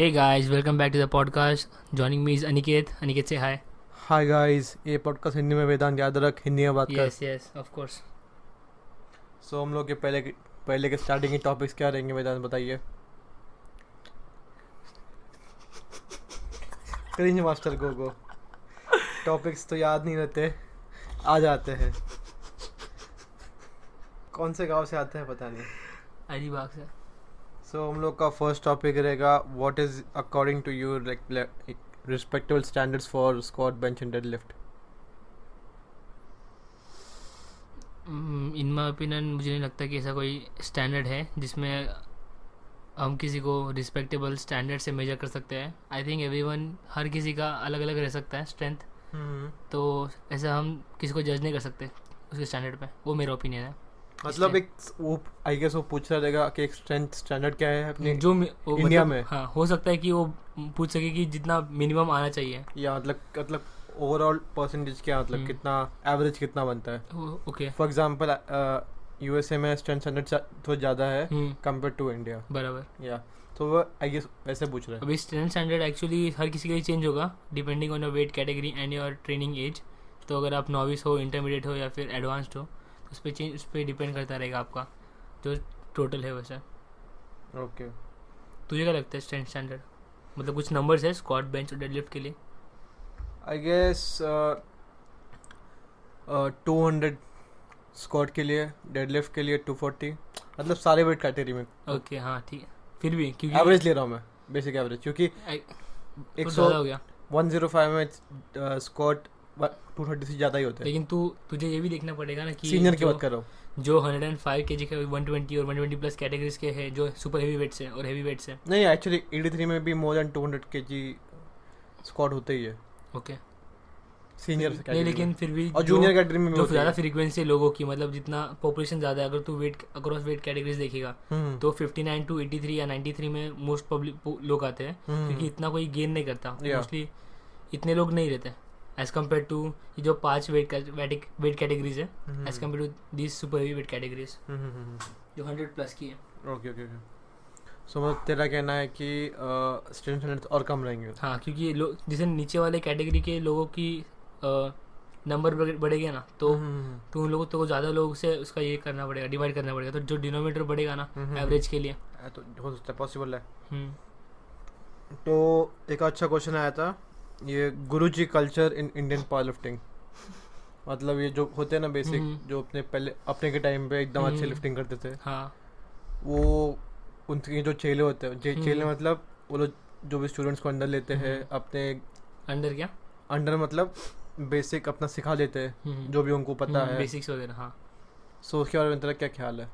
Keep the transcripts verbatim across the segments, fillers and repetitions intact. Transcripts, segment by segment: Hey guys, welcome back to the podcast. Joining me is Aniket. Aniket, say hi. Hi guys. ये podcast Hindi में वेदांत याद रख हिंदी में बात कर. Yes, yes, of course. So हम लोग के पहले पहले के starting के topics क्या रहेंगे वेदांत बताइए. Cringe master go go. Topics तो याद नहीं रहते, आ जाते हैं. कौन से गांव से आते हैं पता नहीं. अलीबाग से. सो so, हम लोग का फर्स्ट टॉपिक रहेगा what is according to you respectable standards for squat bench and deadlift. In my opinion मुझे नहीं लगता कि ऐसा कोई स्टैंडर्ड है जिसमें हम किसी को रिस्पेक्टेबल स्टैंडर्ड से मेजर कर सकते हैं. आई थिंक एवरीवन हर किसी का अलग अलग रह सकता है स्ट्रेंथ. hmm. तो ऐसा हम किसी को जज नहीं कर सकते उसके स्टैंडर्ड पे. वो मेरा ओपिनियन है. मतलब एक वो आई गेस वो पूछ रहा रहेगा कि एक स्ट्रेंथ स्टैंडर्ड क्या है अपने जो इंडिया में. हाँ, हो सकता है कि वो पूछ सके कि जितना मिनिमम आना चाहिए या मतलब मतलब ओवरऑल परसेंटेज क्या मतलब कितना एवरेज कितना बनता है. ओके, फॉर एग्जांपल यूएसए में स्ट्रेंथ स्टैंडर्ड थोड़ा ज़्यादा है कंपेयर टू इंडिया. बराबर. या तो वो आई गेस वैसे पूछ रहा है. अभी स्ट्रेंथ स्टैंडर्ड एक्चुअली हर किसी के लिए चेंज होगा depending on your weight category and your training age. तो अगर आप नॉविस हो, इंटरमीडिएट हो या फिर एडवांस्ड हो उस पर चेंज उस पर डिपेंड करता रहेगा आपका जो टोटल है वैसा. Okay okay. तुझे क्या लगता है स्ट्रेंथ स्टैंडर्ड मतलब कुछ नंबर्स है स्क्वाट बेंच और डेडलिफ्ट के लिए? I guess two hundred squat के लिए, डेडलिफ्ट के लिए टू फोर्टी मतलब सारे वेट कैटेगरी में. ओके okay, हाँ ठीक है. फिर भी क्योंकि एवरेज ले रहा हूँ मैं बेसिक एवरेज क्योंकि एक सौ हो गया वन जीरो फाइव में स्क्वाट टू थर्टी से ज़्यादा ही होता है. लेकिन तू तुझे ये भी देखना पड़ेगा ना कि सीनियर की बात कर रहा हूँ जो वन ओ फाइव केजी के वन ट्वेंटी और वन ट्वेंटी प्लस कैटेगरीज के हैं जो सुपर हेवी वेट से और हेवी वेट से. नहीं एक्चुअली एटी थ्री में भी more than two hundred KG squat होते ही है. ओके सीनियर से नहीं लेकिन फिर भी और जूनियर कैटेगरी में जो ज़्यादा फ्रीक्वेंसी लोगों की मतलब जितना पॉपुलेशन ज़्यादा है अगर तू वेट अक्रॉस वेट कैटेगरीज देखेगा तो fifty nine to eighty three या नाइंटी थ्री में मोस्ट पब्लिक लोग आते हैं क्योंकि इतना कोई गेन नहीं करता मोस्टली. इतने लोग नहीं रहते एज कम्पेयर टू ये जो पांच वेट वेट कैटेगरीज है as compare to this super heavy weight categories जो हंड्रेड प्लस की है. Okay okay okay. सो मतलब तेरा कहना है कि स्ट्रेंथ स्टैंडर्ड और कम रहेंगे. हाँ क्योंकि लोग जैसे नीचे वाले कैटेगरी के लोगों की नंबर बढ़ेगा ना तो तो उन लोगों को ज़्यादा लोगों से उसका ये करना पड़ेगा डिवाइड करना पड़ेगा तो जो डिनोमिनेटर बढ़ेगा ना एवरेज के लिए तो हो सकता है पॉसिबल है. तो एक अच्छा क्वेश्चन आया था ये गुरुजी culture in Indian power lifting मतलब ये जो होते हैं ना बेसिक जो अपने पहले अपने के टाइम पे एकदम अच्छे लिफ्टिंग करते थे. हाँ वो उनके जो चेले होते हैं चेले मतलब वो लोग जो भी स्टूडेंट्स को अंडर लेते हैं अपने अंडर क्या अंडर मतलब बेसिक अपना सिखा देते हैं जो भी उनको पता है बेसिक्स वगैरह. हाँ सो उसके बारे में तेरा क्या ख्याल है?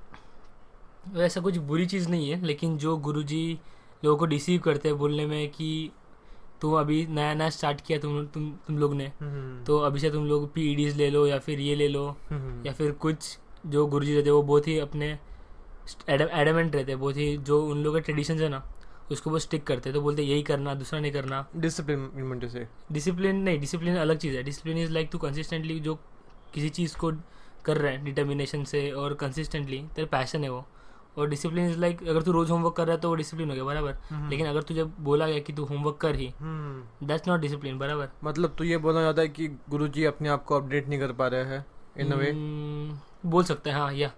वैसा कुछ बुरी चीज़ नहीं है लेकिन जो गुरुजी लोगों को डिसीव करते हैं बोलने में कि तुम अभी नया नया स्टार्ट किया तुम तुम तुम लोग ने तो अभी से तुम लोग पीईडीज ले लो या फिर ये ले लो या फिर कुछ जो गुरुजी रहते वो बहुत ही अपने एडमेंट रहते बहुत ही जो उन लोगों के ट्रेडिशंस है ना उसको वो स्टिक करते तो बोलते यही करना दूसरा नहीं करना. डिसिप्लिन से डिसिप्लिन नहीं डिसिप्लिन अलग चीज़ है. डिसिप्लिन इज़ लाइक तू कंसिस्टेंटली जो किसी चीज़ को कर रहे हैं डिटर्मिनेशन से और कंसिस्टेंटली तेरा पैशन है वो. और डिसिप्लिन इज लाइक अगर तू रोज होमवर्क कर रहा है तो वो डिसिप्लिन हो गया. बराबर. लेकिन अगर तुझे बोला गया कि तू होमवर्क कर ही दैट्स नॉट डिसिप्लिन. बराबर. मतलब तू ये बोलना चाहता है कि गुरुजी अपने आप को अपडेट नहीं कर पा रहे हैं इन अ वे बोल सकते हैं. हाँ या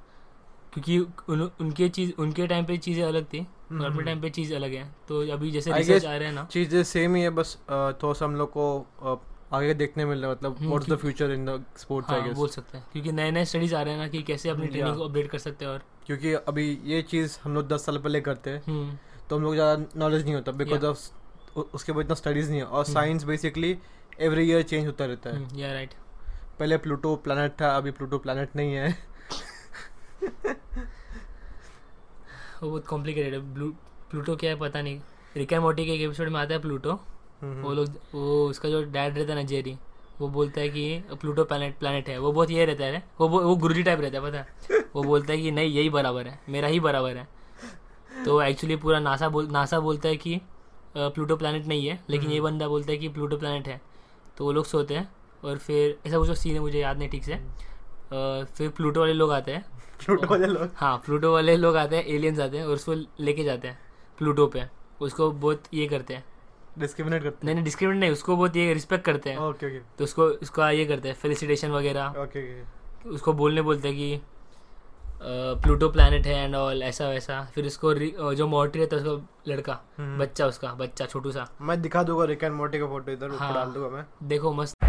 क्योंकि उन, उनके चीज उनके टाइम पे चीज़ें अलग थी और अपने टाइम पे चीज़ अलग है तो अभी जैसे रिसर्च आ रहे हैं ना चीज़ें सेम ही है बस थोड़ा सा हम लोग को आगे देखने मिल रहा है मतलब what's the future in the sports I guess बोल सकते हैं क्योंकि नए नए स्टडीज आ रहे हैं ना कि कैसे अपनी ट्रेनिंग को अपडेट कर सकते हैं. और क्योंकि अभी ये चीज़ हम लोग दस साल पहले करते हैं तो हम लोग ज़्यादा नॉलेज नहीं होता बिकॉज ऑफ उसके बाद इतना स्टडीज़ नहीं है और science basically every year change होता रहता है. या राइट. पहले प्लूटो प्लैनेट था अभी प्लूटो प्लैनेट नहीं है. वो बहुत कॉम्प्लिकेटेड है. प्लूटो क्या है पता नहीं. रिक एंड मॉर्टी के एक एपिसोड में आता है प्लूटो. वो लोग वो उसका जो डैड रहता है ना जेरी वो बोलता है कि प्लूटो प्लैनेट प्लैनेट है. वो बहुत ये रहता है वो वो गुरुजी टाइप रहता है पता है. वो बोलता है कि नहीं यही बराबर है मेरा ही बराबर है. तो एक्चुअली पूरा नासा बोल नासा बोलता है कि प्लूटो प्लैनेट नहीं है लेकिन ये बंदा बोलता है कि प्लूटो प्लैनेट है. तो वो लोग सोते हैं और फिर ऐसा कुछ सीन है मुझे याद नहीं ठीक से. फिर प्लूटो वाले लोग आते हैं. प्लूटो वाले लोग हाँ प्लूटो वाले लोग आते हैं एलियंस आते हैं और उसको लेके जाते हैं प्लूटो पे उसको बहुत ये करते हैं, डिस्क्रिमिनेट करते हैं, नहीं डिस्क्रिमिनेट नहीं उसको बहुत ये रिस्पेक्ट करते हैं, ओके ओके, तो उसको उसका ये करते हैं फेलिसिटेशन वगैरह, ओके ओके, उसको बोलने बोलते हैं कि प्लूटो प्लैनेट है एंड ऑल ऐसा वैसा। फिर उसको जो मोटी रहता है उसको लड़का बच्चा, उसका बच्चा छोटू सा, मैं दिखा दूंगा रिक एंड मोटी का फोटो इधर ऊपर डाल दूंगा मैं, देखो मस्त।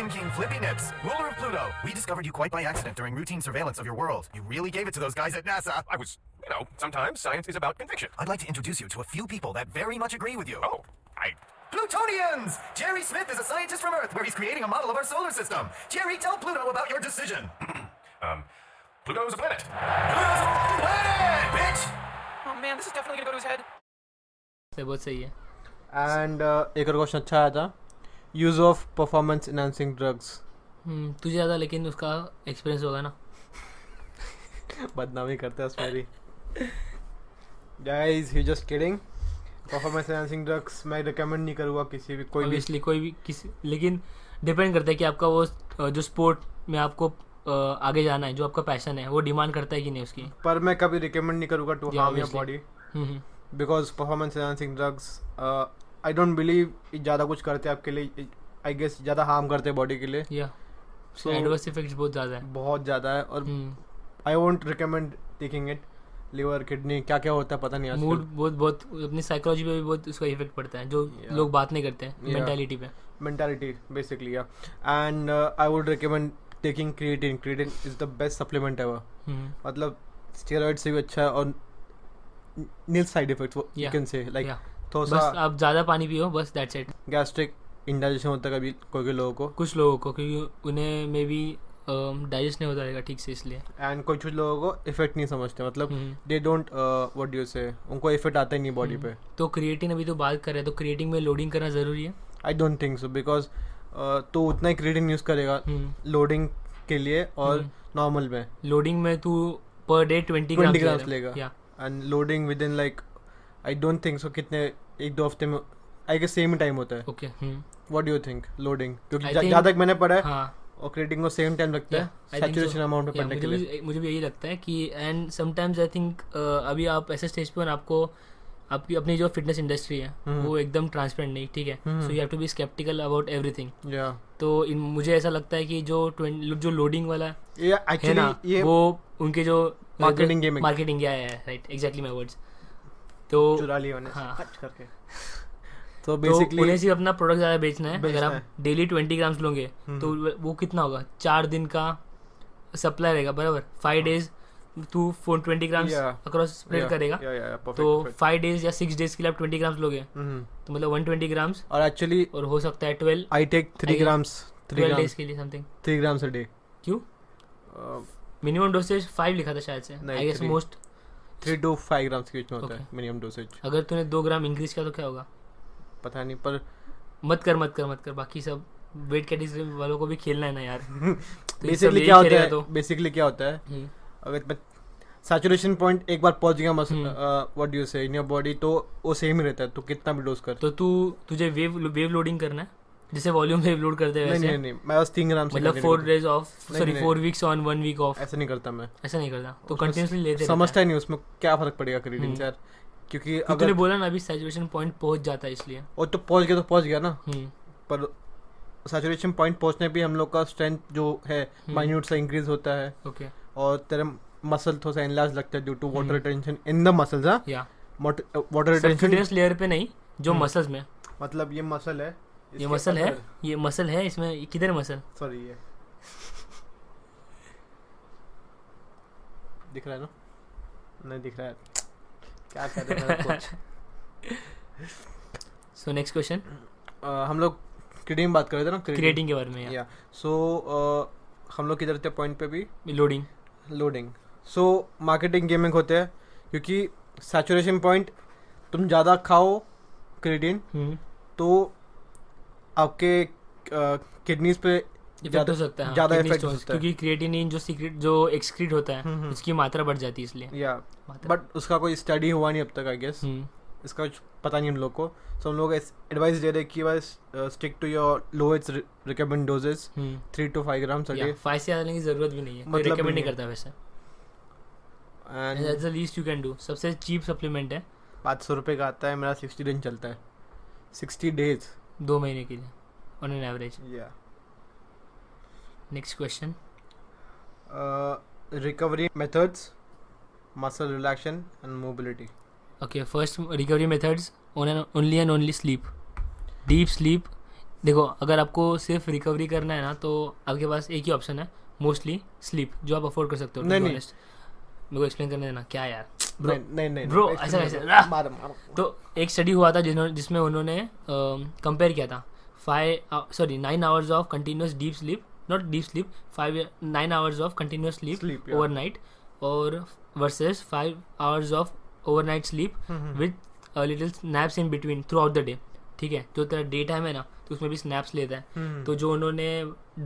I'm King Flippy Nips, ruler of Pluto. We discovered you quite by accident during routine surveillance of your world. You really gave it to those guys at NASA. I was, you know, sometimes science is about conviction. I'd like to introduce you to a few people that very much agree with you. Oh, I... Plutonians! Jerry Smith is a scientist from Earth, where he's creating a model of our solar system. Jerry, tell Pluto about your decision. um, Pluto's a planet. Pluto's a planet, bitch! Oh man, this is definitely gonna go to his head. So, बहुत सही है। And uh, एक और question अच्छा आया था। Use of performance enhancing drugs तुझे ज़्यादा, लेकिन उसका एक्सपीरियंस होगा ना। बदनामी करते हैं उसमें। Guys you just kidding. Performance enhancing drugs मैं रिकमेंड नहीं करूँगा किसी भी, कोई भी कोई भी किसी, लेकिन डिपेंड करता है कि आपका वो जो स्पोर्ट में आपको आगे जाना है, जो आपका पैशन है, वो डिमांड करता है कि नहीं उसकी। पर मैं कभी रिकमेंड नहीं करूँगा to harm your body because performance enhancing drugs I don't believe ज़्यादा कुछ करते हैं आपके लिए, आई गेस ज़्यादा हार्म करते हैं बॉडी के लिए। या सो एडवर्स इफेक्ट्स बहुत ज़्यादा है, बहुत ज़्यादा है। और I won't recommend taking it. Liver, kidney, क्या क्या होता है पता नहीं। मूड बहुत बहुत अपनी साइकोलॉजी पे भी बहुत उसका इफेक्ट पड़ता है, जो yeah. लोग बात नहीं करते हैं, मेंटालिटी yeah. पे, मेंटालिटी बेसिकली। या and I would recommend taking creatine. Creatine is the best supplement ever, मतलब स्टेरॉइड से भी अच्छा है और nil side effects you can say like तो बस आप ज़्यादा पानी पियो, बस दैट्स इट। गैस्ट्रिक इंडाइजेशन होता है कभी कोई लोगों को, कुछ लोगों को, क्योंकि उन्हें मे बी डाइजेस्ट नहीं होता रहेगा ठीक से, इसलिए। एंड कुछ कुछ लोगों को इफेक्ट नहीं समझते, मतलब they don't what do you say, उनको इफेक्ट आता ही नहीं बॉडी पे। तो क्रिएटिन अभी तो बात कर रहे हैं, तो क्रिएटिन में लोडिंग करना ज़रूरी है? I don't think so, because तो उतना ही क्रिएटिन यूज़ करेगा लोडिंग के लिए, और नॉर्मल में लोडिंग में तू पर डे ट्वेंटी ग्राम्स लेगा। And loading with in like I don't think so कितने, एक दो हफ्ते में आई गेस सेम टाइम होता है। Okay, what do you think loading? क्योंकि जहाँ तक मैंने पढ़ा है और क्रिएटिन को सेम टाइम लगता है सैचुरेशन अमाउंट में पढ़ने के लिए। मुझे भी यही लगता है कि एंड समटाइम्स आई थिंक अभी आप ऐसे स्टेज पे हो, आपको आपकी अपनी जो फिटनेस इंडस्ट्री है वो एकदम ट्रांसपेरेंट नहीं, ठीक है, so you have to be sceptical about everything. तो मुझे ऐसा लगता है कि जो जो लोडिंग वाला है ना, वो उनके जो मार्केटिंग मार्केटिंग आया है, राइट, एग्जैक्टली माय वर्ड्स। तो तो बेसिकली उन्हें सिर्फ अपना प्रोडक्ट ज़्यादा बेचना है। अगर आप डेली ट्वेंटी ग्राम्स लोगे तो वो कितना होगा, चार दिन का सप्लाई रहेगा, बराबर। फाइव डेज तू फोन ट्वेंटी ग्राम्स अक्रॉस स्प्रेड करेगा, तो फाइव डेज या सिक्स डेज के लिए आप ट्वेंटी ग्राम्स लोगे, तो मतलब वन ट्वेंटी ग्राम्स। और एक्चुअली और हो सकता है twelve, I take three grams twelve days के लिए, something three grams a day. क्यों? मिनिमम डोसेज फाइव लिखा था शायद से, I guess most three to five grams के बीच में होता है मिनिमम डोसेज। अगर तूने दो ग्राम इंक्रीज किया तो क्या होगा पता नहीं, पर मत कर मत कर मत कर बाकी सब वेट कैटेगरी वालों को भी खेलना है ना यार। तो बेसिकली क्या होता है, तो बेसिकली क्या होता है हुँ. अगर सैचुरेशन पॉइंट एक बार पहुंच गया मस व्हाट डू यू से इन योर बॉडी, तो वो सेम ही रहता है, तो कितना भी डोज कर। तो तू तुझे वेव वेव लोडिंग करना है, जैसे वॉल्यूम वेव लोड करते हैं वैसे। नहीं नहीं, मैं बस तीन ग्राम से मतलब four days off, sorry four weeks on one week off, ऐसा नहीं करता मैं, ऐसा नहीं करता। तो कंटिन्यूअसली लेते, समझता ही नहीं उसमें क्या फर्क पड़ेगा क्रिएटिन से यार, क्योंकि अगर बोला ना अभी सैचुरेशन पॉइंट पहुंच जाता है इसलिए। और तो पहुंच गया तो पहुंच गया ना, पर सैचुरेशन पॉइंट पहुंचने पे हम लोग का स्ट्रेंथ जो है माइन्यूट सा इंक्रीज होता है। ओके, और तेरे मसल थोड़ा सा एनलार्ज लगता है due to water retention in the muscles. हां या वाटर रिटेंशन लेयर पे नहीं, जो मसल्स में, मतलब ये मसल है, ये मसल है, ये मसल है, इसमें किधर मसल, सॉरी ये दिख रहा है ना, नहीं दिख रहा है क्या कर रहे हैं। सो नेक्स्ट क्वेश्चन, हम लोग क्रिएटिन की बात कर रहे थे ना, क्रिएटिन के बारे में। या सो हम लोग किधर थे पॉइंट पे भी, loading loading so marketing gaming होते हैं, क्योंकि सैचुरेशन पॉइंट तुम ज़्यादा खाओ क्रिएटिन तो आपके किडनीज पे इफेक्ट हो सकता है, ज़्यादा इफेक्ट हो सकता है, क्योंकि क्रिएटिनिन जो सीक्रेट जो एक्सक्रीट होता है उसकी मात्रा बढ़ जाती है इसलिए। या बट उसका कोई स्टडी हुआ नहीं अब तक आई गेस, इसका पता नहीं हम लोग को। सो so, हम लोग एडवाइस दे रहे कि बस stick to your lowest recommend doses three to five grams. फाइव से ज़्यादा की ज़रूरत भी नहीं है, मतलब रिकमेंड नहीं करता वैसे। And that's the least you can do. सबसे चीप सप्लीमेंट है, पाँच सौ रुपये का आता है, मेरा सिक्सटी दिन चलता है। सिक्सटी डेज, दो महीने के लिए ऑन एन एवरेज। या next question, recovery methods, muscle relaxation and mobility. Okay, first recovery methods, only and only sleep, deep sleep. देखो अगर आपको सिर्फ रिकवरी करना है ना तो आपके पास एक ही ऑप्शन है, मोस्टली स्लीप, जो आप अफोर्ड कर सकते हो। नहीं नहीं, मेरे को एक्सप्लेन करने देना क्या यार, ब्रो नहीं नहीं ब्रो ऐसा ऐसा। तो एक स्टडी हुआ था जिन्होंने जिसमें उन्होंने कंपेयर किया था five sorry nine hours of continuous deep sleep, not deep sleep, five nine hours of continuous sleep overnight और versus five hours of overnight sleep with little snaps in between throughout the day. ठीक है, जो तेरा day time है ना तो उसमें भी स्नैप्स लेता है। तो जो उन्होंने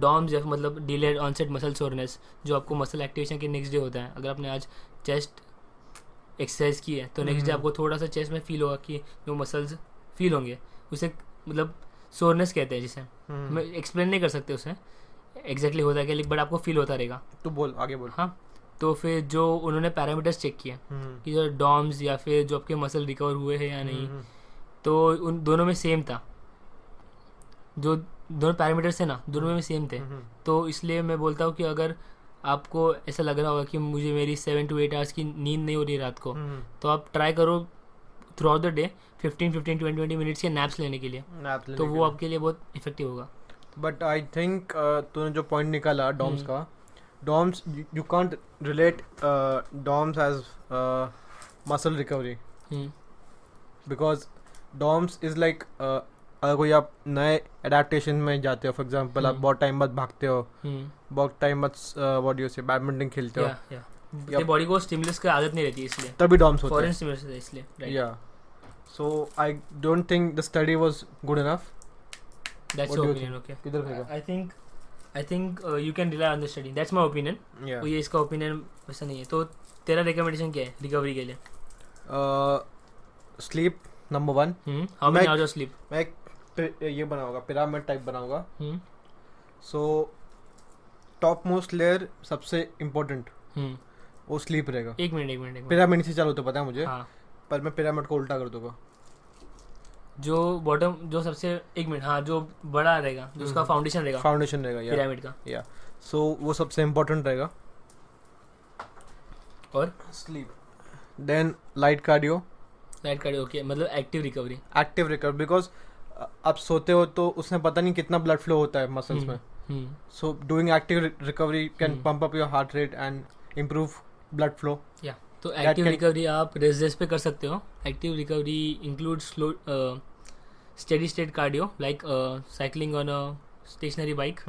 डॉम्स या मतलब डिलेड ऑनसेट मसल सोरनेस, जो आपको मसल एक्टिवेशन के नेक्स्ट डे होता है, अगर आपने आज चेस्ट एक्सरसाइज की है तो नेक्स्ट डे आपको थोड़ा सा चेस्ट में फील होगा कि जो मसल्स फील होंगे उसे मतलब सोरनेस कहते हैं, जिसे हम एक्सप्लेन नहीं कर सकते उसे एग्जैक्टली होता है क्या, बट आपको फील होता रहेगा। तो बोल आगे बोल। हाँ, तो फिर जो उन्होंने पैरामीटर्स चेक किया कि जो डॉम्स या फिर जो आपके मसल रिकवर हुए हैं या नहीं, तो उन दोनों में सेम था, जो दोनों पैरामीटर्स है ना दोनों में सेम थे। तो इसलिए मैं बोलता हूँ कि अगर आपको ऐसा लग रहा होगा कि मुझे मेरी सेवन टू एट आवर्स की नींद नहीं हो रही रात को, तो आप ट्राई करो throughout the day fifteen fifteen twenty twenty minutes के नैप्स लेने के लिए, तो वो आपके लिए बहुत इफेक्टिव होगा। बट आई थिंक तूने जो पॉइंट निकाला डॉम्स का, DOMS you can't relate DOMS as muscle recovery, because DOMS is like अगर कोई आप नए अडेप्टेशन में जाते हो, फॉर एग्जाम्पल आप बहुत टाइम बाद भागते हो, बहुत टाइम बाद what do you say badminton खेलते हो, बॉडी को स्टिमुलस की आदत नहीं रहती इसलिए तभी डॉम्स होते हैं, इसलिए। या so I don't think the study was good enough. That's your opinion, okay? I think, I think uh, you can rely on the study. That's my opinion. Yeah. वो ये इसका opinion वैसा नहीं है। तो तेरा recommendation क्या है recovery के लिए? Uh, sleep number one. Hmm. How many hours of sleep? मैं ये बनाऊँगा pyramid type बनाऊँगा। Hmm. So top most layer सबसे important. Hmm. वो sleep रहेगा। एक मिनट एक मिनट। pyramid से चालू तो पता है मुझे। हाँ. पर मैं pyramid को उल्टा कर दूँगा। जो बॉटम जो सबसे एक मिनट हाँ जो बड़ा रहेगा जो उसका फाउंडेशन रहेगा फाउंडेशन रहेगा पिरामिड का। या सो वो सबसे इम्पोर्टेंट रहेगा। और sleep, then light cardio. Light cardio okay, मतलब active recovery. Active recovery because आप सोते हो तो उसमें पता नहीं कितना ब्लड फ्लो होता है मसल्स में, so doing active recovery can pump up your heart rate and improve blood flow. या तो एक्टिव रिकवरी आप रेस्ट डेज पे कर सकते हो। Active recovery include slow steady state cardio like cycling on a stationary bike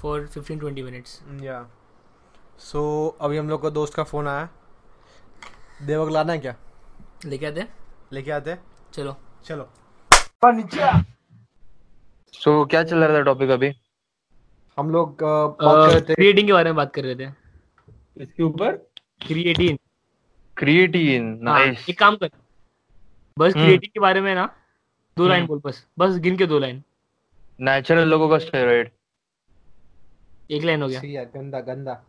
for fifteen twenty minutes. या so अभी हम लोग को दोस्त का फ़ोन आया, देवक लाना है क्या? लेके आते लेके आते चलो चलो। सो क्या चल रहा था टॉपिक? अभी हम लोग क्रिएटिन के बारे में बात कर रहे थे। इसके ऊपर क्रिएटिन क्रिएटिन नाइस। एक काम कर बस क्रिएटिन के बारे में ना दो लाइन बोल, बस बस गिन के दो लाइन। नेचुरल लोगों का स्टेरॉइड। एक लाइन हो गया। गंदा गंदा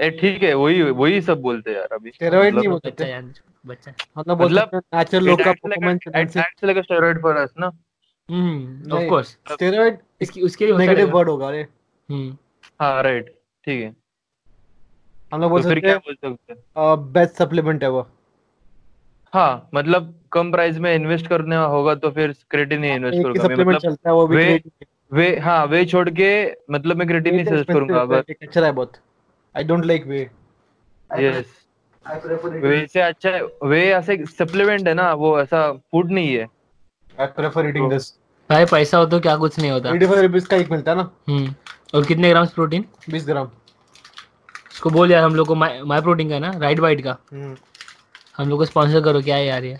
ए ठीक है, वही वही सब बोलते हैं यार। अभी स्टेरॉइड नहीं बोलते बच्चा यार बच्चा मतलब मतलब नेचुरल लोग का परफॉर्मेंस से लेकर स्टेरॉइड पर अस ना। हम्म ऑफ कोर्स स्टेरॉइड इसकी उसके लिए नेगेटिव वर्ड होगा। अरे हम्म हां राइट ठीक है। हम लोग बोल सकते हैं बेस्ट सप्लीमेंट है वो। हाँ मतलब कम प्राइस में इन्वेस्ट करने होगा तो फिर क्रिएटिन ही इन्वेस्ट करूंगा। वे छोड़ के मतलब मैं क्रिएटिन ही सजेस्ट करूंगा। अच्छा है बहुत। I don't like way. Yes वे से अच्छा है, वे ऐसे सप्लीमेंट है ना वो ऐसा फूड नहीं है। I prefer eating this. भाई पैसा हो तो क्या कुछ नहीं होता। पचासी रुपीस का एक मिलता है ना। और कितने ग्राम प्रोटीन? बीस ग्राम। इसको बोल यार हम लोग को माय प्रोटीन का ना राइट वाइट का हम लोग को स्पॉन्सर करो। क्या है यार ये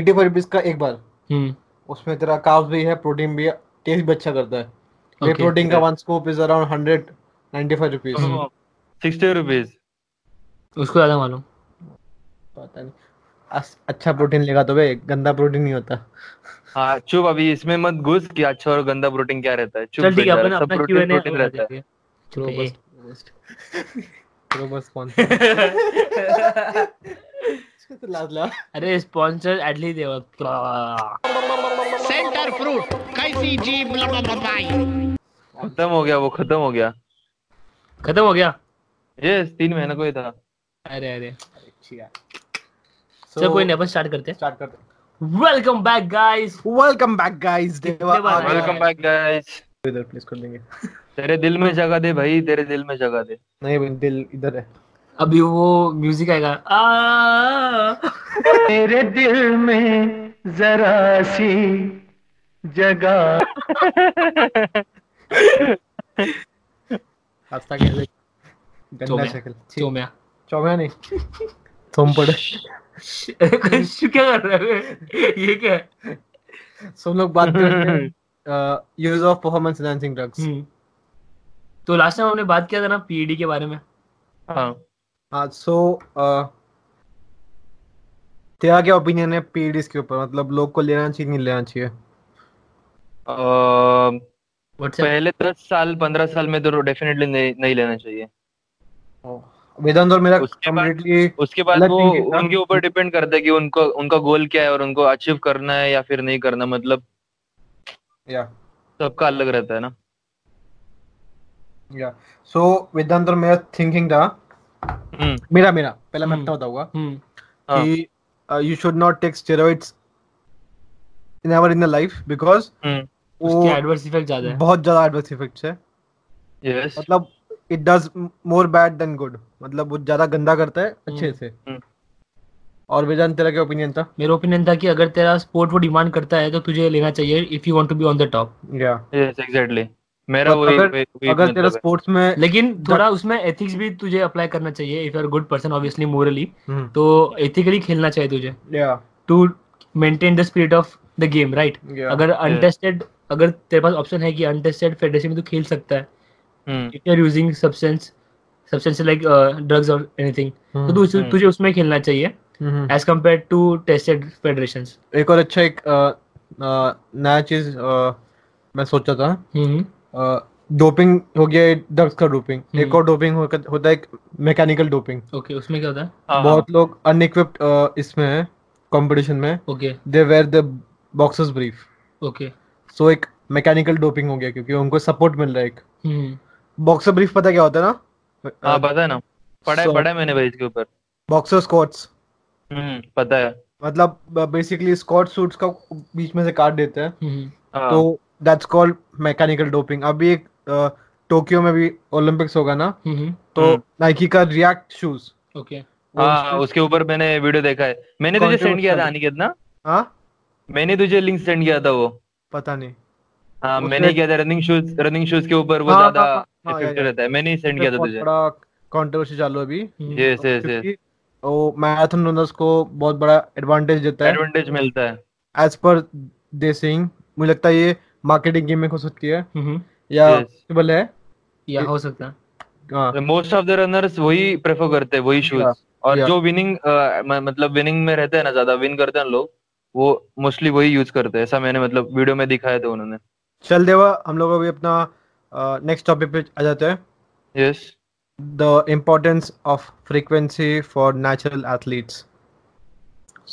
एटी फोर रुपीस का एक बार। हम्म उसमें तेरा कार्ब्स भी है प्रोटीन भी है, टेस्ट भी अच्छा करता है। ये प्रोटीन का one scoop is around one ninety-five rupees. Sixty rupees उसको ज्यादा मालूम पता नहीं। अच्छा प्रोटीन लेगा तो बे गंदा प्रोटीन नहीं होता। हाँ चुप, अभी इसमें मत घुस कि अच्छा और गंदा प्रोटीन क्या रहता है। चल ठीक है, अपना अपना क्यूएनए प्रोटीन रहता है। चलो बस चलो बस स्पॉन्सर लाद ला। अरे स्पॉन्सर एडली देवा सेंटर फ्रूट कैसी जी बला बताई। खत्म हो गया वो, खत्म हो गया, खत्म हो गया। यस तीन महीना कोई था। अरे अरे ठीक है चलो कोई नहीं, अपन स्टार्ट करते हैं, स्टार्ट करते हैं। Welcome back guys, welcome back guys, देवा welcome back guys। इधर प्लेस कर देंगे। तेरे दिल में जगह दे भाई, तेरे दिल में जगह दे। नहीं भाई दिल इधर है। अभी वो म्यूजिक आएगा तेरे दिल में जरा सी जगह। रास्ता क्या है? गंदा शक्ल चौमिया चौमिया नहीं सोम पड़े। क्या कर रहे हैं ये क्या है? सब लोग बात कर रहे हैं use of performance enhancing drugs. तो लास्ट टाइम हमने बात किया था ना पीईडी के बारे में। हाँ हाँ सो तेरा क्या ओपिनियन है पीईडी के ऊपर? मतलब लोग को लेना चाहिए नहीं लेना चाहिए? पहले दस साल पंद्रह साल में तो डेफिनेटली नहीं लेना चाहिए। वेदांत और मेरा कंप्लीटली उसके बाद वो उनके ऊपर डिपेंड करता है कि उनको उनका गोल क्या है और उनको अचीव करना है या फिर नहीं करना। मतलब या सबका अलग रहता है ना। या सो वेदांत और मेरा थिंकिंग था मेरा मेरा पहला मैं बताऊंगा कि you should not take steroids in our in the life because उसके एडवर्स इफेक्ट ज्यादा है, बहुत ज्यादा एडवर्स इफेक्ट्स है। यस मतलब it does more bad than good. मतलब वो ज्यादा गंदा करता है अच्छे से। और वेदांत तेरा क्या ओपिनियन था? मेरा ओपिनियन था कि अगर तेरा स्पोर्ट वो डिमांड करता है तो तुझे लेना चाहिए if you want to be on the top. या यस एग्जैक्टली मेरा वही। अगर तेरा स्पोर्ट्स में लेकिन थोड़ा उसमें एथिक्स भी तुझे अप्लाई करना चाहिए। If you are good person obviously morally तो एथिकली खेलना चाहिए तुझे। या to maintain the spirit of the game right. अगर अनटेस्टेड अगर तेरे पास ऑप्शन है कि अनटेस्टेड फेडरेशन में तू खेल सकता है if you are using substance substance like uh, drugs or anything तो तु, तु, तुझे उसमें खेलना चाहिए as compared to tested federations। एक और अच्छा एक नया चीज मैं सोचा था डोपिंग हो गया ड्रग्स का डोपिंग। एक और डोपिंग होता है मैकेनिकल डोपिंग। ओके उसमें क्या होता है? बहुत लोग अनइक्विप्ड इसमें है कंपटीशन में। Okay they where the boxers brief. Okay so एक मैकेनिकल डोपिंग हो गया क्योंकि उनको सपोर्ट मिल रहा है। एक बॉक्सर ब्रीफ पता क्या होता है ना? हाँ पता है ना, पढ़ा है पढ़ा है मैंने भाई इसके ऊपर। बॉक्सर स्क्वाट्स पता है मतलब बेसिकली स्क्वाट सूट्स का बीच में से काट देते हैं तो दैट्स कॉल्ड मैकेनिकल डोपिंग। अभी एक टोक्यो में भी ओलंपिक्स होगा ना तो नाइकी का रिएक्ट शूज। ओके हाँ उसके ऊपर मैंने वीडियो देखा है। मैंने तुझे सेंड किया था अनिकेत ना? हाँ मैंने तुझे लिंक सेंड किया था वो पता नहीं। हाँ मैंने किया था रनिंग शूज रनिंग शूज के ऊपर वो ज्यादा इफेक्ट रहता है। मैंने ही सेंड किया था तुझे। बड़ा कंट्रोवर्सी चालू अभी। यस यस यस वो मैराथन रनर्स को बहुत बड़ा एडवांटेज देता है, एडवांटेज मिलता है एज पर दे सेइंग। मुझे लगता है ये मार्केटिंग गेम में हो सकती है या पॉसिबल है या हो सकता है। मोस्ट ऑफ द रनर्स वही प्रेफर करते हैं वही शूज। और जो विनिंग मतलब विनिंग में रहते हैं ना ज्यादा विन करते हैं लोग वो मोस्टली वही यूज करते हैं। ऐसा मैंने मतलब वीडियो में दिखाया था उन्होंने। चल देवा हम लोग अभी अपना नेक्स्ट टॉपिक पे आ जाते हैं। Yes the importance of frequency for natural athletes.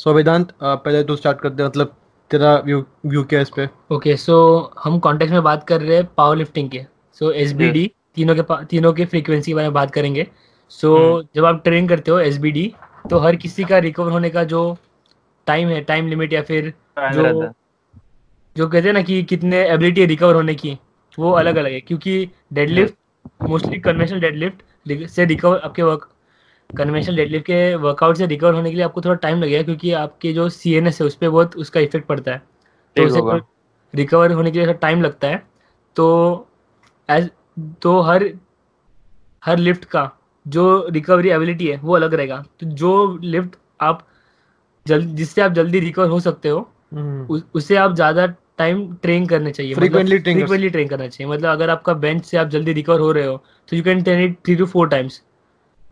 So Vedant पहले तो स्टार्ट करते हैं, मतलब तेरा व्यू व्यू क्या है इस पे? ओके सो हम कॉन्टेक्स्ट में बात कर रहे हैं पावर लिफ्टिंग के। सो एसबीडी तीनों के तीनों के फ्रीक्वेंसी के बारे में बात करेंगे। सो जब आप ट्रेन करते हो एसबीडी तो हर किसी का रिकवर होने का जो टाइम है टाइम लिमिट या फिर जो जो कहते हैं ना कि कितने एबिलिटी है रिकवर होने की वो अलग अलग है। क्योंकि डेडलिफ्ट मोस्टली कन्वेंशनल डेडलिफ्ट से रिकवर आपके वर्क कन्वेंशनल डेडलिफ्ट के वर्कआउट से रिकवर होने के लिए आपको थोड़ा टाइम लगेगा क्योंकि आपके जो सीएनएस है उस पर बहुत उसका इफेक्ट पड़ता है तो उसे रिकवर होने के लिए थोड़ा टाइम लगता है। तो एज तो हर हर लिफ्ट का जो रिकवरी एबिलिटी है वो अलग रहेगा। तो जो लिफ्ट आप जल्द जिससे आप जल्दी रिकवर हो सकते हो उससे आप ज़्यादा टाइम ट्रेन करना चाहिए, फ्रीक्वेंटली ट्रेन करना चाहिए। मतलब अगर आपका बेंच से आप जल्दी रिकवर हो रहे हो तो you can train it three two four times.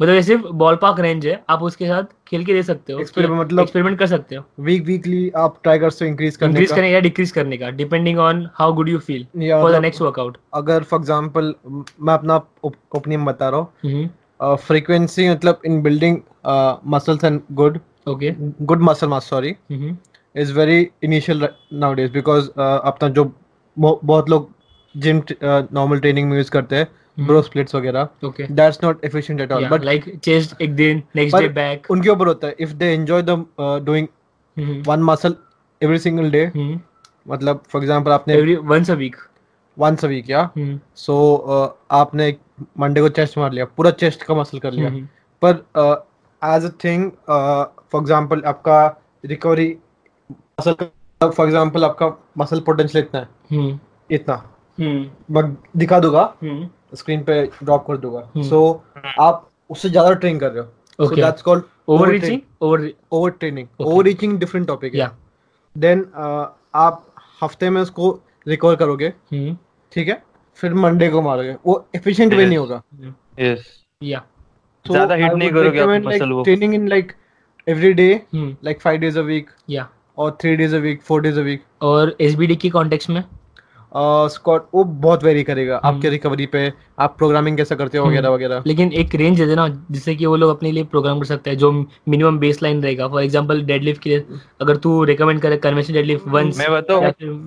मतलब ऐसे बॉल पार्क रेंज है, आप उसके साथ खेल के दे सकते हो, एक्सपेरिमेंट कर सकते हो। वीक वीकली आप ट्राई कर सकते हो इंक्रीज करने इंक्रीज करने या डिक्रीज करने का, depending on how good you feel for the next workout. अगर फॉर एग्जांपल मैं अपना ओपिनियन बता रहा हूं, फ्रीक्वेंसी मतलब in building muscles and good okay good muscle mass sorry is very initial nowadays, because अपना जो बहुत लोग जिम नॉर्मल ट्रेनिंग में यूज करते हैं ब्रो स्प्लिट्स वगैरह, that's not efficient at all, but like chest एक दिन नेक्स्ट डे बैक, उनके ऊपर होता है। If they enjoy the doing one muscle every single day, मतलब फॉर एग्जांपल आपने every once a week once a week या सो आपने मंडे को चेस्ट मार लिया, पूरा चेस्ट का मसल कर लिया, पर as a thing for example आपका रिकवरी मसल, फॉर एग्जांपल आपका मसल पोटेंशियल इतना है, इतना मैं दिखा दूंगा स्क्रीन पे, ड्रॉप कर दूंगा, सो आप उससे ज्यादा ट्रेन कर रहे हो, so that's called overreaching, over over training overreaching different topic है। देन आप हफ्ते में उसको रिकवर करोगे, ठीक है, फिर मंडे को मारोगे, वो एफिशिएंट वे नहीं होगा, यस या ज्यादा हिट नहीं करोगे आप मसल को। Training in like every day, like five days a week या और three days a week, four days a week, और एसबीडी के कॉन्टेक्स्ट में स्क्वाट वो बहुत वेरी करेगा आपके रिकवरी पे, आप प्रोग्रामिंग कैसे करते हो वगैरह वगैरह, लेकिन एक रेंज है ना जिससे कि वो लोग अपने लिए प्रोग्राम कर सकते हैं, जो मिनिमम बेसलाइन रहेगा। फॉर एग्जांपल डेडलिफ्ट के लिए अगर तू रेकमेंड करे conventional deadlift once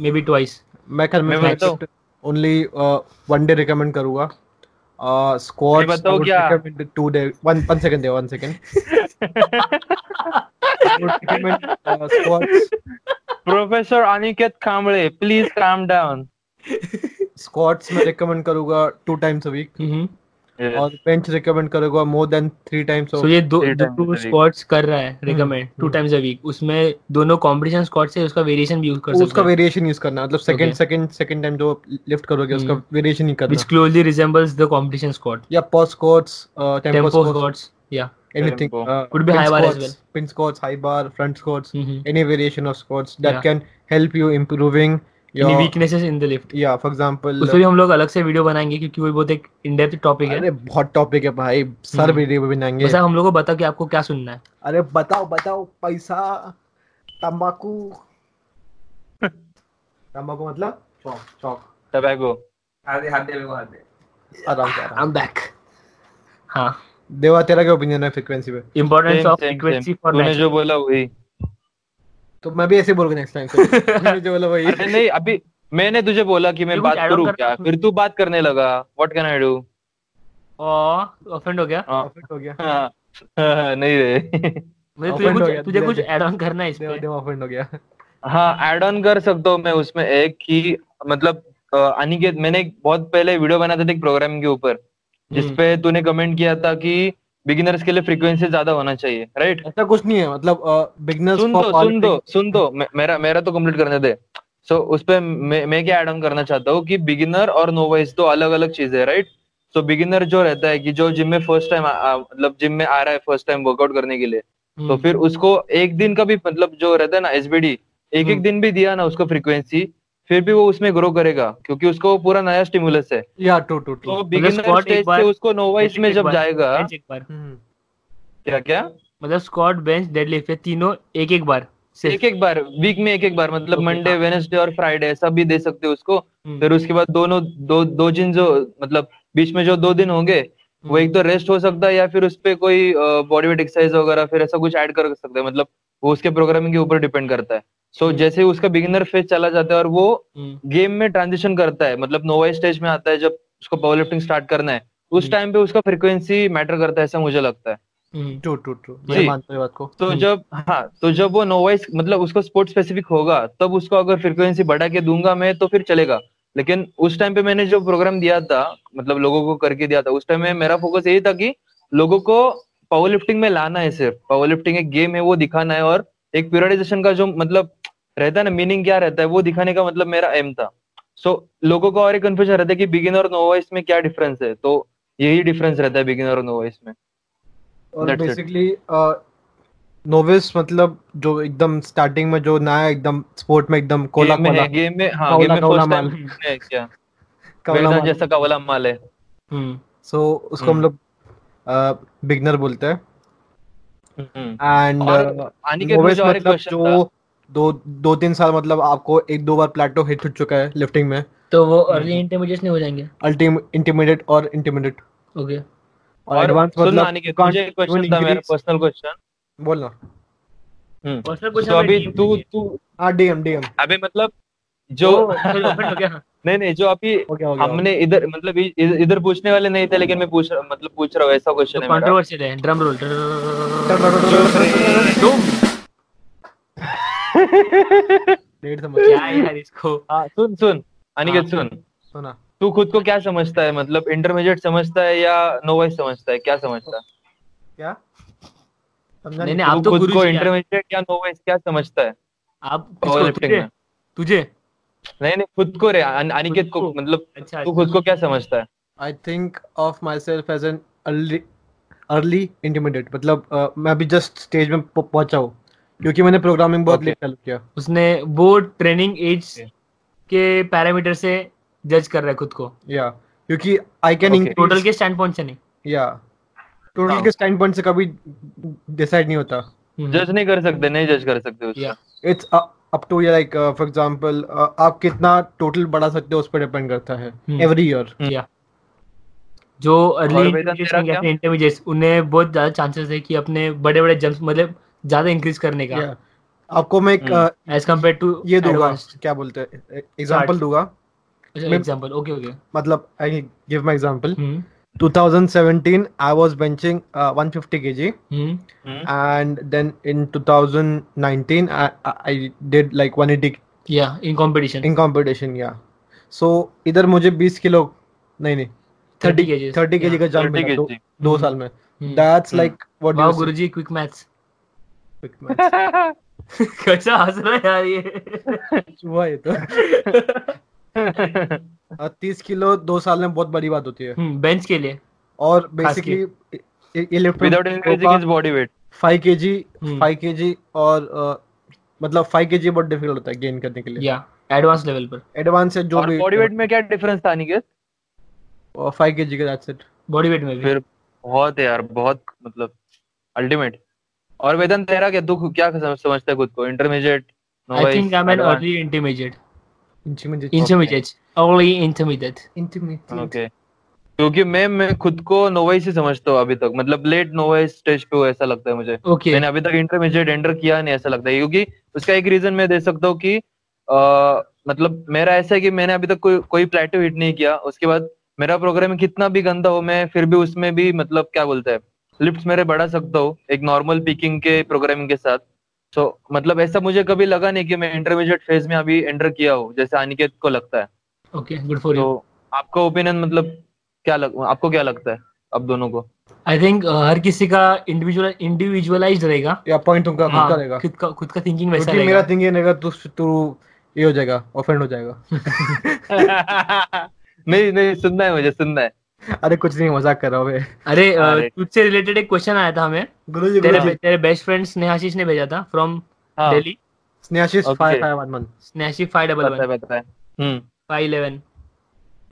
may be twice, मैं conventional only one day recommend करूंगा, squat recommend two day one one second they one second recommend squats. Professor Aniket Kamble please calm down. Squats में recommend करूंगा two times a week, और bench recommend करूंगा more than three times. So ये दो दो squats कर रहा है recommend two times a week, उसमें दोनों कॉम्पिटिशन स्क्वाट्स है, उसका वेरिएशन भी यूज कर सकते हो, उसका वेरिएशन यूज करना मतलब सेकंड सेकंड सेकंड टाइम जो लिफ्ट करोगे उसका वेरिएशन ही करना, which closely resembles the competition squat या पॉज स्क्वाट्स, टेम्पो स्क्वाट्स या anything uh, could be high bar as well, pin squats, high bar, front squats, mm-hmm. any variation of squats that yeah. can help you improving your any weaknesses in the lift, yeah for example उसपे भी हम लोग अलग से video बनाएंगे क्योंकि वो बहुत एक in depth topic है। अरे बहुत टॉपिक है भाई, सर वीडियो बनाएंगे, बस हम लोगों को बताओ कि आपको क्या सुनना है। अरे बताओ बताओ पैसा तंबाकू तंबाकू मतलब चौक चौक टबैको आधे हाथे में हाथे आराम से I'm back। हां देवा तेरा क्या ओपिनियन है फ्रीक्वेंसी पे, इंपॉर्टेंस ऑफ फ्रीक्वेंसी फॉर तूने जो बोला वही तो मैं भी ऐसे बोलूंगा नेक्स्ट टाइम से, तूने जो बोला वही। अरे नहीं अभी मैंने तुझे बोला कि मैं बात करूं क्या, फिर तू बात करने लगा, what can I do, offend हो गया ऑफेंड हो गया हां नहीं रे तुझे कुछ ऐड ऑन करना है इस पे, देवा ऑफेंड हो गया। हां ऐड ऑन कर सकता हूं मैं उसमें एक कि मतलब अनिकेत मैंने बहुत पहले वीडियो बनाया था एक प्रोग्राम के ऊपर जिसपे तूने कमेंट किया था कि बिगिनर्स के लिए फ्रीक्वेंसी ज्यादा होना चाहिए, राइट? ऐसा कुछ नहीं है, मतलब बिगिनर्स सुन दो सुन दो सुन दो मेरा मेरा तो कंप्लीट करने दे। सो उसपे मैं क्या ऐड ऑन करना चाहता हूँ कि बिगिनर और नोवाइस तो अलग अलग चीज है, राइट? सो बिगिनर जो रहता है कि जो जिम में फर्स्ट टाइम मतलब जिम में आ रहा है फर्स्ट टाइम वर्कआउट करने के लिए, तो फिर उसको एक दिन का भी मतलब जो रहता है ना एसबीडी एक एक दिन भी दिया ना उसको फ्रीक्वेंसी, फिर भी वो उसमें ग्रो करेगा क्योंकि उसको पूरा नया स्टिमुलस है। या to to to beginner stage से उसको नोवाइस में जब जाएगा क्या क्या मतलब स्क्वाट बेंच डेडलिफ्ट तीनों एक एक बार एक एक बार वीक में एक एक बार मतलब मंडे वेडनेसडे और फ्राइडे ऐसा भी दे सकते हो उसको। फिर उसके बाद दोनों दो दो दिन जो मतलब बीच में जो दो दिन होंगे वो एक तो रेस्ट हो सकता है या फिर उस पर कोई बॉडी वेट एक्सरसाइज वगैरह फिर ऐसा कुछ ऐड कर सकते हैं, मतलब वो उसके प्रोग्रामिंग के ऊपर डिपेंड करता है। सो so, जैसे उसका बिगिनर फेज चला जाता है और वो गेम में ट्रांजिशन करता है मतलब नोवाइस स्टेज में आता है जब उसको पावर लिफ्टिंग स्टार्ट करना है उस टाइम पे उसका फ्रीक्वेंसी मैटर करता है ऐसा मुझे लगता है। टू टू टू मैं मानता हूं बात को। तो जब हाँ तो जब वो नोवाइस मतलब उसको स्पोर्ट स्पेसिफिक होगा तब उसको अगर फ्रीक्वेंसी बढ़ा के दूंगा मैं तो फिर चलेगा, लेकिन उस टाइम पे मैंने जो प्रोग्राम दिया था मतलब लोगों को करके दिया था उस टाइम में मेरा फोकस यही था कि लोगों को पावर लिफ्टिंग में लाना है, सिर्फ पावर लिफ्टिंग एक गेम है वो दिखाना है और एक प्योराइजेशन का जो मतलब रहता है ना मीनिंग क्या रहता है वो दिखाने का मतलब मेरा एम था। सो so, लोगों को और एक कंफ्यूजन रहता है कि बिगिनर और नोवाइस में क्या डिफरेंस है, तो यही डिफरेंस रहता है बिगिनर और नोवाइस में। और बेसिकली नोविस मतलब जो एकदम स्टार्टिंग में जो नया एकदम स्पोर्ट में एकदम कोला कोला गेम में हां गेम में फर्स्ट टाइम है क्या कवला जैसा कवला माल है। सो उसको हम लोग बिगनर बोलते हैं. एंड मतलब जो दो दो तीन साल मतलब आपको एक दो बार प्लेटो हिट हो चुका है लिफ्टिंग में, तो वो अर्ली इंटरमीडिएट नहीं हो जाएंगे, इंटरमीडिएट और इंटरमीडिएट. ओके. और एडवांस मतलब मुझे क्वेश्चन था मेरा, पर्सनल क्वेश्चन बोलना. Hmm personal question. तो अभी तू तू हां डीएम डीएम अबे मतलब जो नहीं नहीं जो अभी हमने इधर मतलब इधर पूछने वाले नहीं थे, लेकिन मैं पूछ मतलब पूछ रहा हूँ, ऐसा क्वेश्चन है. कंट्रोवर्सी है. Drum roll. डेढ़ समझ क्या यार इसको. हाँ सुन सुन अनिकेत सुन सुना, तू खुद को क्या समझता है? मतलब इंटरमीडिएट समझता है या नो वाइज समझता है? क्या समझता है? क्या नहीं नहीं आप तो खुद को इंटरमीडिएट या नो वाइज क्या समझता है आप पावरलिफ्टिंग में? तुझे नहीं नहीं खुद को रे अनिकेत को मतलब तू खुद को क्या समझता है? I think of myself as an early intermediate. मतलब मैं अभी जस्ट स्टेज में पहुंचा हूँ, क्योंकि मैंने प्रोग्रामिंग बहुत लेट चालू किया. उसने वो ट्रेनिंग एज के पैरामीटर से जज कर रहा है खुद को. या क्योंकि आई कैन टोटल के स्टैंड पॉइंट से नहीं. या टोटल के स्टैंड पॉइंट से कभी डिसाइड नहीं होता, जज नहीं कर सकते, नहीं जज कर सकते उसका. It's up to like for example आप कितना टोटल बढ़ा सकते हो उस पर डिपेंड करता है एवरी ईयर. या जो अर्ली इंटरमीडिएट्स उन्हें बहुत ज्यादा चांसेस है कि अपने बड़े बड़े जंप्स मतलब ज्यादा इंक्रीज करने का. आपको मैं एक एज कंपेयर टू ये दूंगा, क्या बोलते हैं, एग्जांपल दूंगा. Example. Okay, okay. मतलब I give my example. Hmm. twenty seventeen I was benching uh, one hundred fifty kilograms hmm. Hmm. and then in twenty nineteen I, I did like one hundred eighty. Yeah, in competition. In competition, yeah. So इधर मुझे twenty kilo नहीं नहीं thirty kg thirty kg का jump मिला दो दो साल में. That's hmm. like what? Wow, Guruji, quick maths. Quick maths. कैसा हंस रहा है यार ये? चुहा ये तो. तीस किलो दो साल में बहुत बड़ी बात होती है बेंच के लिए. और basically without increasing his body weight five kg और uh, मतलब five kg बहुत डिफिकल्ट होता है गेन करने के लिए. या एडवांस लेवल पर एडवांस है जो भी. और बॉडी वेट में क्या डिफरेंस था निकेत? five kg का दैट्स इट. बॉडी वेट में भी फिर बहुत है यार, बहुत मतलब अल्टीमेट. और वेदन तेरा क्या, तू क्या समझता है खुद को? Intermediate, novice? I think I am an early intermediate. Intermediate intermediate only intermediate intermediate okay. क्योंकि मैं मैं खुद को नोवाइज से समझता हूँ अभी तक, मतलब लेट नोवाइज स्टेज पे हूँ ऐसा लगता है मुझे. okay. मैंने अभी तक इंटरमीडिएट एंटर किया नहीं ऐसा लगता है, क्योंकि उसका एक रीजन मैं दे सकता हूँ कि आ, मतलब मेरा ऐसा है कि मैंने अभी तक कोई कोई प्लेटो हिट नहीं किया. उसके बाद मेरा प्रोग्राम कितना भी गंदा हो, मैं फिर भी उसमें भी मतलब क्या बोलते हैं लिफ्ट मेरे बढ़ा सकता हूँ एक नॉर्मल पीकिंग के प्रोग्रामिंग के साथ. तो so, मतलब ऐसा मुझे कभी लगा नहीं कि मैं इंटरमीडिएट फेज में अभी एंटर किया हूँ जैसे अनिकेत को लगता है. Okay good for you. तो आपका ओपिनियन मतलब क्या लग, आपको क्या लगता है अब दोनों को? आई थिंक uh, हर किसी का इंडिविजुअल इंडिविजुअलाइज्ड रहेगा या पॉइंट उनका खुद का रहेगा, खुद का खुद का थिंकिंग वैसा रहेगा. मेरा थिंकिंग रहेगा तो तू ये हो जाएगा, ऑफेंड हो जाएगा. नहीं नहीं सुनना है मुझे, सुनना है. अरे कुछ नहीं, मजाक कर रहा हूँ. अरे तुझसे रिलेटेड एक क्वेश्चन आया था हमें, गुरुजी तेरे तेरे बेस्ट फ्रेंड स्नेहाशीष ने भेजा था from Delhi. Snehashish five five one one Snehashish five one one पता है हम्म five eleven.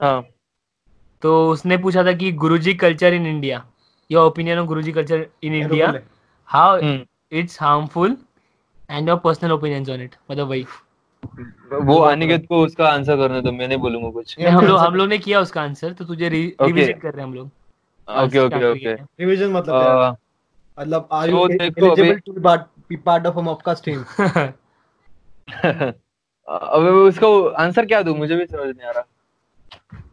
हां तो उसने पूछा था कि guruji culture in India, your opinion on guruji culture in India, how it's harmful and your personal opinions on it. मतलब वही वो अनिकेत को उसका आंसर करने दो, मैं नहीं बोलूंगा कुछ. हम लोग हम लोग ने किया उसका आंसर, तो तुझे रिविजिट कर रहे हैं हम लोग. ओके ओके ओके रिविजन मतलब मतलब are you eligible to be part of a मॉपकास्ट team? अब उसका आंसर क्या दूं, मुझे भी समझ नहीं आ रहा.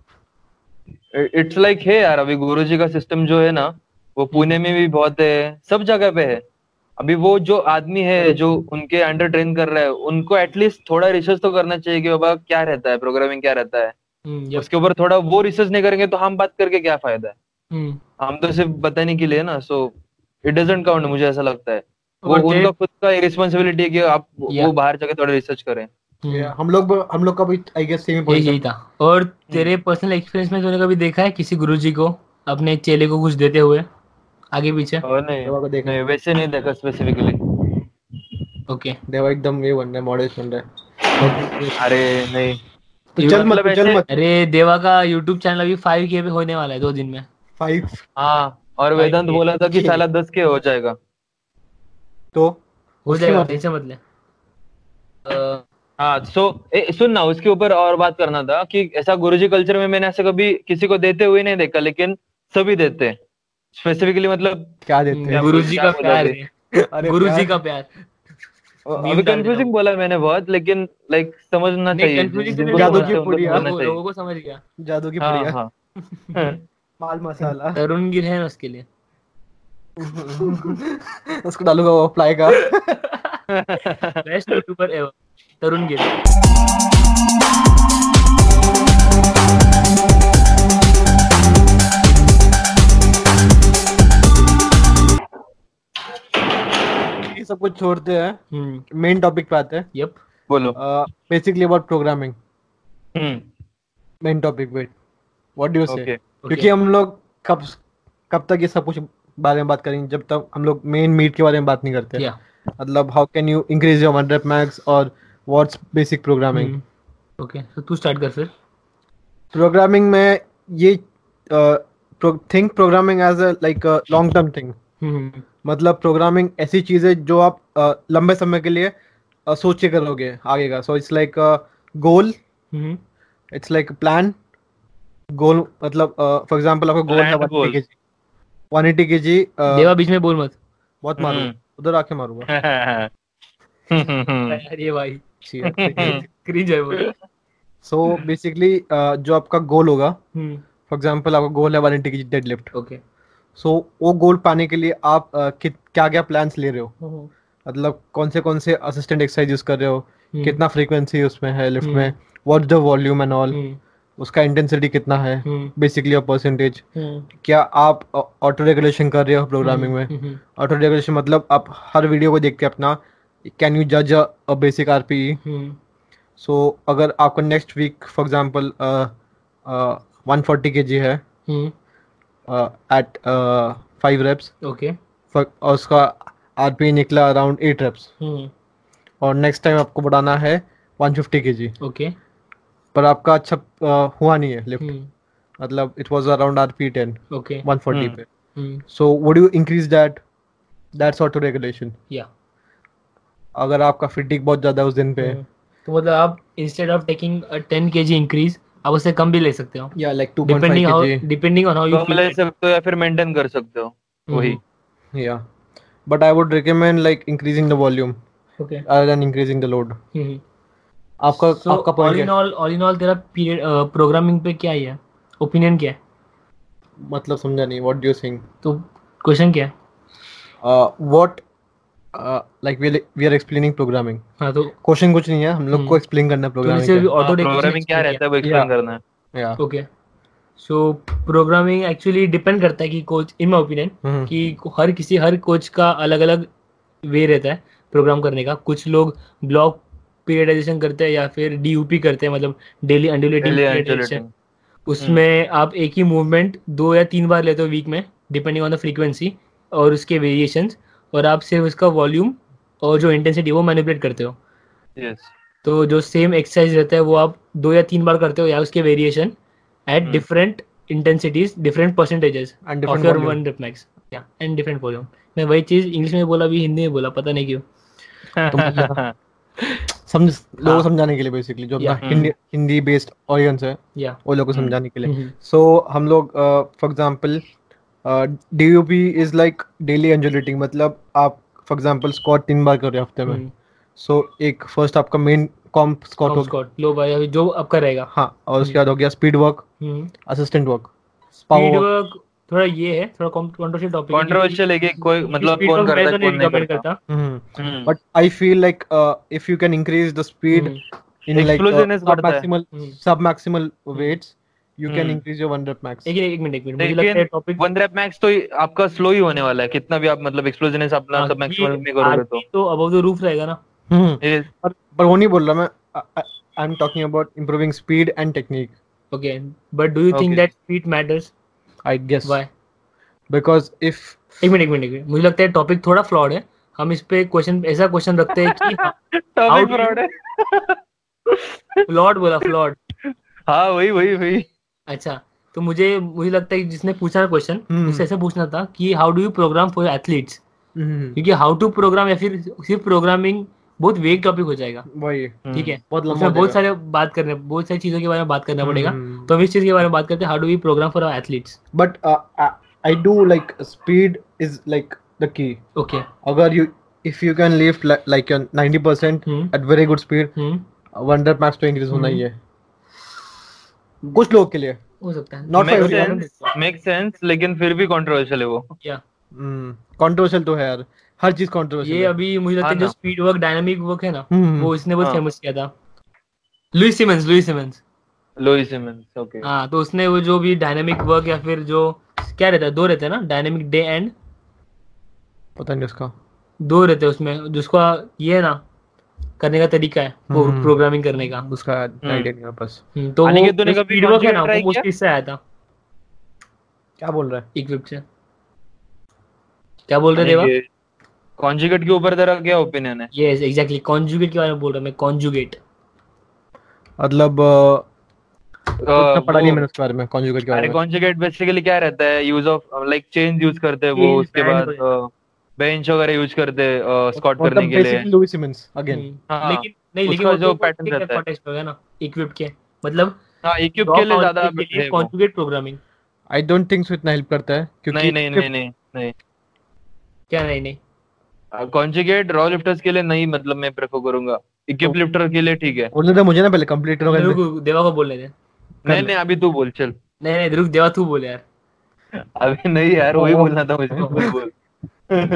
इट्स लाइक है यार, अभी गुरुजी का सिस्टम जो है ना वो पुणे में भी बहुत है, सब जगह पे है. अभी वो जो आदमी है जो उनके अंडर ट्रेन कर रहा है, उनको एटलीस्ट थोड़ा रिसर्च तो करना चाहिए कि बाबा क्या रहता है प्रोग्रामिंग, क्या रहता है उसके ऊपर. थोड़ा वो रिसर्च नहीं करेंगे तो हम बात करके क्या फायदा है? हम तो सिर्फ बताने के लिए ना. सो इट डजंट काउंट, मुझे ऐसा लगता है. वो उनका खुद का रिस्पांसिबिलिटी है कि आप वो बाहर जाके थोड़ा रिसर्च करें. हम लोग हम लोग का भी आई गेस सेम ही था. और तेरे पर्सनल एक्सपीरियंस में तूने कभी देखा है किसी गुरुजी को अपने चेले को कुछ देते हुए आगे पीछे? और नहीं, देवा को देखा नहीं, वैसे नहीं देखा स्पेसिफिकली. ओके देवा एकदम ये बनना मॉडल बन रहा है. अरे नहीं तो चल मत चल मत. अरे देवा का YouTube चैनल अभी five K पे होने वाला है दो दिन में. five हां और वेदांत बोला था कि साला दस के हो जाएगा, तो हो जाएगा इसके बदले। हाँ सो सुन ना, उसके ऊपर और बात करना था कि ऐसा गुरुजी कल्चर में मैंने ऐसे कभी किसी को देते हुए नहीं देखा, लेकिन सभी देते, स्पेसिफिकली मतलब क्या देते हैं गुरुजी का प्यार, गुरुजी का प्यार। अभी कंफ्यूजिंग बोला मैंने बहुत, लेकिन लाइक समझना चाहिए, जादू की पुड़ी लोगों को समझ गया, जादू की पुड़ी माल मसाला तरुण गिर है उसके लिए उसको डालूंगा वो अप्लाई का बेस्ट यूट्यूबर एवर तरुण गिर। सब कुछ छोड़ते हैं, मेन टॉपिक पे आते हैं। यप बोलो। Basically about programming, main topic पे व्हाट डू यू से, क्योंकि हम लोग कब कब तक ये सब कुछ बारे में बात करेंगे जब तक हम लोग मेन मीट के बारे में बात नहीं करते, मतलब how can you increase your hundred max और व्हाट्स बेसिक प्रोग्रामिंग। ओके तो तू स्टार्ट कर फिर। प्रोग्रामिंग में ये think programming as a like a long term thing, मतलब प्रोग्रामिंग ऐसी चीज है जो आप uh, लंबे समय के लिए uh, सोच के करोगे आगे का। So it's like goal, it's like plan. Goal मतलब फॉर एग्जांपल आपका गोल है one eighty KG one eighty KG. Deva बीच में बोल मत, बहुत मारूंगा उधर आके मारूंगा अरे भाई क्रिंज है वो। सो बेसिकली जो आपका गोल होगा, फॉर एग्जांपल आपका गोल है one eighty KG deadlift, okay. So वो गोल पाने के लिए आप क्या क्या प्लान्स ले रहे हो, मतलब कौन से कौन से असिस्टेंट एक्सरसाइज यूज कर रहे हो, कितना फ्रीक्वेंसी उसमें है लिफ्ट में, what's the volume and all, उसका इंटेंसिटी कितना है बेसिकली और परसेंटेज। क्या आप ऑटो रेगुलेशन कर रहे हो प्रोग्रामिंग में? ऑटो रेगुलेशन मतलब आप हर वीडियो को देख के अपना कैन यू जज अ बेसिक आरपीई। सो अगर आपका next week for example one forty KG है एट फाइव रेप्स, ओके, और उसका आरपीई निकला अराउंड एट रेप्स, और नेक्स्ट टाइम आपको बढ़ाना है वन फिफ्टी केजी, ओके, पर आपका अच्छा uh, हुआ नहीं है लिफ्ट, मतलब it was around RPE ten, okay, one forty पे। So would you increase that, that's auto regulation. या अगर आपका फटीग बहुत ज्यादा उस दिन पे, तो मतलब आप instead of taking ten KG increase, आप उससे कम भी ले सकते हो, या like two point five KG depending on how you feel, ले सकते हो या फिर मेंटेन कर सकते हो वही। या but I would recommend like increasing the volume, okay, other than increasing the load. आपका आपका all in all all in all तेरा पीरियड प्रोग्रामिंग पे क्या है, ओपिनियन क्या है, मतलब समझा नहीं, व्हाट डू यू थिंक? तो क्वेश्चन क्या है, what like we are explaining programming. हाँ तो क्वेश्चन कुछ नहीं है, हम लोग को एक्सप्लेन करना है प्रोग्रामिंग, ऑटो प्रोग्रामिंग क्या रहता है वो एक्सप्लेन करना है, या okay. So programming actually depend करता है कि कोच, इन माय ओपिनियन, कि हर किसी हर कोच का अलग अलग वे रहता है प्रोग्राम करने का। कुछ लोग ब्लॉक पीरियडाइजेशन करते हैं या फिर डीयूपी करते हैं, मतलब डेली अंडुलेटिंग पीरियडाइजेशन। उसमें आप एक ही मूवमेंट दो या तीन बार लेते हो वीक में, डिपेंडिंग ऑन द फ्रीक्वेंसी और उसके वेरिएशंस, और आप सिर्फ इसका वॉल्यूम और जो इंटेंसिटी वो मैनिपुलेट करते हो। yes. तो जो सेम एक्सरसाइज रहता है वो आप दो या तीन बार करते हो, या उसके variation at different intensities, different percentages of your one rep max and different volume. मैं वही चीज इंग्लिश में बोला भी, हिंदी में बोला, पता नहीं क्यों समझ लोगों समझाने के लिए, बेसिकली जो अपना हिंदी बेस्ड ऑडियंस है वो लोगों को समझाने के लिए। सो हम लोग for example D U P is like daily undulating, मतलब आप फॉर एग्जाम्पल स्क्वाट तीन बार कर रहे हो हफ्ते में। सो एक फर्स्ट आपका मेन कॉम्प स्क्वाट होगा, लो भाई जो आपका रहेगा, हाँ, और उसके बाद हो गया speed work, assistant work. Speed work थोड़ा ये है, थोड़ा कंट्रोवर्शियल टॉपिक, कंट्रोवर्शियल है कि कोई मतलब कौन करता है कौन नहीं करता, but I feel like if you can increase the speed in like maximal sub maximal weights, you can increase your one rep max. एक एक मिनट एक मिनट मुझे लगता है टॉपिक one rep max तो आपका स्लो ही होने वाला है, कितना भी आप मतलब एक्सप्लोजनेस अपना सब मैक्सिमम में करोगे तो तो अबव द रूफ रहेगा ना। हम्म पर वो नहीं बोल रहा मैं, I am talking about improving speed and technique. Okay but do you think that speed matters? I guess why, because if एक मिनट एक मिनट मुझे लगता है टॉपिक थोड़ा फ्लॉड है, हम इस पे क्वेश्चन ऐसा क्वेश्चन रखते हैं कि टॉपिक फ्लॉड है, फ्लॉड बोला, फ्लॉड, हां वही वही वही। अच्छा तो मुझे मुझे लगता है जिसने पूछा क्वेश्चन उसे ऐसा पूछना था कि how do you program for athletes, क्योंकि हाउ टू प्रोग्राम या फिर सिर्फ प्रोग्रामिंग बहुत वेग टॉपिक हो जाएगा, ठीक है, बहुत लंबा, बहुत सारे बात करने, बहुत सारी चीजों के बारे में बात करना पड़ेगा। तो हम इस चीज के बारे में बात करते हैं, how do we program for our athletes. But I do like speed is like the key. Okay, अगर you if you can lift like ninety percent at very good speed, wonder max twenty होना ही है कुछ लोगों के लिए, हो सकता है not for everyone, make sense, लेकिन फिर भी कंट्रोवर्शियल है वो। या कंट्रोवर्शियल तो है यार, हर चीज कंट्रोवर्शियल। ये अभी मुझे लगता है जो स्पीड वर्क, डायनामिक वर्क है ना, वो इसने बहुत फेमस किया था, Louie Simmons Louie Simmons Louie Simmons okay हां। तो उसने वो जो भी डायनामिक वर्क या फिर जो क्या रहता है, दो रहते हैं ना, डायनामिक डे एंड पता नहीं उसका, दो रहते हैं उसमें, जिसका ये है ना करने का तरीका है वो प्रोग्रामिंग करने का, उसका आईडिया नहीं मेरे पास। तो वो स्पीड वर्क है ना, वो मुश्किल से आया था। क्या बोल रहा है इक्विप से, क्या बोल रहे देवा? कॉन्जुगेट के ऊपर तेरा क्या ओपिनियन है? यस एग्जैक्टली, कॉन्जुगेट के बारे में बोल रहा हूं मैं। कॉन्जुगेट मतलब पढ़ा नहीं मैंने उसके बारे में, कॉन्जुगेट के बारे में। कॉन्जुगेट बेसिकली क्या रहता है, use of like change use करते हैं वो, उसके बाद बेंच वगैरह यूज करते हैं स्क्वाट करने के लिए, लुई सिमंस अगेन। लेकिन नहीं, लेकिन जो पैटर्न रहता है कॉन्टेक्स्ट है ना इक्विप के, मतलब हां इक्विप के लिए ज्यादा बेटर है conjugate programming. I don't think so इतना हेल्प करता है, क्योंकि नहीं नहीं नहीं नहीं क्या नहीं नहीं कॉन्जुगेट रॉ लिफ्टर्स के लिए नहीं, मतलब मैं प्रेफर करूंगा इक्विप लिफ्टर के लिए, ठीक है। बोलने दे मुझे ना पहले कंप्लीट होगा, देवा को बोलने दे। नहीं नहीं अभी तू बोल, चल। नहीं नहीं रुक, देवा तू बोल यार। अभी नहीं यार, वही बोलना था मुझे, बोल बोल। हाँ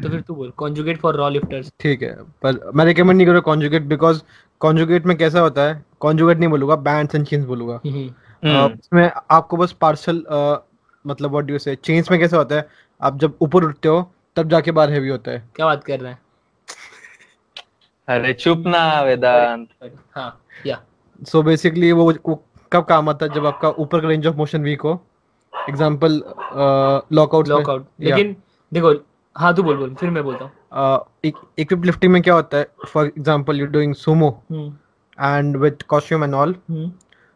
तो फिर तू बोल, कॉन्जुगेट फॉर रॉ लिफ्टर्स। ठीक है, पर मैं रिकमेंड नहीं करूंगा कॉन्जुगेट, बिकॉज कॉन्जुगेट में कैसा होता है, कॉन्जुगेट नहीं बोलूंगा, बैंड्स एंड चेन्स बोलूंगा। इसमें आपको बस पार्शल मतलब what do you say, chains में कैसा होता है, आप जब ऊपर उठते हो तब जाके बार हैवी होता है। क्या बात कर रहे हैं, अरे चुप ना वेदांत। हां या सो बेसिकली वो कब काम आता है, जब आपका ऊपर का रेंज ऑफ मोशन वीक हो, एग्जांपल लॉकआउट लॉकआउट लेकिन देखो। हां तू बोल बोल, फिर मैं बोलता हूं। इक्विप लिफ्टिंग में क्या होता है, for example you doing sumo and with costume and all,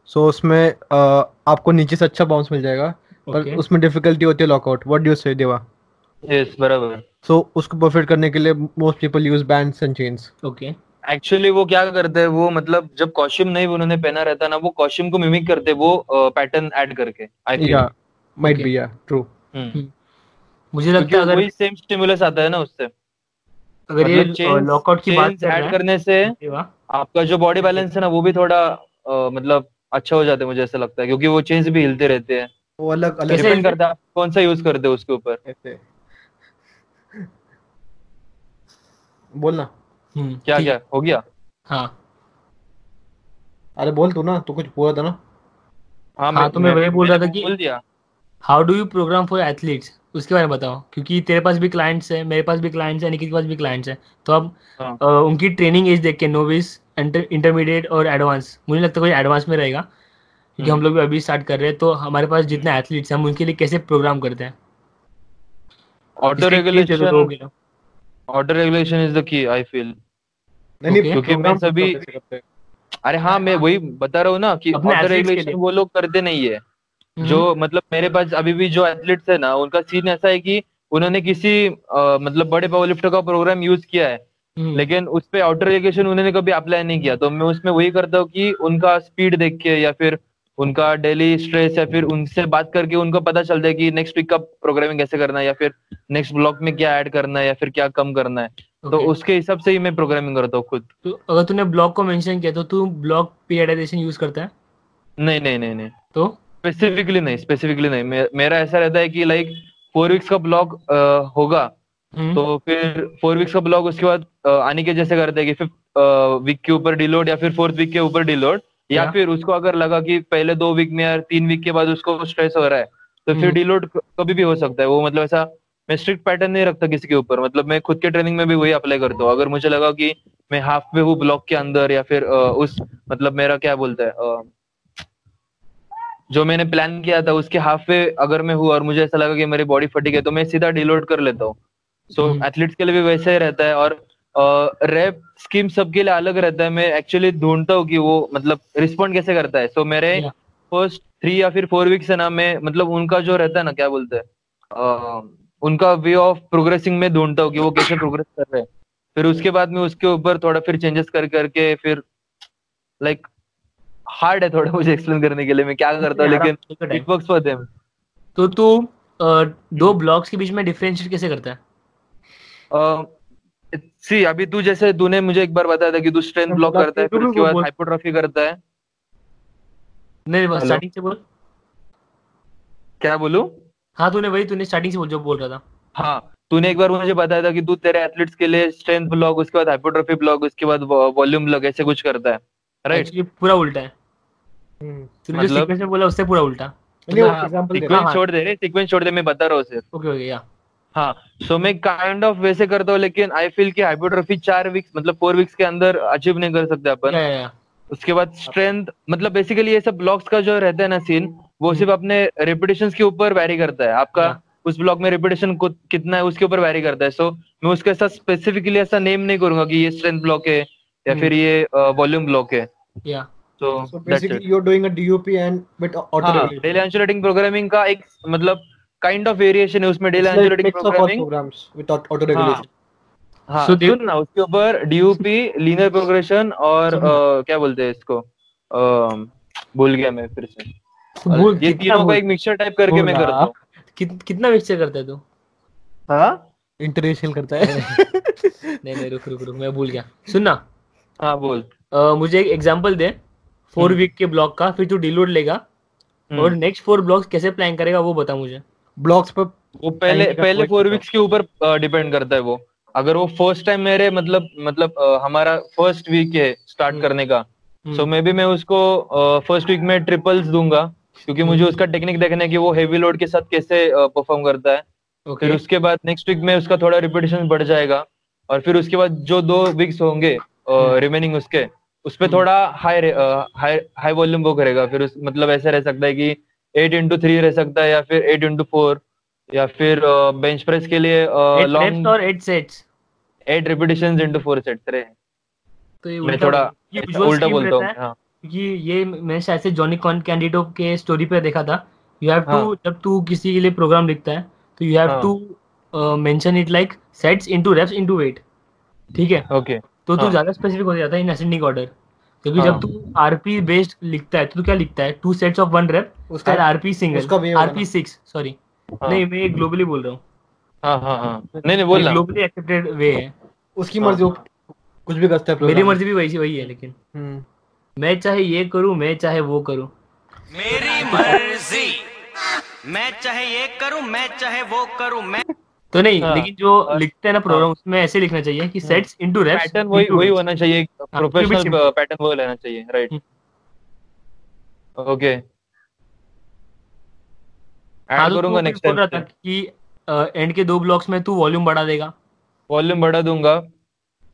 so so, उसमें uh, आपको नीचे से अच्छा बाउंस मिल जाएगा, पर okay. उसमें डिफिकल्टी होती है लॉकआउट। व्हाट डू यू से देवा? यस बराबर। सो उसको परफेक्ट करने के लिए most people use bands and chains. Okay, actually वो क्या करते हैं, वो मतलब जब कॉस्ट्यूम नहीं उन्होंने पहना रहता ना, वो कॉस्ट्यूम को मिमिक करते हैं वो पैटर्न uh, ऐड करके। I think yeah might be या ट्रू। मुझे लगता है अगर वही सेम स्टिमुलस आता है ना उससे, अगर ये लॉकआउट की बात ऐड करने से आपका जो बॉडी बैलेंस है ना वो भी थोड़ा मतलब अच्छा हो जाता है, मुझे ऐसा लगता है, क्योंकि वो चेन्स भी हिलते रहते हैं, वो अलग अलग डिपेंड करता है कौन सा यूज करते हो उसके ऊपर। ऐसे बोलना क्या क्या हो गया? हाँ अरे बोल तू ना, तू कुछ बोल रहा था ना। हाँ मैं तो मैं वही बोल रहा था कि how do you program for athletes, उसके बारे में बताओ, क्योंकि तेरे पास भी क्लाइंट्स है, मेरे पास भी क्लाइंट्स है, निकित के पास भी क्लाइंट्स है। तो अब उनकी ट्रेनिंग एज देख के, नोविस, इंटरमीडिएट और एडवांस, मुझे लगता है कोई एडवांस में रहेगा क्योंकि हम लोग भी अभी स्टार्ट कर रहे हैं। तो हमारे पास जितने एथलीट्स हैं हम उनके लिए कैसे प्रोग्राम करते हैं? Auto regulation, auto regulation is the key I feel. नहीं क्योंकि मैं सभी, अरे हाँ मैं वही बता रहा हूँ ना कि ऑटो रेगुलेशन वो लोग करते नहीं है जो, मतलब मेरे पास अभी भी जो एथलीट्स है ना उनका सीन ऐसा है कि उन्होंने किसी मतलब बड़े पावरलिफ्टर का प्रोग्राम यूज किया है, लेकिन उस पे ऑटो रेगुलेशन उन्होंने कभी अप्लाई नहीं किया। तो मैं उसमें वही करता हूँ कि उनका स्पीड देख के या फिर उनका डेली स्ट्रेस या फिर उनसे बात करके उनको पता चलता है कि नेक्स्ट वीक का प्रोग्रामिंग कैसे करना है या फिर नेक्स्ट ब्लॉक में क्या ऐड करना है या फिर क्या कम करना है। okay. तो उसके हिसाब से ही मैं प्रोग्रामिंग करता हूँ खुद। तो अगर तूने ब्लॉक को मेंशन किया तो तू ब्लॉक पीरियडाइजेशन यूज करता है? नहीं नहीं नहीं नहीं तो स्पेसिफिकली नहीं, स्पेसिफिकली नहीं। मेरा ऐसा रहता है कि लाइक फोर वीक्स का ब्लॉक होगा, तो फिर फोर वीक्स का ब्लॉग उसके बाद आने के जैसे करते हैं कि फिफ्थ वीक के ऊपर डीलोड या फिर फोर्थ वीक के ऊपर डीलोड, या फिर उसको अगर लगा कि पहले दो वीक में या तीन वीक के बाद उसको स्ट्रेस हो रहा है तो फिर डीलोड कभी भी हो सकता है। वो मतलब ऐसा मैं स्ट्रिक्ट पैटर्न नहीं रखता किसी के ऊपर, मतलब मैं खुद के ट्रेनिंग में भी वही अप्लाई करता हूँ। अगर मुझे लगा कि मैं हाफ पे हूँ ब्लॉक के अंदर या फिर उस मतलब मेरा क्या बोलता है जो मैंने प्लान किया था उसके हाफ पे अगर मैं हूँ और मुझे ऐसा लगा कि मेरी बॉडी फटी है तो मैं सीधा डीलोड कर लेता हूँ। सो एथलीट्स के लिए भी वैसा ही रहता है। और रेप स्कीम सबके लिए अलग रहता है. मैं एक्चुअली ढूंढता हूँ कि वो मतलब रिस्पॉन्ड कैसे करता है. सो so, मेरे फर्स्ट थ्री या फिर फोर वीक्स है ना, मैं मतलब उनका जो रहता है ना, क्या बोलते हैं, उनका वे ऑफ प्रोग्रेसिंग में ढूंढता हूँ कि वो कैसे प्रोग्रेस कर रहे हैं. फिर उसके बाद में उसके ऊपर थोड़ा फिर चेंजेस कर करके, फिर लाइक हार्ड है थोड़ा मुझे एक्सप्लेन करने के लिए मैं क्या करता हूँ, लेकिन इट वर्क्स फॉर देम. तो तू दो ब्लॉक्स के बीच में डिफरेंशिएट कैसे करता है? सी अभी तू जैसे तूने मुझे एक बार बताया था कि तू स्ट्रेंथ ब्लॉक करता है, फिर उसके बाद हाइपोट्रोफी करता है. नहीं बस स्टार्टिंग से बोल. क्या बोलूं? हाँ तूने वही तूने स्टार्टिंग से बोल जो बोल रहा था. हाँ तूने एक बार मुझे बताया था कि तू तेरे एथलीट्स के लिए स्ट्रेंथ ब्लॉक, उसके बाद हाइपोट्रोफी ब्लॉक, उसके बाद वॉल्यूम ब्लॉक ऐसे कुछ करता है, राइट? ये पूरा उल्टा है. तूने जो सीक्वेंस में बोला उससे पूरा उल्टा. सीक्वेंस छोड़ दे रे, सीक्वेंस छोड़ दे, मैं बता रहा हूँ सिर्फ. ओके ओके या हाँ. सो मैं काइंड ऑफ वैसे करता हूँ, लेकिन आई फील कि हाइपोट्रोफी चार वीक्स मतलब फोर वीक्स के अंदर अचीव नहीं कर सकते अपन. उसके बाद स्ट्रेंथ मतलब बेसिकली ये सब ब्लॉक्स का जो रहता है ना सीन, वो सिर्फ अपने रेपिटेशंस के ऊपर वैरी करता है. आपका उस ब्लॉक में रेपिटेशन कितना है उसके ऊपर वैरी करता है. सो मैं उसके साथ स्पेसिफिकली ऐसा नेम नहीं करूंगा कि ये स्ट्रेंथ ब्लॉक है या फिर ये वॉल्यूम ब्लॉक है. So basically you are doing a DOP and with autoregulation. Daily undulating programming का एक मतलब kind of variation है उसमें. Daily undulating programming with autoregulation. हाँ सुन ना, उसके ऊपर डीओपी, लीनियर प्रोग्रेशन और क्या बोलते हैं इसको, भूल गया मैं फिर से. ये तीनों का एक मिक्सचर टाइप करके मैं करता हूँ. कितना मिक्सचर करता है तू? हाँ इंटरनेशनल करता है. नहीं नहीं रुक रुक रुक मैं भूल गया. सुनना हाँ बोल. मुझे एक एग्जांपल दे फोर वीक के ब्लॉक का, फिर तू डीलोड लेगा और नेक्स्ट फोर ब्लॉक्स कैसे प्लान करेगा वो बता मुझे. ब्लॉक्स पर वो पहले पहले फोर वीक्स के ऊपर डिपेंड करता है वो. अगर वो फर्स्ट टाइम मेरे मतलब मतलब हमारा फर्स्ट वीक है स्टार्ट करने का, सो मे बी मैं उसको फर्स्ट वीक में ट्रिपल्स दूंगा क्योंकि मुझे उसका टेक्निक देखना है कि वो हेवी लोड के साथ कैसे परफॉर्म करता है. okay. फिर उसके बाद नेक्स्ट वीक में उसका थोड़ा रिपीटेशन बढ़ जाएगा और फिर उसके बाद जो दो वीक्स होंगे रिमेनिंग uh, उसके उस पे थोड़ा हाई हाई हाई वॉल्यूम वो करेगा. फिर उस, मतलब ऐसा रह सकता है कि एट इंटू थ्री रह सकता है या फिर एट इंटू फोर या फिर बेंच uh, प्रेस के लिए लॉन्ग और eight sets, eight repetitions into four sets रहे. तो ये मैं थोड़ा उल्टा बोलता हूं. ये मैंने शायद से जॉनी कॉन कैंडिडो के स्टोरी पे देखा था. यू हैव टू, जब तू किसी के लिए प्रोग्राम लिखता है तो you have to mention it like sets into reps into weight, ठीक है? ओके. तो तू ज्यादा स्पेसिफिक हो जाता है इन असेंडिंग ऑर्डर, क्योंकि जब तू आरपी बेस्ड लिखता है तो क्या लिखता है, two sets of one rep उसका RP single, RP six. Sorry नहीं मैं ग्लोबली बोल रहा हूँ. हां हां हां नहीं नहीं बोल रहा हूं, ग्लोबली एक्सेप्टेड वे है. उसकी मर्जी कुछ भी करता है, मेरी मर्जी भी वही वही है. लेकिन मैं चाहे ये करूं, मैं चाहे वो करूं, मेरी मर्जी, मैं चाहे ये करूं, मैं चाहे वो करूं, मैं तो नहीं. लेकिन जो लिखते हैं ना प्रोग्राम उसमें ऐसे लिखना चाहिए कि सेट्स इनटू रेप्स, पैटर्न वही वही होना चाहिए, प्रोफेशनल पैटर्न वो लेना चाहिए, राइट? ओके. ऐड करूंगा नेक्स्ट टाइम कि एंड के दो ब्लॉक्स में तू वॉल्यूम बढ़ा देगा. वॉल्यूम बढ़ा दूंगा.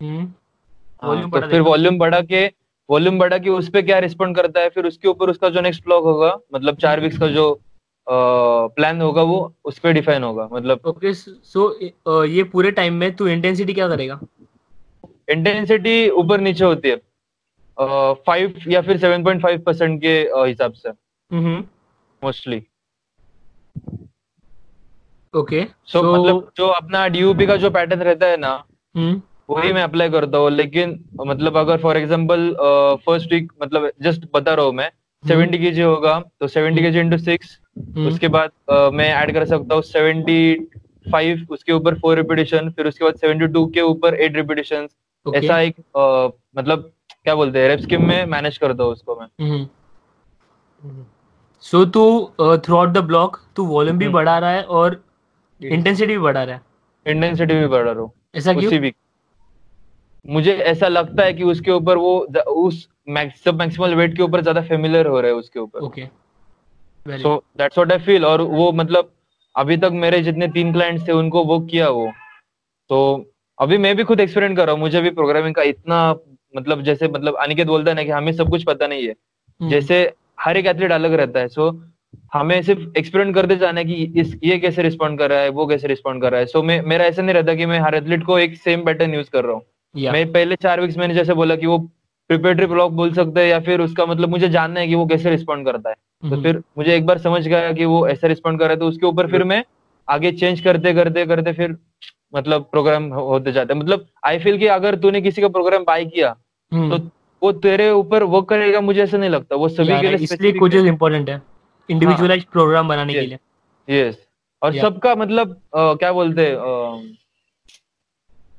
हम्म फिर वॉल्यूम बढ़ा के वॉल्यूम बढ़ा कि उस पे क्या रिस्पॉन्ड करता है, फिर उसके ऊपर उसका जो नेक्स्ट ब्लॉक होगा मतलब चार वीक्स का जो प्लान होगा वो उस पे डिफाइन होगा मतलब. ओके. सो ये पूरे टाइम में तू इंटेंसिटी क्या करेगा? इंटेंसिटी ऊपर नीचे होती है फाइव या फिर सेवन पॉइंट फाइव परसेंट के हिसाब से मोस्टली. ओके. सो मतलब जो अपना डीयूपी का जो पैटर्न रहता है ना mm-hmm. वही मैं अप्लाई करता हूँ. लेकिन मतलब अगर फॉर एग्जांपल फर्स्ट वीक मतलब जस्ट बता रहा हूँ मैं सेवेंटी के जी होगा तो सेवेंटी के जी इंटू सिक्स. उसके बाद uh, मैं ऐड कर सकता हूँ सेवेंटी फाइव, उसके ऊपर फोर रिपीटेशन, फिर उसके बाद सेवेंटी टू के ऊपर एट रिपीटेशन. okay. ऐसा एक uh, मतलब क्या बोलते हैं रेप स्कीम में मैनेज करता हूँ उसको मैं. सो तू थ्रू आउट द ब्लॉक तू वॉल्यूम भी बढ़ा रहा है और इंटेंसिटी भी बढ़ा रहा है. इंटेंसिटी भी बढ़ा रहा हूँ. ऐसा क्यों? मुझे ऐसा लगता है कि उसके ऊपर वो उस सब मैक्सिमल वेट के ऊपर ज्यादा फेमिलियर हो रहा है उसके ऊपर. Okay. So that's what I feel. और वो मतलब अभी तक मेरे जितने तीन क्लाइंट्स थे उनको वो किया वो. तो अभी मैं भी खुद एक्सपेरिमेंट कर रहा हूँ. मुझे भी प्रोग्रामिंग का इतना मतलब जैसे मतलब अनिकेत बोलता है ना कि हमें सब कुछ पता नहीं है. hmm. जैसे हर एक एथलीट अलग रहता है. सो so, हमें सिर्फ एक्सपेरिमेंट करते जाना है कि इस ये कैसे रिस्पॉन्ड कर रहा है, वो कैसे रिस्पॉन्ड कर रहा है. सो so, मैं मेरा ऐसा नहीं रहता कि मैं हर एथलीट को एक सेम पैटर्न यूज कर रहा हूँ. yeah. मैं पहले चार वीक्स मैंने जैसे बोला कि वो प्रिपेरेटरी ब्लॉक बोल सकते हैं या फिर उसका मतलब मुझे जानना है कि वो कैसे रिस्पॉन्ड करता है. mm-hmm. तो फिर मुझे एक बार समझ गया कि वो ऐसे रिस्पॉन्ड कर रहा है, तो उसके ऊपर फिर मैं आगे चेंज करते करते करते फिर मतलब प्रोग्राम होते जाते. मतलब आई फील कि अगर तूने किसी का प्रोग्राम बाय किया hmm. तो वो तेरे ऊपर वर्क करेगा, मुझे ऐसा नहीं लगता. वो सभी के लिए इसलिए कोचेस इंपॉर्टेंट है इंडिविजुअलाइज्ड प्रोग्राम बनाने के लिए. यस, और सबका मतलब क्या बोलते हैं,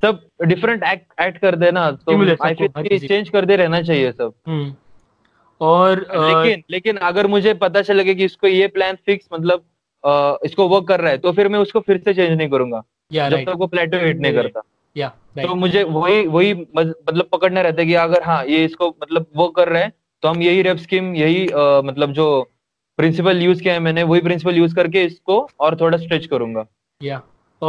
सब डिफरेंट एक्ट एक्ट करते हैं ना, तो आई फील चेंज करते रहना चाहिए सब. और लेकिन लेकिन अगर मुझे पता चले कि इसको ये प्लान फिक्स मतलब इसको वर्क कर रहा है, तो फिर मैं उसको फिर से चेंज नहीं करूंगा जब तक वो प्लेटो हिट नहीं करता. या तो मुझे वही वही मतलब पकड़ना रहता है कि अगर हाँ ये इसको मतलब वर्क कर रहे हैं तो हम यही रेप स्कीम, यही मतलब जो प्रिंसिपल यूज किया है मैंने वही प्रिंसिपल यूज करके इसको और थोड़ा स्ट्रेच करूंगा. या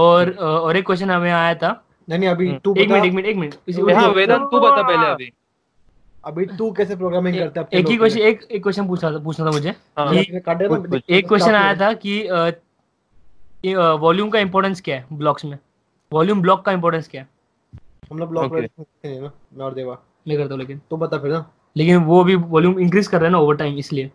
और और एक क्वेश्चन हमें आया था. नहीं अभी तू एक मिनट एक मिनट एक मिनट हाँ वेदांत तू बता पहले. अभी अभी तू कैसे प्रोग्रामिंग करता है? एक ही क्वेश्चन एक एक क्वेश्चन पूछा था पूछना था मुझे. एक क्वेश्चन आया था कि वॉल्यूम का इम्पोर्टेंस क्या है ब्लॉक्स में, वॉल्यूम ब्लॉक का इम्पोर्टेंस क्या है? हम लोग ब्लॉक नहीं ना नॉर देवा नहीं करता, लेकिन तो बता फिर ना. लेकिन वो भी वॉल्यूम इंक्रीज कर रहा है ना ओवर टाइम, इसलिए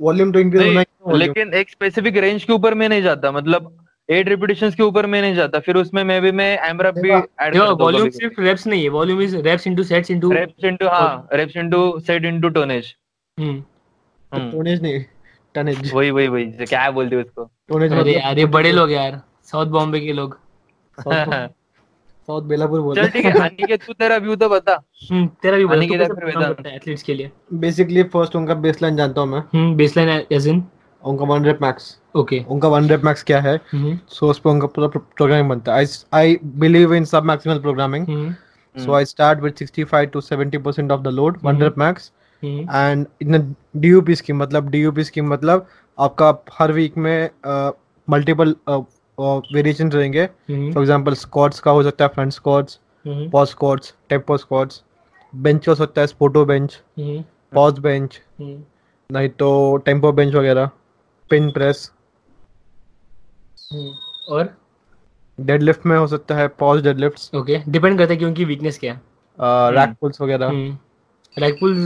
वॉल्यूम तो इंक्रीज होना है, लेकिन एक स्पेसिफिक रेंज के ऊपर मैं नहीं जाता. मतलब एट रिपीटेशंस के ऊपर मैं नहीं जाता, फिर उसमें मैं भी मैं एमरप भी ऐड करता हूं. वॉल्यूम सिर्फ रेप्स नहीं है, volume is reps into sets into reps into हां reps into set into tonnage. Hmm tonnage नहीं टनेज वही वही वही क्या बोलते उसको टोनेज. अरे यार ये बड़े लोग यार साउथ बॉम्बे के लोग साउथ बेलापुर बोलते हैं. चल ठीक है अनिकेत तू तेरा व्यू तो बता. हम्म तेरा व्यू बता अनिकेत फिर एथलीट्स के लिए. बेसिकली फर्स्ट उनका बेसलाइन जानता हूं मैं. हम्म बेसलाइन एज इन उनका वन रेप मैक्स. ओके उनका वन रेप मैक्स क्या है, सो उस पर उनका पूरा प्रोग्रामिंग बनता है. आई believe in submaximal programming, so I start with sixty-five to seventy percent of the load one rep max. And in DUP scheme, मतलब डीयूपी स्कीम मतलब आपका हर वीक में मल्टीपल वेरिएशन रहेंगे. फॉर एग्जांपल स्क्वाट्स का हो सकता है front squats, pause squats, tempo squats, bench हो सकता है स्पोटो बेंच, पॉज बेंच, नहीं तो टेम्पो बेंच वगैरह, पिन प्रेस. और डेडलिफ्ट में हो सकता है पॉज डेडलिफ्ट्स. ओके डिपेंड करता है कि उनकी वीकनेस क्या है. रैक पुल्स वगैरह, rack pulls,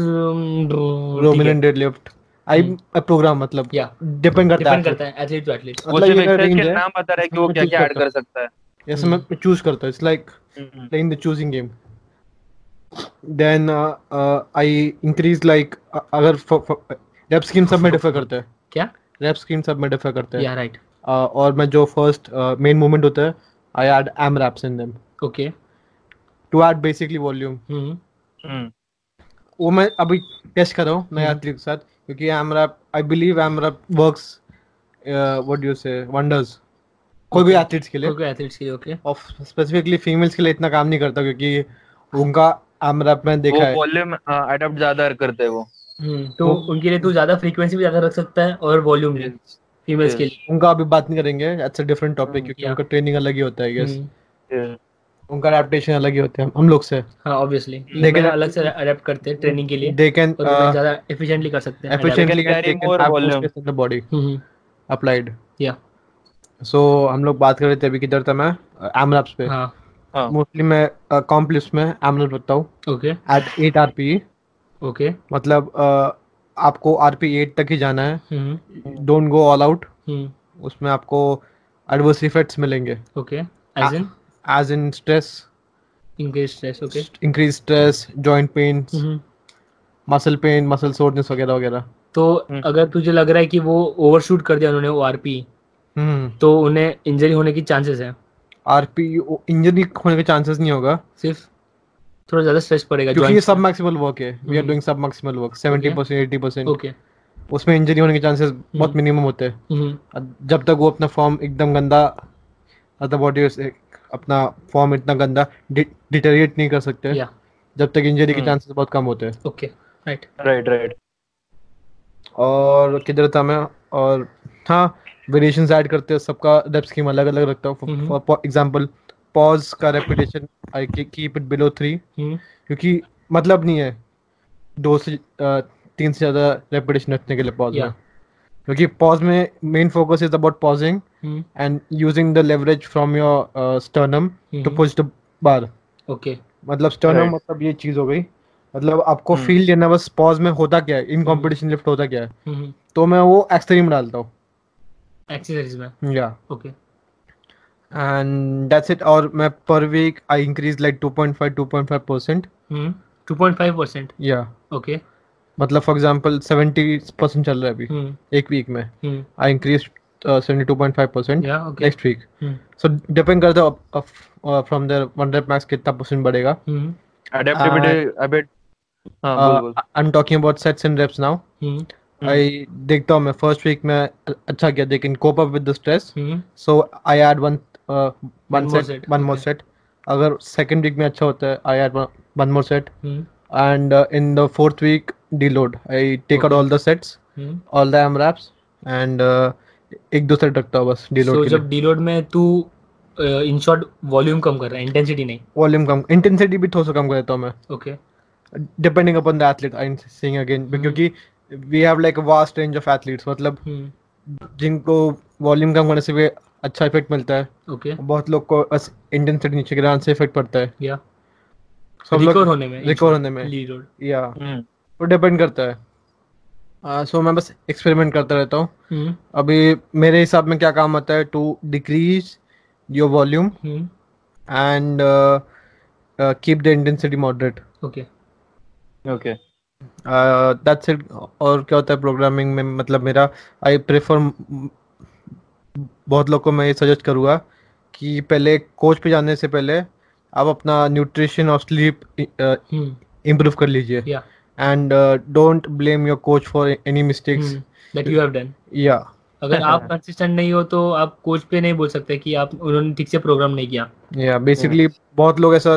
dominant deadlift. I program मतलब या डिपेंड करता है डिपेंड करता है एथलीट टू एथलीट. वो रेंज के नाम बता रहा है कि वो क्या क्या ऐड कर सकता है. जैसे मैं चूज करता हूं, it's like playing the choosing game. Then I increase like अगर रेप स्कीम सब में डिफर करता है. क्या रैप स्क्रीन सब में डिफर करते हैं? या राइट. और मैं जो फर्स्ट मेन मूवमेंट होता है I add AMRAPs in them. Okay to add basically volume. Hmm वो मैं अभी टेस्ट कर रहा हूं नया ट्रिक के साथ, क्योंकि AMRAP I believe AMRAP works what do you say wonders कोई भी एथलीट्स के लिए. कोई एथलीट्स के लिए ओके और स्पेसिफिकली फीमेल्स के लिए इतना काम नहीं करता, क्योंकि उनका एम रैप में देखा है वो वॉल्यूम अडॉप्ट ज्यादा करते हैं वो. तो उनके लिए तू ज्यादा फ्रीक्वेंसी भी ज्यादा रख सकता है और वॉल्यूम भी. फीमेल्स के लिए उनका अभी बात नहीं करेंगे, इट्स अ डिफरेंट टॉपिक, क्योंकि उनका ट्रेनिंग अलग ही होता है. यस उनका अडैप्टेशन अलग ही होता है हम लोग से. हां ऑब्वियसली लेकिन अलग से अडैप्ट करते हैं ट्रेनिंग के लिए. दे कैन ज्यादा एफिशिएंटली कर सकते हैं. Efficiently carrying more volume in the body applied. या सो हम लोग बात कर रहे थे अभी किधर था मैं आर्म रैप्स पे. हां मोस्टली मैं कॉम्प्लेक्स में आर्म रैप करता हूं. Okay eight eight RP. Okay okay. मतलब uh, आपको आरपी एट तक ही जाना है, डोंट गो ऑल आउट. उसमें आपको एडवर्स इफेक्ट्स मिलेंगे. Okay as in as in stress, increase stress, okay increase stress, joint pains, muscle pain, muscle soreness वगैरह वगैरह. तो अगर तुझे लग रहा है कि वो ओवरशूट कर दिया उन्होंने वो आरपी, तो उन्हें इंजरी होने की चांसेस है. आरपी इंजरी होने के चांसेस नहीं होगा, सिर्फ थोड़ा ज्यादा स्ट्रेस पड़ेगा क्योंकि ये सब मैक्सिमल वर्क है. वी आर डूइंग सब maximal work seventy percent eighty percent. Okay उसमें इंजरी होने के चांसेस बहुत मिनिमम होते हैं, जब तक वो अपना फॉर्म एकदम गंदा अदर बॉडी से अपना फॉर्म इतना गंदा डिटेरिएट नहीं कर सकते, जब तक इंजरी के चांसेस बहुत कम होते हैं. ओके राइट राइट राइट और किधर था मैं? और हां वेरिएशंस ऐड करते हैं, सबका रेप स्कीम अलग अलग रखता हूं. फॉर एग्जांपल पॉज का repetition I keep it below three, क्योंकि मतलब नहीं है दो से तीन से ज्यादा रेपिटेशन रखने के लिए पॉज में, क्योंकि पॉज में main focus is about pausing and using the leverage from your sternum to push the bar. Okay मतलब स्टर्नम right. मतलब ये चीज हो गई, मतलब आपको फील लेना बस पॉज में होता क्या है इन कंपटीशन लिफ्ट होता क्या है, तो मैं वो एक्सट्रीम डालता हूँ एक्सरसाइज में या ओके एंड दैट्स इट। और मैं पर week I increase like two point five two point five percent two point five percent yeah okay, मतलब फॉर एग्जांपल सेवेंटी परसेंट चल रहा है अभी एक वीक में, I increase seventy two point five percent next week, so depend करता है from there one rep max कितना परसेंट बढ़ेगा। Adaptability uh, a bit. हाँ, uh, बोल, बोल. I'm talking about sets and reps now. Hmm. I देखता हूँ मैं first week में अच्छा गया, लेकिन cope up with the stress. Hmm. So I add one uh, one, one set, set, one okay. more set. अगर second week में अच्छा होता है, I add one, one more set. Hmm. And uh, in the fourth week deload. I take okay. out all the sets, hmm. all the arm wraps, and uh, एक दो set रखता हूँ बस deload so, के लिए. So जब deload में तू इन शॉर्ट वॉल्यूम कम कर रहा है, इंटेंसिटी नहीं, वॉल्यूम कम, इंटेंसिटी भी थोड़ा सा कम कर देता हूं मैं। Okay, depending upon the athlete I am saying again, क्योंकि we have like a vast range of athletes, मतलब जिनको वॉल्यूम कम करने से भी अच्छा इफेक्ट मिलता है। ओके, बहुत लोग को बस इंटेंसिटी नीचे गिराने से इफेक्ट पड़ता है या सब लोग रिकवर होने में रिकवर होने में या वो डिपेंड करता है। सो मैं बस एक्सपेरिमेंट करता रहता हूं। अभी मेरे हिसाब में क्या काम आता है, to decrease your volume hmm. and uh, uh, keep the intensity moderate. Okay. Okay. Uh, that's it. और क्या होता है programming में, मतलब मेरा I prefer, बहुत लोग को मैं ये suggest करूँगा कि पहले coach पे जाने से पहले आप अपना nutrition और sleep uh, hmm. improve कर लीजिए yeah. and uh, don't blame your coach for any mistakes hmm. that you have done. Yeah. अगर आप कंसिस्टेंट नहीं हो तो आप कोच पे नहीं बोल सकते कि आप उन्होंने ठीक से प्रोग्राम नहीं किया या yeah, बेसिकली yeah. बहुत लोग ऐसा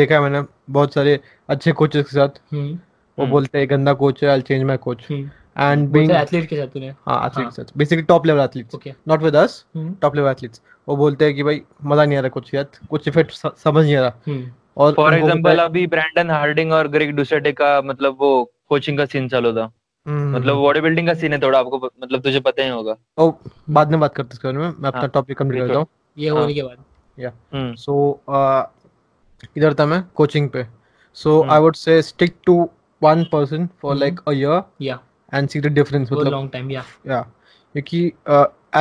देखा है मैंने बहुत सारे अच्छे कोचेस के साथ hmm. वो hmm. बोलते हैं गंदा कोच है, I will change my coach and being athlete के साथ तूने हां एथलीट के साथ basically top level athletes not with us top level athletes वो बोलते हैं कि भाई मजा नहीं आ रहा कुछ यार, कुछ इफेक्ट समझ नहीं आ रहा। और फॉर एग्जांपल अभी ब्रैंडन हार्डिंग और ग्रेग डुसेटे का मतलब वो कोचिंग का सीन चालू था, मतलब बॉडी बिल्डिंग का सीन है थोड़ा, आपको मतलब तुझे पता ही होगा। ओ बाद में बात करते हैं इसके बारे में, मैं अपना टॉपिक कंप्लीट करता हूं ये होने के बाद या। सो इधर था मैं कोचिंग पे, so I would say stick to one person for like a year या एंड सी द डिफरेंस, मतलब लॉन्ग टाइम या या क्योंकि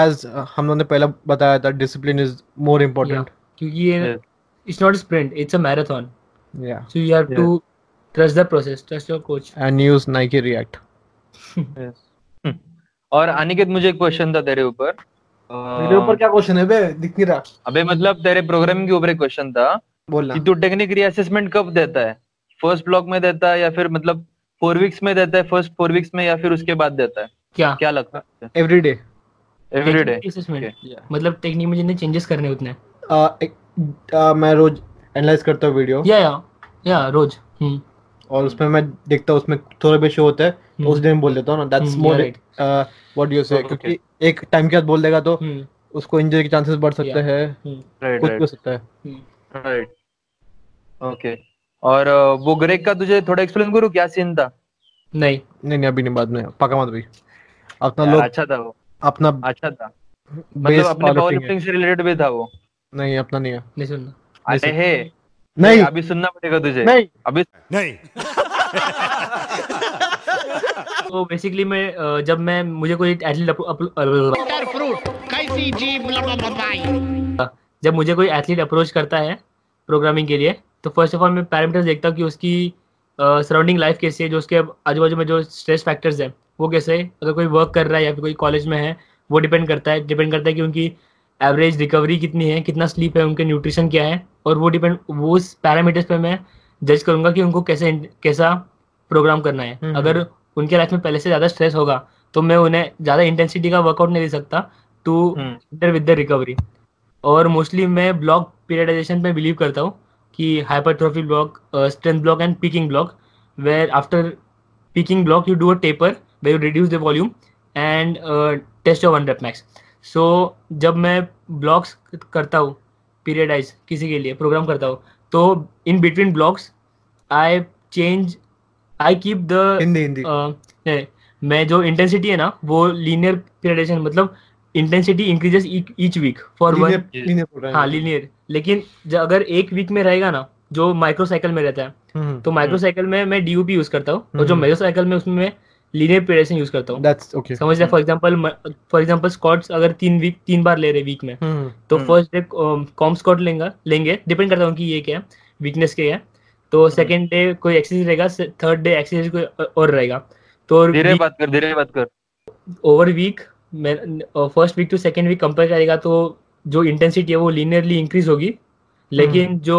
एज हम लोगों ने पहले बताया था डिसिप्लिन इज मोर इंपॉर्टेंट, क्योंकि ये it's not sprint it's a marathon या, so you have to trust the process, trust your coach and use Nike React. yes. और अनिकेत मुझे एक क्वेश्चन था तेरे ऊपर, मेरे ऊपर क्या क्वेश्चन है बे दिख नहीं रहा अबे, मतलब तेरे प्रोग्रामिंग के ऊपर एक क्वेश्चन था बोलना कि तू टेक्निक रीअसेसमेंट कब देता है, फर्स्ट ब्लॉक में देता है या फिर मतलब फोर वीक्स में देता है, फर्स्ट फोर वीक्स में या फिर उसके बाद देता है, क्या क्या लगता है? एवरीडे एवरीडे असेसमेंट, मतलब टेक्निक में जितने चेंजेस करने उतने मैं रोज एनालाइज करता हूं वीडियो या या या रोज और उसमें मैं देखता हूँ उसमें थोड़ा भी शो होता है तो उस दिन बोल देता हूँ ना, that's more what you say, क्योंकि एक टाइम के बाद बोल देगा तो उसको इंजरी के चांसेस बढ़ सकते हैं, कुछ हो सकता है राइट ओके। और वो ग्रेक का तुझे थोड़ा एक्सप्लेन करूँ क्या सीन था? नहीं नहीं अभी नहीं, बाद में पक्का मत भाई, अपना लोग अच्छा था वो अपना अच्छा था, मतलब अपने पावरलिफ्टिंग से रिलेटेड भी था वो? नहीं अपना नहीं है, नहीं सुनना अरे है नहीं अभी सुनना पड़ेगा तुझे नहीं अभी नहीं। तो बेसिकली मैं जब मैं मुझे कोई एथलीट जब मुझे कोई एथलीट अप्रोच करता है प्रोग्रामिंग के लिए तो फर्स्ट ऑफ ऑल मैं पैरामीटर्स देखता हूँ कि उसकी सराउंडिंग लाइफ कैसी है, जो उसके आजू बाजू में जो स्ट्रेस फैक्टर्स है वो कैसे है, अगर कोई वर्क कर रहा है या फिर कोई कॉलेज में है वो डिपेंड करता है, डिपेंड करता है कि उनकी एवरेज रिकवरी कितनी है, कितना स्लीप है, उनके न्यूट्रिशन क्या है, और वो डिपेंड वो उस पैरामीटर्स पे मैं जज करूंगा कि उनको कैसे कैसा प्रोग्राम करना है। अगर उनके लाइफ में पहले से ज़्यादा स्ट्रेस होगा तो मैं उन्हें ज़्यादा इंटेंसिटी का वर्कआउट नहीं दे सकता to inter with the recovery. और मोस्टली मैं ब्लॉक पीरियडाइजेशन पे बिलीव करता हूँ कि hypertrophy block, strength block and peaking block, where after peaking block you do a taper where you reduce the volume and test your one rep max. So जब मैं blocks करता हूँ पीरियडाइज किसी के लिए प्रोग्राम करता हूँ तो in between blocks I change I keep the मैं जो इंटेंसिटी है ना वो लीनियर पीरियडाइजेशन, मतलब intensity increases each week for one हाँ लीनियर, लेकिन अगर एक वीक में रहेगा ना जो माइक्रोसाइकिल में रहता है, तो माइक्रोसाइकिल में मैं डी यू पी यूज करता हूँ, और जो मेसोसाइकिल में उसमें मैं लीनियर प्रेडेशन यूज करता हूँ, समझ रहे। For example for example squats अगर तीन वीक तीन बार ले रहे वीक में, तो फर्स्ट डे कॉम स्क्वाट लेंगे लेंगे डिपेंड करता हूँ कि ये क्या है, वीकनेस क्या है। तो सेकंड डे कोई एक्सरसाइज रहेगा, थर्ड डे एक्सरसाइज कोई और रहेगा। तो धीरे बात कर धीरे बात कर ओवर वीक मैं first week to second week compare करेगा, तो जो इंटेंसिटी है वो लीनियरली इंक्रीज होगी। लेकिन जो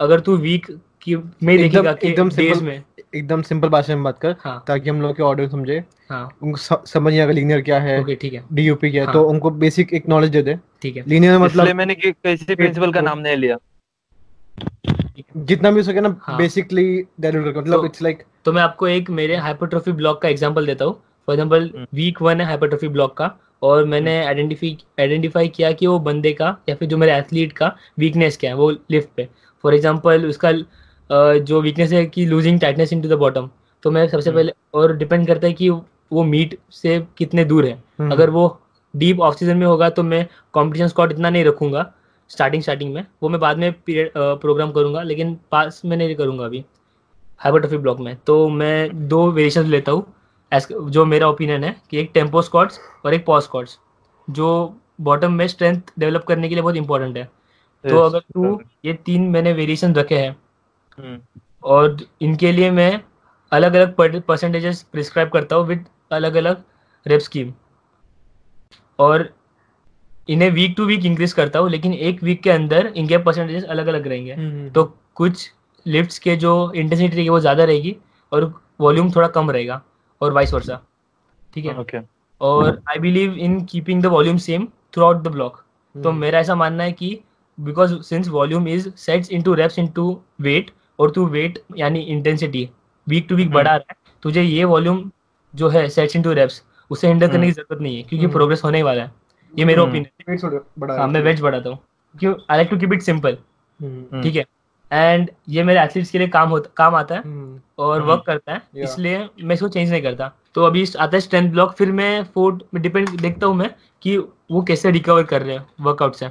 अगर तू वीक की में देखेगा कि एकदम डेज में एकदम सिंपल भाषा में बात कर, हाँ, ताकि हम लोग के ऑडियंस समझे, हाँ, उनको समझ नहीं आएगा लीनियर क्या है, ओके ठीक है, डीयूपी क्या है, तो उनको बेसिक एक नॉलेज दे दे, ठीक है। लीनियर मतलब मैंने किसी प्रिंसिपल का नाम नहीं लिया, जितना भी हो सके ना बेसिकली डेरिवेटिव का मतलब इट्स लाइक। तो मैं आपको एक मेरे हाइपरट्रोफी ब्लॉक का एग्जांपल देता हूँ। फॉर एग्जांपल वीक वन है हाइपरट्रोफी ब्लॉक का, और मैंने आइडेंटिफाई आइडेंटिफाई किया कि वो बंदे का या फिर जो मेरे एथलीट का वीकनेस क्या है वो लिफ्ट पे। फॉर एग्जांपल उसका जो वीकनेस है कि losing tightness into the bottom, तो मैं सबसे पहले, और डिपेंड करता है कि वो मीट से कितने दूर है। अगर वो डीप ऑफ सीजन में होगा तो मैं कॉम्पिटिशन स्क्वाट इतना नहीं रखूंगा स्टार्टिंग स्टार्टिंग में, वो मैं बाद में पीरियड प्रोग्राम करूंगा, लेकिन पास में नहीं करूंगा अभी हाइपरट्रोफी ब्लॉक में। तो मैं दो वेरिएशन लेता हूँ एज जो मेरा ओपिनियन है, कि एक टेम्पो स्क्वाट्स और एक पॉज स्क्वाट्स, जो बॉटम में स्ट्रेंथ डेवलप करने के लिए बहुत इंपॉर्टेंट है। तो अगर तू ये तीन मैंने वेरिएशन रखे हैं, और इनके लिए मैं अलग अलग परसेंटेजेस प्रिस्क्राइब करता हूँ विद अलग अलग रेप स्कीम, और इन्हें वीक टू वीक इंक्रीज करता हूँ। लेकिन एक वीक के अंदर इनके परसेंटेजेस अलग अलग रहेंगे, तो कुछ लिफ्ट्स के जो इंटेंसिटी रहेगी वो ज़्यादा रहेगी और वॉल्यूम थोड़ा कम रहेगा, और वाइस वर्सा, ठीक है, okay. और I believe in keeping the volume same throughout the block. तो मेरा ऐसा मानना है कि because since volume is sets into reps into weight, और तू वेट यानी इंटेंसिटी वीक टू वीक बढ़ा रहा है, तुझे ये वॉल्यूम जो है सेट्स इनटू रेप्स उसे हैंडल करने की जरूरत नहीं है, क्योंकि प्रोग्रेस होने वाला है। ये मेरा ओपिनियन है। हाँ, मैं वेट बढ़ाता हूँ क्योंकि I like to keep it simple, ठीक है, एंड ये मेरे एथलीट्स के लिए काम होता काम आता है और वर्क करता है, इसलिए मैं इसको चेंज नहीं करता। तो अभी आता है स्ट्रेंथ ब्लॉक, फिर मैं फोर्ड डिपेंड देखता हूँ मैं कि वो कैसे रिकवर कर रहे हैं वर्कआउट से।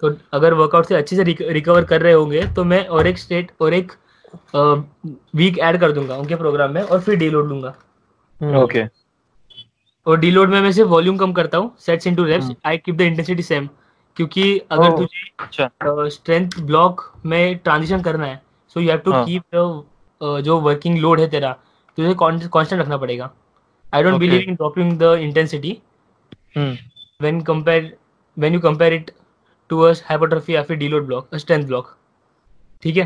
तो अगर वर्कआउट से अच्छे से रिकवर कर रहे होंगे तो मैं और एक स्टेट और एक वीक ऐड कर दूंगा उनके प्रोग्राम में, और फिर डीलोड लूंगा, ओके। और डीलोड में मैं सिर्फ वॉल्यूम कम करता हूँ, sets into reps, I keep the intensity same, क्योंकि अगर oh, तुझे स्ट्रेंथ ब्लॉक में ट्रांजिशन करना है, so you have to keep जो वर्किंग लोड है तेरा तुझे कांस्टेंट रखना पड़ेगा। I don't believe in dropping the intensity when compare when you compare it to a hypertrophy या फिर डीलोड ब्लॉक स्ट्रेंथ ब्लॉक, ठीक है।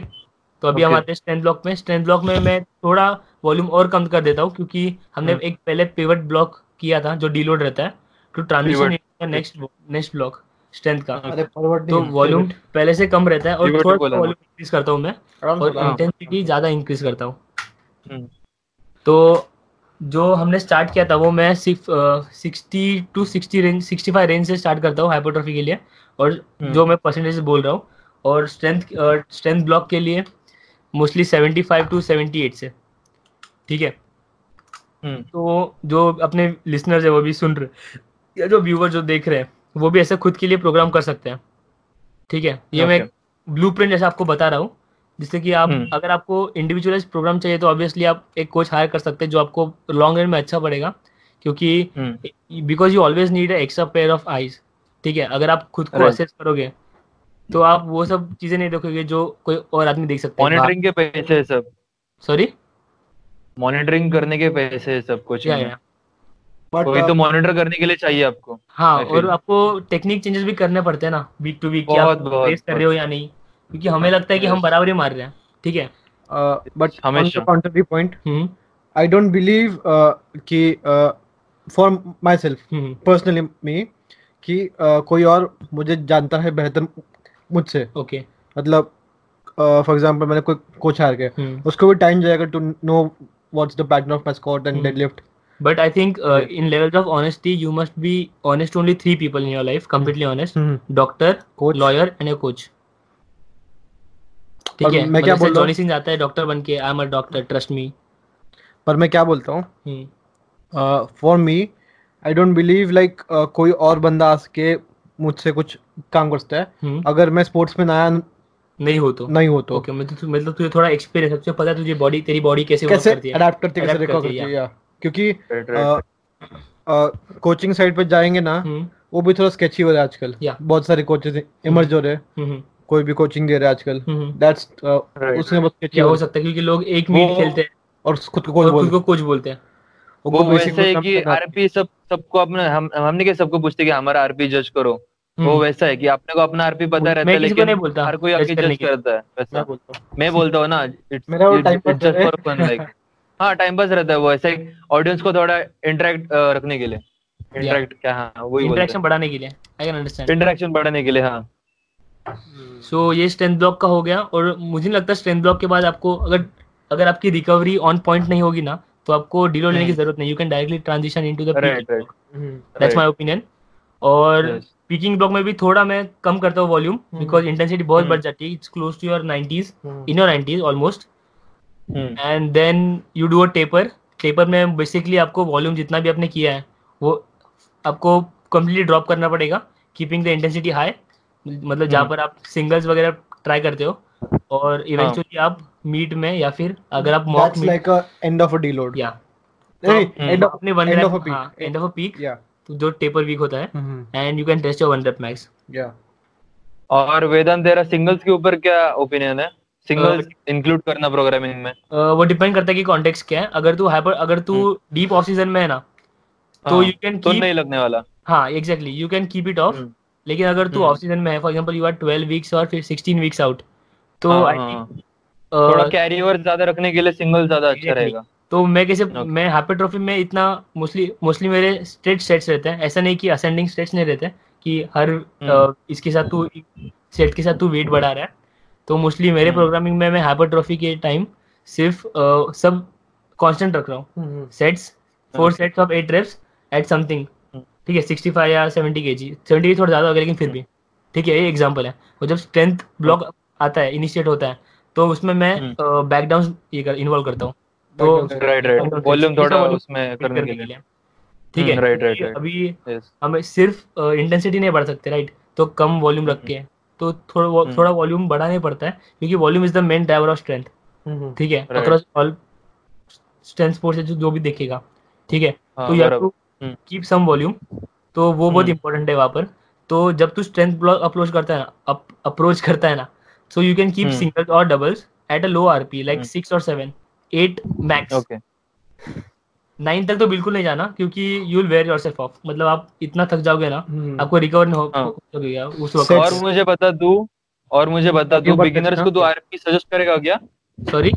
तो अभी okay. हम आते हैं स्ट्रेंथ ब्लॉक में। स्ट्रेंथ ब्लॉक में मैं थोड़ा वॉल्यूम और कम कर देता हूँ, क्योंकि हमने hmm. एक पहले पिवट ब्लॉक किया था जो डीलोड रहता है to transition next next block strength का, तो वॉल्यूम पहले से कम रहता है और थोड़ा वॉल्यूम इंक्रीज करता हूँ मैं, और इंटेंसिटी ज्यादा इंक्रीज करता हूँ। तो जो हमने स्टार्ट किया था वो मैं sixty to sixty range sixty five range से स्टार्ट करता हूँ हाइपरट्रोफी के लिए, और जो मैं परसेंटेज बोल रहा हूँ, और स्ट्रेंथ स्ट्रेंथ ब्लॉक के लिए mostly seventy five to seventy eight से, ठीक है। तो जो अपने लिसनर्स है वो भी सुन रहे या जो व्यूअर जो देख रहे हैं वो भी ऐसे खुद के लिए प्रोग्राम कर सकते हैं, ठीक है। ये okay. मैं ब्लूप्रिंट जैसा आपको बता रहा हूँ, जिससे कि आप hmm. अगर आपको इंडिविजुअलाइज प्रोग्राम चाहिए तो ऑब्वियसली आप एक कोच हायर कर सकते हैं जो आपको लॉन्ग रन में अच्छा पड़ेगा, क्योंकि because you always need extra pair of eyes, ठीक है। अगर आप खुद को असेस करोगे तो आप वो सब चीजें नहीं देखोगे जो कोई और आदमी देख सकता है। मॉनिटरिंग के पैसे सब, सॉरी मॉनिटरिंग करने के पैसे सब कुछ है, वही तो मॉनिटर करने के लिए चाहिए आपको, हाँ। और आपको टेक्निक चेंजेस भी करने पड़ते हैं ना वीक टू वीक, क्या रेस कर रहे हो या नहीं, क्योंकि हमें लगता है कि हम बराबर ही मार रहे हैं, ठीक है। बट हमेशा counter point, I don't believe कि for myself personally me कि कोई और मुझे जानता है बेहतर मुझसे, ओके। मतलब फॉर एग्जांपल मैंने कोई कोच हायर किया, उसको भी टाइम जाएगा to know what's the pattern of my squat and deadlift. But I think uh, in levels of honesty, you must be honest only three people in your life, completely honest. Mm-hmm. Doctor, coach, lawyer and a coach. ठीक है, मैं क्या बोल रहा हूँ, Johnny Singh आता है doctor बन के, I am a doctor trust me, पर मैं क्या बोलता हूँ, for me I don't believe like कोई और बंदा आके मुझसे कुछ काम करता है। अगर मैं स्पोर्ट्स में नया नहीं हो तो नहीं हो तो ओके मतलब मतलब तुझे थोड़ा एक्सपीरियंस सबसे पता है तुझे बॉडी तेरी बॉडी कैसे वर्क करती है अडैप्ट करती है कैसे रिकवर करती है क्योंकि कोचिंग साइड पे जाएंगे ना वो भी थोड़ा स्केची हो रहा है आजकल बहुत सारे कोचेस इमर्ज हो रहे हैं कोई भी कोचिंग दे रहा है आजकल दैट्स उसमें बहुत स्केची हो सकता है क्योंकि लोग एक मिनट खेलते हैं और खुद को कोच बोलते हैं कोच बोलते हैं वो वैसे है कि आरपी सब सबको अपना हम हमने क्या सबको पूछते कि हमारा आरपी जज करो वो वैसा है कि आपने को अपना आरपी पता रहता है लेकिन हर कोई आके जज करता है वैसा मैं बोलता हूं ना मेरा वो time pass just for fun like हां टाइम पास रहता है वो ऐसा ही ऑडियंस को थोड़ा इंटरेक्ट रखने के लिए इंटरेक्ट क्या हां वही इंटरेक्शन बढ़ाने के लिए आई कैन अंडरस्टैंड इंटरेक्शन बढ़ाने के लिए हां सो ये स्ट्रेंथ ब्लॉक का हो गया और मुझे लगता है स्ट्रेंथ ब्लॉक के बाद आपको अगर अगर आपकी रिकवरी ऑन पॉइंट नहीं होगी ना तो आपको डीलो लेने की जरूरत नहीं you can directly transition into the peaking block that's my opinion और पीकिंग ब्लॉक में भी थोड़ा मैं कम करता हूँ वॉल्यूम बिकॉज इंटेंसिटी बहुत बढ़ जाती है it's close to your nineties in your nineties almost and then you do a taper taper में बेसिकली आपको वॉल्यूम जितना भी आपने किया है वो आपको कम्प्लीटली ड्रॉप करना पड़ेगा कीपिंग द इंटेंसिटी हाई मतलब जहाँ पर आप सिंगल्स वगैरह ट्राई करते हो और इवेंचुअली आप मीट में या फिर अगर आप mock meet like a end of a deload या एंड ऑफ अपने वन रैप हां एंड ऑफ अ पीक या जो टेपर वीक होता है and you can test your one rep max या और वेदांत तेरा सिंगल्स के ऊपर क्या ओपिनियन है सिंगल्स इंक्लूड करना प्रोग्रामिंग में वो डिपेंड करता है कि कॉन्टेक्स्ट क्या है अगर तू हाइपर अगर तू डीप ऑफ सीजन में है ना तो यू कैन तो नहीं लगने वाला हां exactly you can keep it off लेकिन अगर तू ऑफ सीजन में है for example you are twelve weeks और फिर सिक्सटीन वीक्स आउट तो आई थिंक थोड़ा कैरी ओवर ज्यादा रखने के लिए सिंगल ज्यादा अच्छा रहेगा तो मैं कैसे मैं हाइपरट्रोफी में इतना मोस्टली मोस्टली मेरे स्ट्रेट सेट्स रहते हैं ऐसा नहीं कि असेंडिंग स्ट्रेट्स नहीं रहते कि हर uh, इसके साथ तू सेट के साथ तू वेट बढ़ा रहा है तो मोस्टली मेरे प्रोग्रामिंग में मैं हाइपरट्रोफी के टाइम सिर्फ uh, सब कांस्टेंट रख रहा हूँ sets four sets of eight reps eight something ठीक है सिक्सटी फाइव या सेवेंटी के जी सेवेंटी थोड़ा ज्यादा हो गया लेकिन फिर भी ठीक है ये एग्जाम्पल है और जब स्ट्रेंथ ब्लॉक आता है इनिशिएट होता है तो उसमें मैं बैकडाउन ये इन्वॉल्व करता हूँ तो राइट राइट वॉल्यूम थोड़ा उसमें करने के लिए ठीक है राइट राइट अभी हम सिर्फ इंटेंसिटी नहीं बढ़ा सकते राइट तो कम वॉल्यूम रख के तो थोड़ा थोड़ा वॉल्यूम बढ़ाने पड़ता है क्योंकि volume is the main driver of strength ठीक है अक्रॉस ऑल स्ट्रेंथ स्पोर्ट्स जो भी देखेगा ठीक है तो you have to keep some volume तो वो बहुत इंपॉर्टेंट है वहां पर तो जब तू स्ट्रेंथ ब्लॉक अप्रोच करता है ना अप्रोच करता है ना so you can keep hmm. singles or doubles at a low rp like hmm. six or seven eight max okay nine तक तो बिल्कुल नहीं जाना क्योंकि you will wear yourself off मतलब आप इतना थक जाओगे ना hmm. आपको रिकवर नहीं हो पाएगा उस वक्त और मुझे बता दू और मुझे बता दू बिगिनर्स को तू आरपी सजेस्ट करेगा क्या सॉरी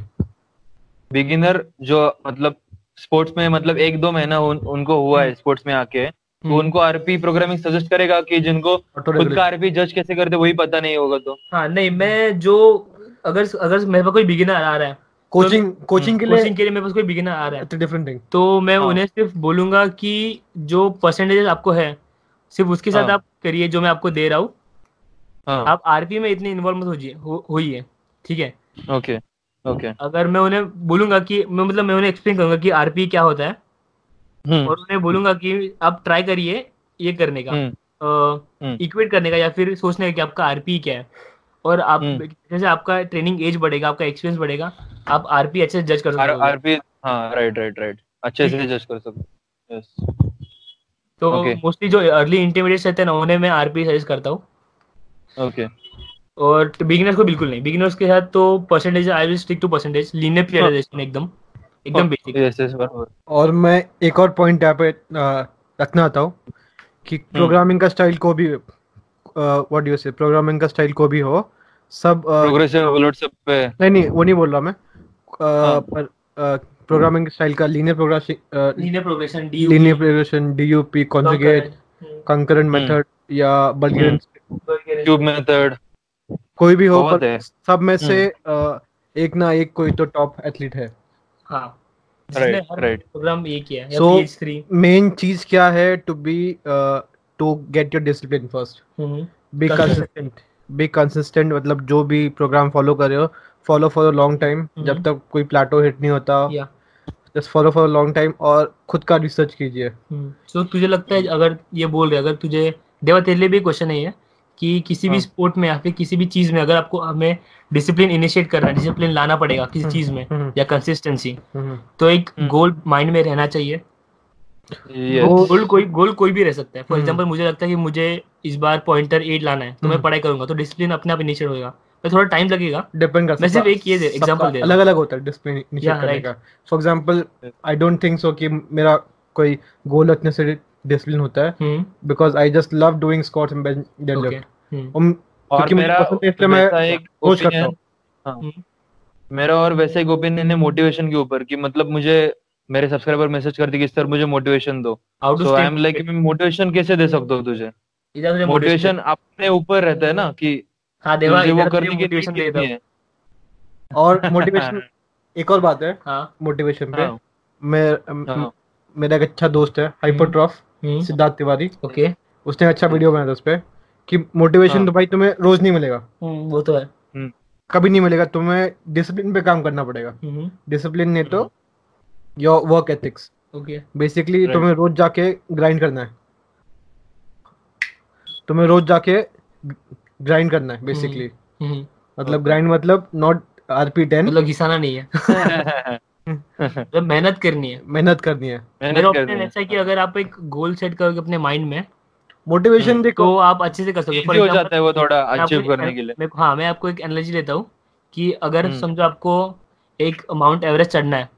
बिगिनर जो मतलब स्पोर्ट्स में मतलब एक दो महीना उन, उनको हुआ है स्पोर्ट्स में आके तो उनको आरपी प्रोग्रामिंग सजेस्ट करेगा कि जिनको खुद का आरपी जज कैसे करते वही पता नहीं होगा तो हाँ नहीं मैं जो अगर अगर मेरे पास कोई बिगिनर आ रहा है कोचिंग कोचिंग के लिए कोचिंग के लिए मेरे पास कोई बिगिनर आ रहा है तो डिफरेंट थिंग तो मैं उन्हें सिर्फ बोलूंगा कि जो परसेंटेज आपको है सिर्फ उसके साथ आप करिए जो मैं आपको दे रहा हूँ आप आरपी में इतने इन्वॉल्व मत होइए ठीक है ओके ओके अगर मैं उन्हें बोलूंगा कि मैं मतलब मैं उन्हें एक्सप्लेन करूंगा कि आरपी क्या होता है और उन्हें बोलूंगा कि आप ट्राई करिए ये करने का इक्वेट करने का या फिर सोचने का कि आपका आरपी क्या है और आप जैसे आपका ट्रेनिंग एज बढ़ेगा आपका एक्सपीरियंस बढ़ेगा आप आरपी अच्छे से जज कर सकते हो आरपी हां राइट राइट राइट अच्छे से जज कर सकते हो तो मोस्टली जो अर्ली इंटरमीडिएट्स रहते हैं ना उन्हें मैं आरपी सजेस्ट करता हूं ओके और बिगिनर्स को बिल्कुल नहीं बिगिनर्स के साथ तो percentage I will stick to percentage linear prioritization एकदम एकदम बेसिक और मैं एक और पॉइंट यहाँ पे रखना आता हूँ कि प्रोग्रामिंग का स्टाइल को भी what do you say programming का स्टाइल को भी हो सब प्रोग्रेसिव ओवरलोड सब पे नहीं नहीं वो नहीं बोल रहा मैं पर प्रोग्रामिंग स्टाइल का linear progression linear progression D linear progression DUP conjugate concurrent method या बल्गेरियन क्यूब मेथड कोई भी हो पर सब में से एक ना एक कोई तो टॉप एथलीट है मेन चीज क्या है to be to get your discipline first be consistent be consistent मतलब जो भी प्रोग्राम फॉलो कर रहे हो follow for a long time जब तक कोई प्लेटो हिट नहीं होता just follow for a long time और खुद का रिसर्च कीजिए सो तुझे लगता है अगर ये बोल रहे अगर तुझे देवा तेरे लिए भी क्वेश्चन है कि किसी भी स्पोर्ट में या फिर किसी भी चीज में अगर आपको हमें डिसिप्लिन इनिशिएट करना है, डिसिप्लिन लाना पड़ेगा किसी चीज में या कंसिस्टेंसी, तो एक गोल माइंड में रहना चाहिए. गोल कोई गोल कोई भी रह सकता है. फॉर एग्जांपल मुझे लगता है कि मुझे इस बार पॉइंटर एट लाना है तो मैं पढ़ाई करूंगा, तो डिसिप्लिन अपने आप इनिशिएट होगा. थोड़ा टाइम लगेगा, डिपेंड करता है. मैं सिर्फ एक ये एग्जांपल दे रहा हूं, अलग अलग होता है डिसिप्लिन इनिशिएट करने का. For example I don't think so कि मेरा कोई गोल रखने से डिसिप्लिन होता है, because I just love doing squats and deadlift. और मेरा इसलिए मैं एक कोच करता हूं मेरा, और वैसे गोपिन मोटिवेशन के ऊपर कि मतलब मुझे मेरे सब्सक्राइबर मैसेज करते कि सर मुझे मोटिवेशन दो, सो आई एम लाइक मैं मोटिवेशन कैसे दे सकता हूं तुझे? मोटिवेशन अपने ऊपर रहता है ना कि हाँ देवा वो करने की मोटिवेशन देता है. और मोटिवेशन एक और बात है मोटिवेशन पे, मैं मेरा एक अच्छा दोस्त है हाइपरट्रॉफ सिद्धार्थ तिवारी, ओके, उसने अच्छा वीडियो बनाया था उस पे कि मोटिवेशन तो भाई तुम्हें रोज नहीं मिलेगा, वो तो है कभी नहीं मिलेगा, तुम्हें डिसिप्लिन पे काम करना पड़ेगा. डिसिप्लिन नहीं तो your work ethics, okay, basically तुम्हें रोज जाके ग्राइंड करना है, तुम्हें रोज जाके ग्राइंड करना है बेसिकली. मतलब ग्राइंड मतलब नॉट आरपी टेन, मतलब घिसाना नहीं है, मेहनत करनी है, मेहनत करनी है. मेरा ऑप्शन ऐसा है कि अगर आप एक गोल सेट करोगे अपने माइंड में, मोटिवेशन देखो तो आप अच्छे से कर सकते हो. हो जाता है वो थोड़ा अचीव करने के लिए. हाँ, मैं आपको एक एनालॉजी लेता हूँ कि अगर समझो आपको एक माउंट एवरेस्ट चढ़ना है,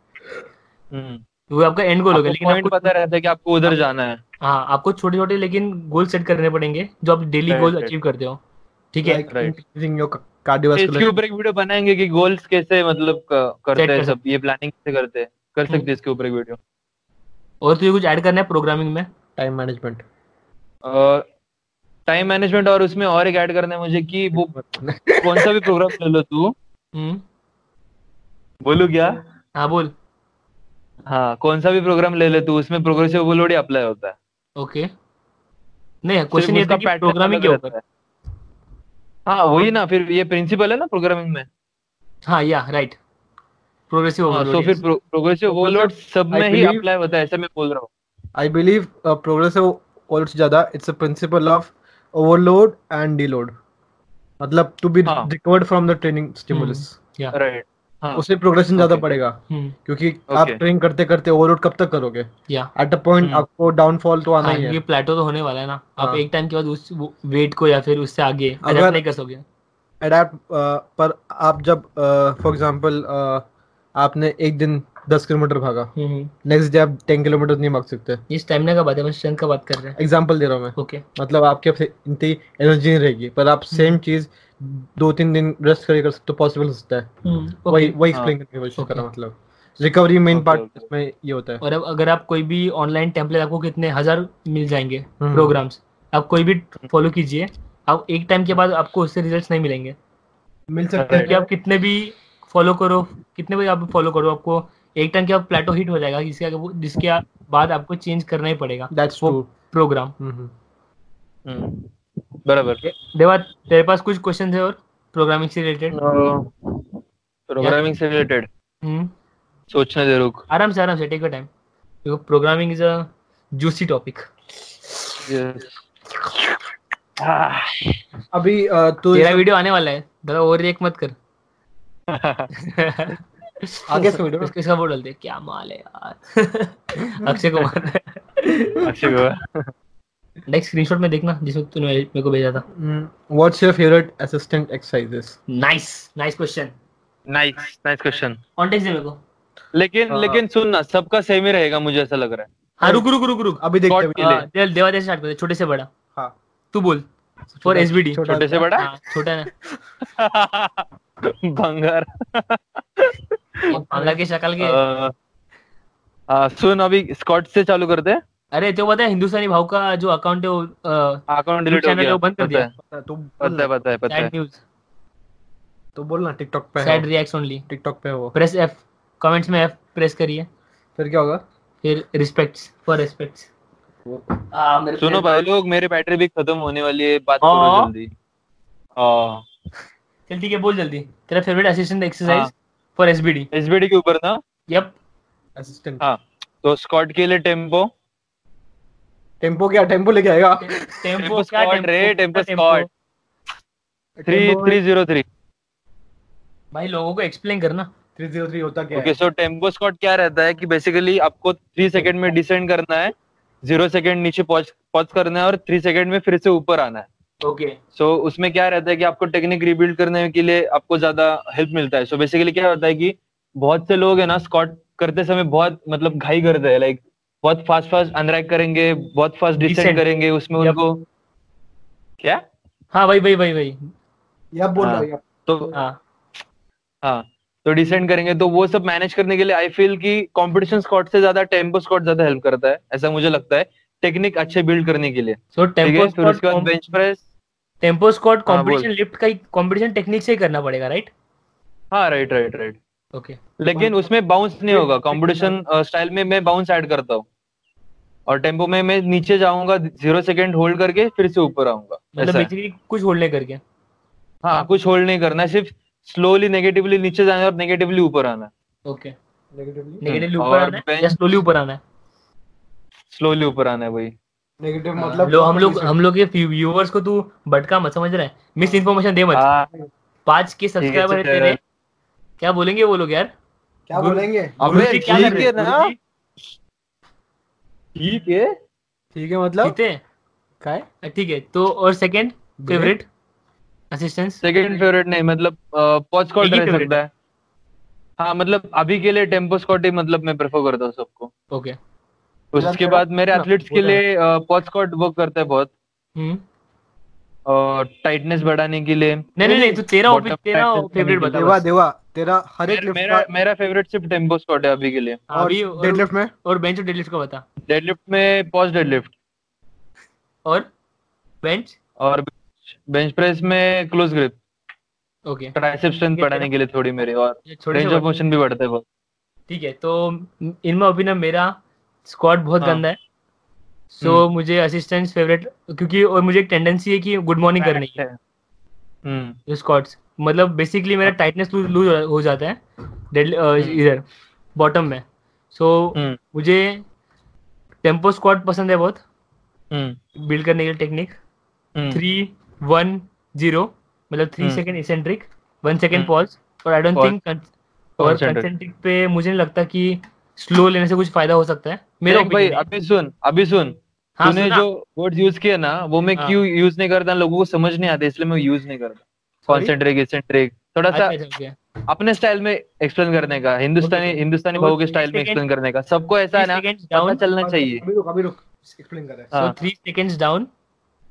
वो आपका एंड गोल होगा, लेकिन आपको पता रहता है कि आपको उधर जाना है. हाँ, आपको छोटे छोटे लेकिन गोल सेट करने पड़ेंगे जो आप डेली गोल अचीव करते हो. ठीक है, इसके ऊपर एक वीडियो बनाएंगे कि गोल्स कैसे मतलब करते हैं सब, ये प्लानिंग कैसे करते हैं, कर सकते हैं इसके ऊपर एक वीडियो. और तुझे कुछ ऐड करना है प्रोग्रामिंग में, टाइम मैनेजमेंट, टाइम मैनेजमेंट और उसमें और एक ऐड करना है मुझे कि वो कौन सा भी प्रोग्राम ले लो तू, बोलू क्या? हाँ बोल. हाँ, कौन सा भी प्रोग्राम ले ले तू, उसमें प्रोग्रेसिव लोड ही अप्लाई होता है. ओके, नहीं क्वेश्चन ये था कि प्रोग्रामिंग क्या होता है. हाँ वही ना, फिर ये प्रिंसिपल है ना प्रोग्रामिंग में. हाँ या राइट, प्रोग्रेसिव ओवरलोड. सो फिर प्रोग्रेसिव ओवरलोड सब में ही अप्लाई होता है, ऐसा मैं बोल रहा हूँ. आई बिलीव प्रोग्रेसिव ओवरलोड से ज्यादा it's a principle of overload and deload, मतलब to be recovered from the training stimulus. Right, उससे प्रोग्रेशन ज्यादा पड़ेगा क्योंकि आप ट्रेनिंग करते करते ओवरलोड कब तक करोगे? एट अ पॉइंट आपको डाउनफॉल तो आना ही है, ये प्लेटो तो होने वाला है ना. आप एक टाइम के बाद उस वेट को या फिर उससे आगे अडैप्ट नहीं कर सकोगे. अडैप्ट पर आप जब फॉर एग्जांपल आपने एक दिन दस किलोमीटर भागा, नेक्स्ट डे आप टेन किलोमीटर नहीं भाग सकते. ये स्टैमिना का बात है, मैं स्ट्रेंथ का बात कर रहा हूं, एग्जांपल दे रहा हूं मैं. ओके, मतलब आपके इतनी एनर्जी नहीं रहेगी, पर आप सेम चीज दो तीन दिन रेस्ट करके कर सकते, पॉसिबल होता है. वही वही एक्सप्लेन करने की कोशिश कर रहा हूं, मतलब रिकवरी मेन पार्ट इसमें ये होता है. और अगर आप कोई भी ऑनलाइन टेम्पलेट, आपको कितने हजार मिल जाएंगे प्रोग्राम्स, आप कोई भी फॉलो कीजिए, आप एक टाइम के बाद आपको उससे रिजल्ट्स नहीं मिलेंगे. मिल सकते हैं कि आप कितने भी फॉलो करो, कितने भी आप फॉलो करो, आपको एक टाइम के बाद प्लेटो हिट हो जाएगा, जिसके जिसके बाद आपको चेंज करना ही पड़ेगा प्रोग्राम. बराबर. देवा, तेरे पास कुछ क्वेश्चन थे और प्रोग्रामिंग से रिलेटेड? प्रोग्रामिंग से रिलेटेड सोचने दे, रुक, आराम से आराम से, टेक योर टाइम. देखो programming is a juicy topic. अभी तो तेरा वीडियो आने वाला है, दादा ओवर रिएक्ट मत कर. आगे से वीडियो किसका बोल डालते, क्या माल है यार. अक्षय कुमार अक्षय कुमार नेक्स्ट स्क्रीनशॉट में देखना जिसमें तूने मेरे को भेजा था. What's your favourite assistant exercises? Nice nice question, nice nice question. Context दे मेरे को. लेकिन लेकिन सुनना, सबका सेम ही रहेगा मुझे ऐसा लग रहा है. हां रुक रुक रुक रुक, अभी देखते हैं. देवा देश स्टार्ट करते, छोटे से बड़ा. हां तू बोल. फॉर एसबीडी छोटे से बड़ा, छोटा ना भंगार भंगार की शक्ल के. सुन अभी स्कॉट से चालू करते हैं. अरे तो पता है हिंदुस्तानी भाव का जो अकाउंट है वो अकाउंट डिलीट हो गया, बंद कर दिया. पता है तो, पता है पता है पता है न्यूज़ तो बोलना. टिकटॉक पे साइड रिएक्ट्स ओनली, टिकटॉक पे हो. प्रेस एफ, कमेंट्स में एफ प्रेस करिए, फिर क्या होगा? फिर रिस्पेक्ट्स फॉर रिस्पेक्ट्स. सुनो भाई लोग, मेरी बैटरी भी खत्म होने वाली है, बात करो जल्दी. चल ठीक है, बोल जल्दी तेरा favourite assistant exercise for SBD. SBD के ऊपर ना? Yup, assistant. हां तो स्क्वाट के लिए टेम्पो. टेम्पो क्या टेम्पो लेके आएगा? टेम्पो स्क्वाट रे, tempo squat. Three three zero three भाई लोगों को एक्सप्लेन करना तीन सौ तीन होता क्या okay, है? सो टेम्पो स्क्वाट क्या रहता है कि बेसिकली आपको तीन सेकंड में डिसेंड करना है, जीरो सेकंड नीचे पॉज पॉज करना है और तीन सेकंड में फिर से ऊपर आना है। Okay okay. सो so, उसमें क्या रहता है कि आपको टेक्निक रिबिल्ड करने के लिए आपको ज्यादा हेल्प मिलता है। सो so, बेसिकली क्या होता है कि बहुत से लोग है ना स्क्वाट करते समय बहुत मतलब घाई करते हैं, लाइक बहुत फास्ट फास्ट अनरैक करेंगे, बहुत फास्ट डिसेंड करेंगे, उसमें उनको क्या हाँ भाई भाई भाई भाई या बोल रहा तो हाँ हाँ तो डिसेंड करेंगे, तो वो सब मैनेज करने के लिए आई फील की कंपटीशन स्क्वाट से ज्यादा टेम्पो स्क्वाट ज्यादा हेल्प करता है, ऐसा मुझे लगता है टेक्निक अच्छे बिल्ड करने के लिए। सो टेम्पो स्क्वाट के बाद bench press, tempo squat competition lift का कंपटीशन टेक्निक से ही करना पड़ेगा राइट? हाँ राइट राइट राइट ओके, लेकिन उसमें बाउंस नहीं होगा। कंपटीशन स्टाइल में मैं बाउंस ऐड करता हूँ और टेम्पो में मैं नीचे जाऊंगा, जीरो सेकंड होल्ड करके फिर से ऊपर आऊंगा, मतलब बेसिकली कुछ होल्ड नहीं करके। हाँ कुछ होल्ड नहीं करना, सिर्फ स्लोली नेगेटिवली नीचे जाना और नेगेटिवली ऊपर आना। ओके नेगेटिवली नेगेटिवली ऊपर आना है या स्लोली ऊपर आना है? स्लोली ऊपर आना है भाई। नेगेटिव मतलब लो हम लोग हम लोग के व्यूअर्स को तू भटका मत, समझ रहा है, मिस इंफॉर्मेशन दे मत। पांच के सब्सक्राइबर है तेरे, क्या बोलेंगे वो लोग यार? क्या बोलेंगे? अबे ठीक है ना, ठीक है ठीक है मतलब ठीक है काय ठीक है। तो और second favourite assistance? Second favourite नहीं, मतलब पॉज स्क्वाट रह सकता है। हाँ मतलब अभी के लिए टेम्पो स्क्वाट ही मतलब मैं प्रेफर करता हूँ सबको। ओके उसके बाद मेरे एथलीट्स के लिए पॉज स्क्वाट वर्क करता है बहुत, और टाइटनेस बढ़ाने के लिए। नहीं नहीं नहीं तो तेरा तेरा फेवरेट बता देवा देवा तेरा हर एक लिफ्ट मेरा मेरा फेवरेट सिर्फ टेम्पो स्क्वाट है अभी के लिए। और डेडलिफ्ट में और बेंच और डेडलिफ्ट का बता। डेडलिफ्ट में पॉज डेडलिफ्ट और बेंच और बेंच प्रेस में close grip. Okay triceps strength बढ़ाने के लिए थोड़ी मेरे, और रेंज ऑफ मोशन भी बढ़ता है बहुत। ठीक है तो इनमें अभी ना मेरा स्क्वाट बहुत गंदा है, सो मुझे असिस्टेंस फेवरेट, क्योंकि और मुझे एक टेंडेंसी है कि गुड मॉर्निंग करनी है हम्म स्क्वाट्स, मतलब बेसिकली मेरा टाइटनेस लूज हो जाता है इधर बॉटम में। सो मुझे टेम्पो स्क्वाट पसंद है बहुत बिल्ड करने के लिए टेक्निक। थ्री वन जीरो मतलब three second eccentric, one second pause, और आई डोंट थिंक और कंसेंट्रिक पे मुझे नहीं लगता कि स्लो लेने से कुछ फायदा हो सकता है मेरा भाई। अभी सुन अभी सुन हाँ, तूने जो वर्ड यूज किया ना वो मैं हाँ. क्यों यूज नहीं करता, लोगों को समझ नहीं आते इसलिए मैं यूज नहीं करता। कॉन्सेंट्रिक इसेंट्रिक थोड़ा सा अपने स्टाइल में एक्सप्लेन करने का, हिंदुस्तानी हिंदुस्तानी भाव के स्टाइल में एक्सप्लेन करने का, सबको ऐसा है ना चलना चाहिए। थ्री सेकेंड डाउन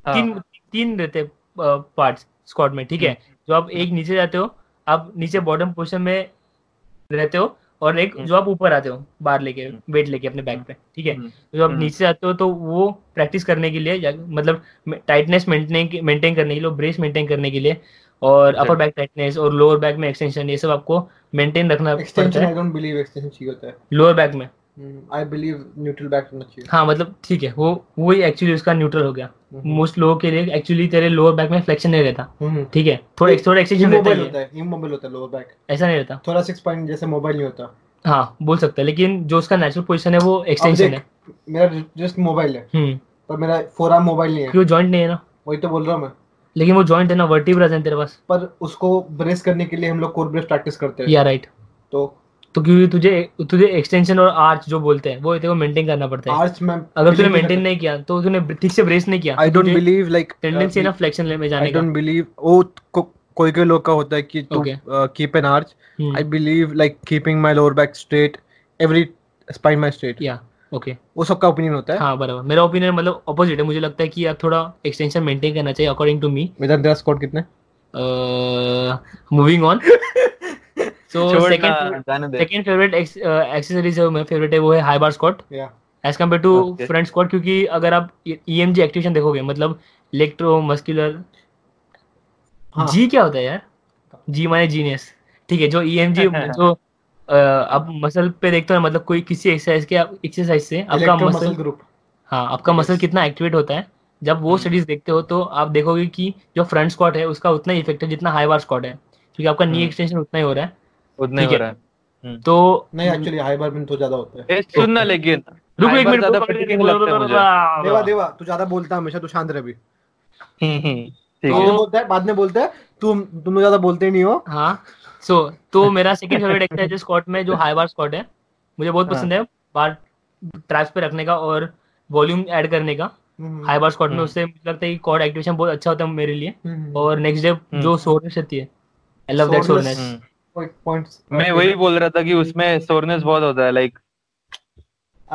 तीन तीन रहते पार्ट्स स्क्वाट में, ठीक है? जो आप एक नीचे जाते हो, आप नीचे बॉटम पोजीशन में रहते हो, और एक जो आप ऊपर आते हो बाहर लेके वेट लेके अपने बैक पे, ठीक है? जो आप नीचे जाते हो तो वो प्रैक्टिस करने के लिए, मतलब टाइटनेस मेंटेन मेंटेन करने के लिए, ब्रेस मेंटेन करने के लिए, और अपर बैक टाइटनेस और लोअर बैक में एक्सटेंशन, ये सब आपको मेंटेन रखना पड़ता है। लोअर बैक में I believe neutral back होना चाहिए। हाँ मतलब ठीक है, वो वो ही एक्चुअली उसका न्यूट्रल हो गया मोस्ट लोगों के लिए। एक्चुअली तेरे लोअर बैक में फ्लेक्शन नहीं रहता, ठीक है? थोड़ा थोड़ा एक्सटेंशन रहता है, इमोबाइल होता है लोअर बैक, ऐसा नहीं रहता, थोड़ा सिक्स पॉइंट जैसे मोबाइल नहीं होता। हाँ बोल सकते हैं, लेकिन जो उसका नेचुरल पोजीशन है वो एक्सटेंशन है। मेरा जस्ट मोबाइल है, पर मेरा फोरआर्म मोबाइल नहीं है। क्यों? जॉइंट नहीं है ना। वही तो बोल रहा हूँ मैं, लेकिन वो जॉइंट है ना, वर्टिब्रा है तेरे पास, पर उसको ब्रेस करने के लिए हम लोग कोर ब्रेस प्रैक्टिस करते हैं। या राइट, तो तो क्योंकि तुझे तुझे एक्सटेंशन और आर्च जो बोलते हैं वो तेरे मेंटेन करना पड़ता है। आर्च में अगर तूने मेंटेन नहीं किया तो तूने ठीक से ब्रेस नहीं किया। I don't believe like tendency है ना फ्लेक्शन में जाने का। आई डोंट बिलीव ओ कोई कोई लोग का होता है कि to keep an arch. I believe like keeping my lower back straight, every spine my straight. या ओके, वो सबका ओपिनियन होता है। हाँ बराबर, मेरा ओपिनियन मतलब ऑपोजिट है। मुझे लगता है कि यार थोड़ा एक्सटेंशन मेंटेन करना चाहिए अकॉर्डिंग टू मी। मेरा दस स्क्वाट कितने? Moving on. So second second favorite accessories है, मेरा फेवरेट है वो है high bar squat as compare to front squat. क्योंकि अगर आप ईएमजी एक्टिवेशन देखोगे, मतलब इलेक्ट्रो मस्कुलर जी क्या होता है यार? जी माने जीनियस, ठीक है? जो ईएमजी जो आप मसल पे देखते हो, मतलब कोई किसी एक्सरसाइज के एक्सरसाइज से आपका मसल ग्रुप, हाँ आपका मसल कितना एक्टिवेट होता है, जब वो स्टडीज देखते हो तो आप देखोगे कि जो फ्रंट स्क्वाट है उसका उतना इफेक्ट है जितना हाई बार स्क्वाट है, क्योंकि आपका नी एक्सटेंशन उतना ही हो रहा है। तो नहीं एक्चुअली हाई बार में तो ज्यादा होता है। सुन ना, लेकिन रुक एक मिनट, देवा देवा तू ज्यादा बोलता है हमेशा, तू शांत रह भी। बोलता है, बाद में बोलता है तुम तुम ज्यादा बोलते नहीं हो। हाँ सो so, तो मेरा सेकंड फेवरेट एक्सरसाइज स्क्वाट में जो हाई बार स्क्वाट है मुझे बहुत पसंद है, बार ट्रैप्स पे रखने का और वॉल्यूम ऐड करने का हाई बार स्क्वाट में। उससे मुझे लगता है कि कोर एक्टिवेशन बहुत अच्छा होता है मेरे लिए, और नेक्स्ट डे जो सोरनेस रहती है आई लव दैट सोरनेस। मैं वही बोल रहा था कि उसमें सोरनेस बहुत होता है लाइक।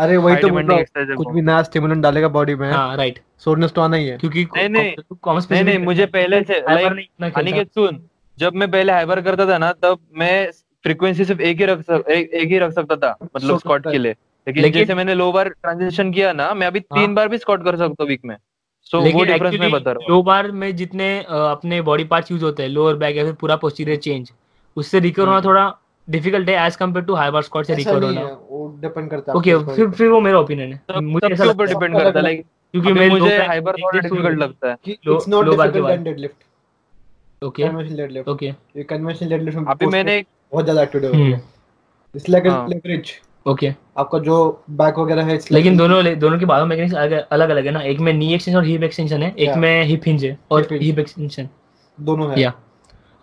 अरे वही तो मतलब कुछ भी नया स्टिमुलेंट डालेगा बॉडी में। हां राइट, सोरनेस तो आना ही है क्योंकि नहीं नहीं नहीं मुझे पहले से अनिकेत सुन, जब मैं पहले हाइबर करता था ना तब मैं फ्रीक्वेंसी सिर्फ एक ही रख सक, एक, एक ही रख सकता था मतलब स्क्वाट के लिए, लेकिन, लेकिन जैसे मैंने लो बार ट्रांजिशन किया ना मैं अभी तीन बार भी स्क्वाट कर सकता हूं वीक में। सो वो डिफरेंस मैं बता रहा हूं। लो बार में जितने अपने बॉडी पार्ट्स यूज होते हैं, लोअर बैक या फिर पूरा पोस्टीरियर चेंज, उससे रिकवर होना थोड़ा डिफिकल्ट है as compare to high bar squat से रिकवर होना। वो डिपेंड करता है। ओके फिर फिर वो मेरा ओपिनियन है, मुझे ऐसा ऊपर डिपेंड करता है लाइक, क्योंकि मुझे हाई बार थोड़ा डिफिकल्ट लगता है। It's not difficult and deadlift. Okay okay ये कन्वेंशनल डेडलिफ्ट अभी मैंने बहुत ज्यादा एक्टिव हो गया, इट्स लाइक लेवरेज। ओके आपका जो बैक वगैरह है, लेकिन दोनों दोनों के बायो मैकेनिक्स अलग अलग है ना, एक में नी एक्सटेंशन और हिप एक्सटेंशन है, एक में हिप हिंज है और हिप एक्सटेंशन, दोनों है। या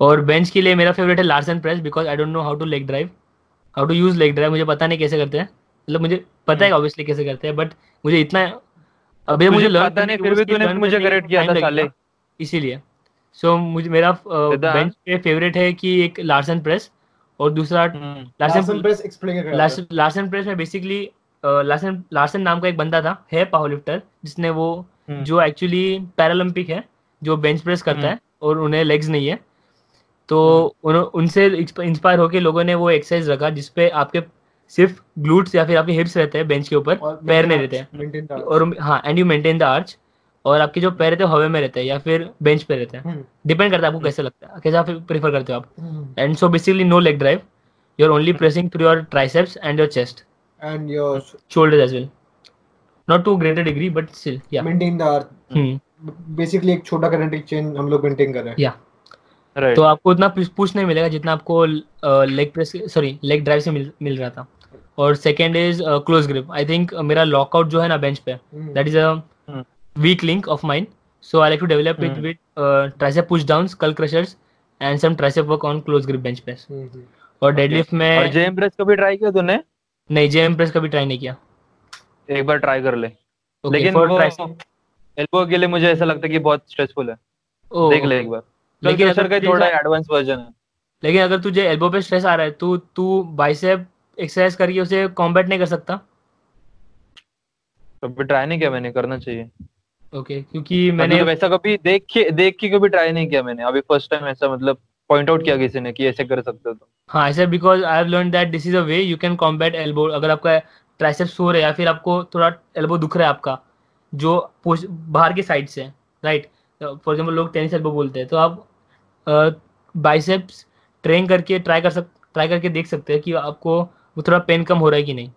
और बेंच के लिए मेरा फेवरेट है Larsen press, because I don't know how to leg drive, how to use leg drive, मुझे पता नहीं कैसे करते हैं, मतलब मुझे पता है ऑब्वियसली कैसे करते हैं बट मुझे इतना अभी मुझे पता नहीं, फिर भी तूने मुझे करेक्ट किया था साले, इसीलिए। सो मुझे मेरा बेंच पे फेवरेट है कि एक लार्सन प्रेस और दूसरा लार्सन प्रेस एक्सप्लेन कर रहा है। लार्सन प्रेस में बेसिकली लार्सन लार्सन नाम का एक बंदा था है पावर लिफ्टर, जिसने वो जो एक्चुअली पैरालंपिक है जो बेंच प्रेस करता है और उन्हें लेग्स नहीं है, तो उनसे इंस्पायर होकर लोगों ने वो एक्सरसाइज रखा जिसपे आपके सिर्फ ग्लूट्स या फिर आपके हिप्स रहते हैं बेंच के ऊपर, पैर नहीं रहते हैं, और हाँ and you maintain the arch, और आपके जो पैर रहते हैं हवे में रहते हैं या फिर बेंच पे रहते हैं, डिपेंड करता है आपको कैसे लगता है, कैसा प्रेफर करते हो आप। And so basically no leg drive, you are only pressing through your triceps and your chest and your shoulders as well, not to greater degree but still या मेंटेन द आर्च। बेसिकली एक छोटा kinetic chain हम लोग maintain कर रहे हैं। या तो आपको उतना पुश नहीं मिलेगा जितना आपको leg press sorry leg drive से मिल मिल रहा था। और second is close grip, I think मेरा लॉकआउट जो है ना बेंच पे, that is a weak link of mine, so I like to develop it with tricep push downs, curl crushers and some tricep work on close grip bench press. और deadlift में और JM press कभी try किया तूने? नहीं JM press कभी try नहीं किया, एक बार ट्राई कर ले, लेकिन एल्बो के लिए मुझे ऐसा लगता है कि बहुत स्ट्रेसफुल है, देख ले एक बार। लेकिन अगर का थोड़ा एडवांस वर्जन है, लेकिन अगर तुझे एल्बो पे स्ट्रेस आ रहा है तू तू बाइसेप एक्सरसाइज करके उसे कॉम्बैट नहीं कर सकता, कभी ट्राई नहीं किया मैंने, करना चाहिए। ओके क्योंकि मैंने वैसा कभी देख के देख के कभी ट्राई नहीं किया मैंने, अभी फर्स्ट टाइम ऐसा मतलब पॉइंट आउट किया किसी ने कि ऐसे कर सकते हो। हां ऐसा, because I have learn that this is a way you can combat elbow. अगर आपका ट्राइसेप्स हो रहा है या फिर आपको थोड़ा एल्बो दुख रहा है आपका जो बाहर की साइड से, राइट, फॉर एग्जाम्पल लोग टेनिस एल्बो बोलते हैं, तो आप बाइसेप्स ट्रेन करके ट्राई कर सक ट्राई करके देख सकते हैं कि आपको वो थोड़ा पेन कम हो रहा है कि नहीं,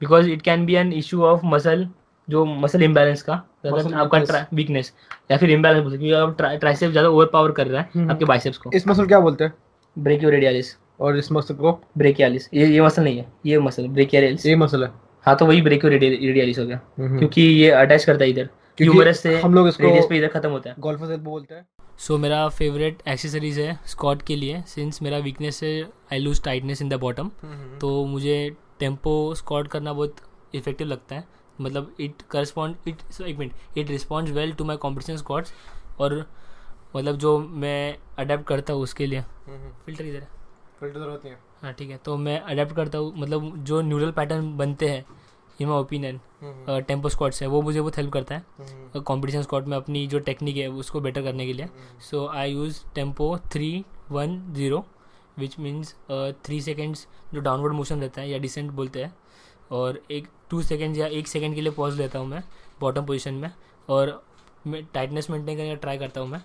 because it can be an issue of muscle, जो मसल इम्बैलेंस का आपका वीकनेस या फिर इम्बैलेंस बोलते हैं, आप ट्राइसेप्स ज़्यादा ओवर पावर कर रहा है आपके बाइसेप्स को। इस मसल क्या बोलते हैं? ब्रेकियोरेडियालिस। और इस मसल को ब्रेकियालिस, ये ये मसल नहीं है, ये मसल ब्रेकियालिस, ये मसल है। हाँ तो वही ब्रेकियोरेडियालिस हो गया क्योंकि ये अटैच करता है इधर, से हम लोग इसको रेडियस पे इधर खत्म होता है, गोल्फर्स एल्बो बोलते हैं। सो मेरा फेवरेट एक्सेसरीज है स्क्वाट के लिए, सिंस मेरा वीकनेस है I loose tightness in the bottom, तो मुझे टेम्पो स्क्वाट करना बहुत इफेक्टिव लगता है, मतलब इट करस्पॉन्ड इट एक minute it responds well to my competition squats, और मतलब जो मैं अडेप्ट करता हूँ उसके लिए फिल्टर इधर फिल्टर जरूरत नहीं है। हाँ ठीक है, तो मैं अडेप्ट करता हूँ, मतलब जो न्यूरल पैटर्न बनते हैं in my opinion tempo squats है, वो मुझे बहुत हेल्प करता है कॉम्पिटिशन स्क्वाट में अपनी जो टेक्निक है उसको बेटर करने के लिए। So I use tempo three one zero which means three seconds जो डाउनवर्ड मोशन रहता है या डिसेंट बोलते हैं, और एक टू सेकेंड या एक सेकेंड के लिए पॉज लेता हूँ मैं बॉटम पोजिशन में, और मैं टाइटनेस मेंटेन करने का ट्राई करता हूँ मैं।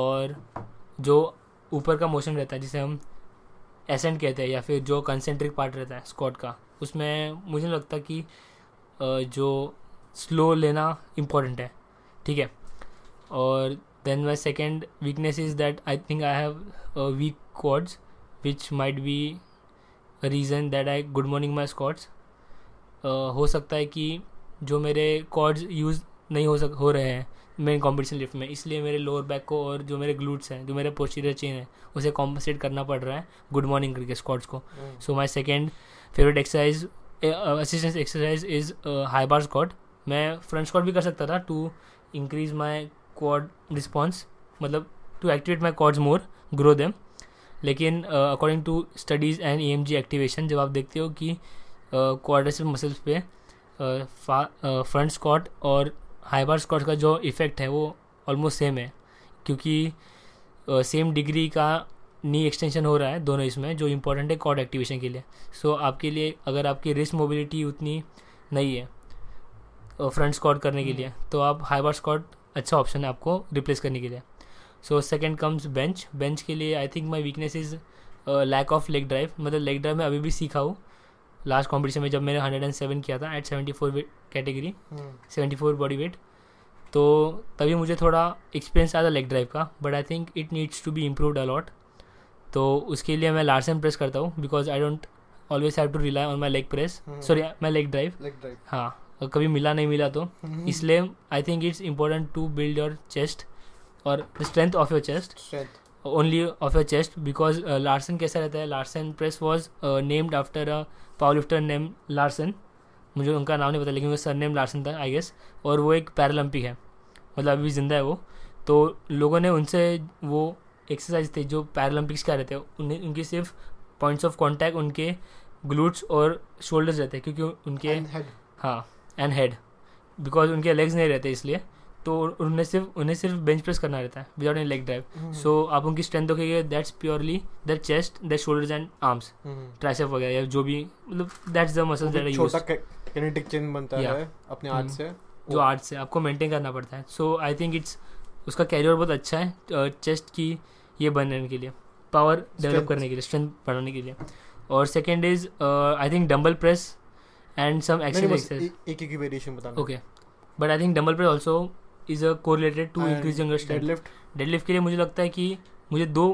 और जो ऊपर का मोशन रहता है जिसे हम एसेंट कहते हैं या फिर जो कंसेंट्रिक पार्ट रहता है स्क्वाट का, उसमें मुझे लगता कि जो स्लो लेना इम्पोर्टेंट है, ठीक है। और then my second weakness is that I think I have weak quads which might be reason that I good morning my squats, हो सकता है कि जो मेरे क्वाड्स यूज़ नहीं हो सक हो रहे हैं मेरे कॉम्पिटिशन लिफ्ट में, इसलिए मेरे लोअर बैक को और जो मेरे ग्लूट्स हैं, जो मेरे पोस्टीरियर चेन है, उसे कॉम्पनसेट करना पड़ रहा है गुड मॉर्निंग करके स्क्वाट्स को. So my second favourite exercise assistance exercise is high bar squat. मैं फ्रंट स्क्वाट भी कर सकता था to increase my quad response, मतलब to activate my quads more, grow them. लेकिन according to studies and EMG activation, जब आप देखते हो कि क्वाड्रिसेप्स मसल्स पे फ्रंट स्क्वाट और हाई बार स्क्वाट का जो इफ़ेक्ट है वो ऑलमोस्ट सेम है, क्योंकि सेम डिग्री का नी एक्सटेंशन हो रहा है दोनों इसमें, जो इम्पोर्टेंट है क्वाड एक्टिवेशन के लिए. सो आपके लिए अगर आपकी रिस्ट मोबिलिटी उतनी नहीं है फ्रंट स्क्वाट करने के लिए, तो आप हाई बार स्क्वाट अच्छा ऑप्शन है आपको रिप्लेस करने के लिए. So second comes bench. Bench के लिए I think my weakness is lack of leg drive. मतलब लेग ड्राइव मैं अभी भी सीखा हूँ. लास्ट कॉम्पिटिशन में जब मैंने वन ओ सेवन किया था at seventy four weight category, seventy four body weight, तो तभी मुझे थोड़ा एक्सपीरियंस आया था लेग ड्राइव का. But I think it needs to be improved a lot. तो उसके लिए मैं लार्सन प्रेस करता हूँ, because I don't always have to rely on my leg press, sorry my leg drive. हाँ, कभी मिला नहीं मिला तो hmm. इसलिए I think it's important to build your chest और strength of your chest, only of your chest. Because Larsen कैसा रहता है, Larsen press was named after a power lifter name Larsen. मुझे उनका नाम नहीं पता, लेकिन उनका सर नेम लार्सन था आई गेस, और वो एक पैरालंपिक है, मतलब अभी भी जिंदा है वो. तो लोगों ने उनसे वो एक्सरसाइज थे जो पैरालंपिक्स का रहते हैं, उन्हें उनकी सिर्फ पॉइंट्स ऑफ कॉन्टैक्ट उनके ग्लूट्स और शोल्डर्स रहते हैं, क्योंकि उनके head. हाँ एंड हेड, बिकॉज उनके लेग्स नहीं रहते, इसलिए तो उन्हें सिर्फ उन्हें सिर्फ बेंच प्रेस करना रहता है without any leg drive. So आप उनकी स्ट्रेंथ देखोगे, that's purely their chest, their shoulders and arms, tricep वगैरह या जो भी, मतलब that's the muscles that are used. छोटा काइनेटिक चेन बनता है अपने हाथ से, जो हाथ से आपको मेंटेन करना पड़ता है. सो आई थिंक इट्स उसका कैरियर बहुत अच्छा है चेस्ट की ये बनने के लिए, पावर डेवलप करने के लिए, स्ट्रेंथ बढ़ाने के लिए. और second is I think dumbbell press and some exercise. एक एक वेरिएशन बताना okay. But I think dumbbell press also is a correlated to increasing your strength. Deadlift deadlift के लिए मुझे लगता है कि मुझे दो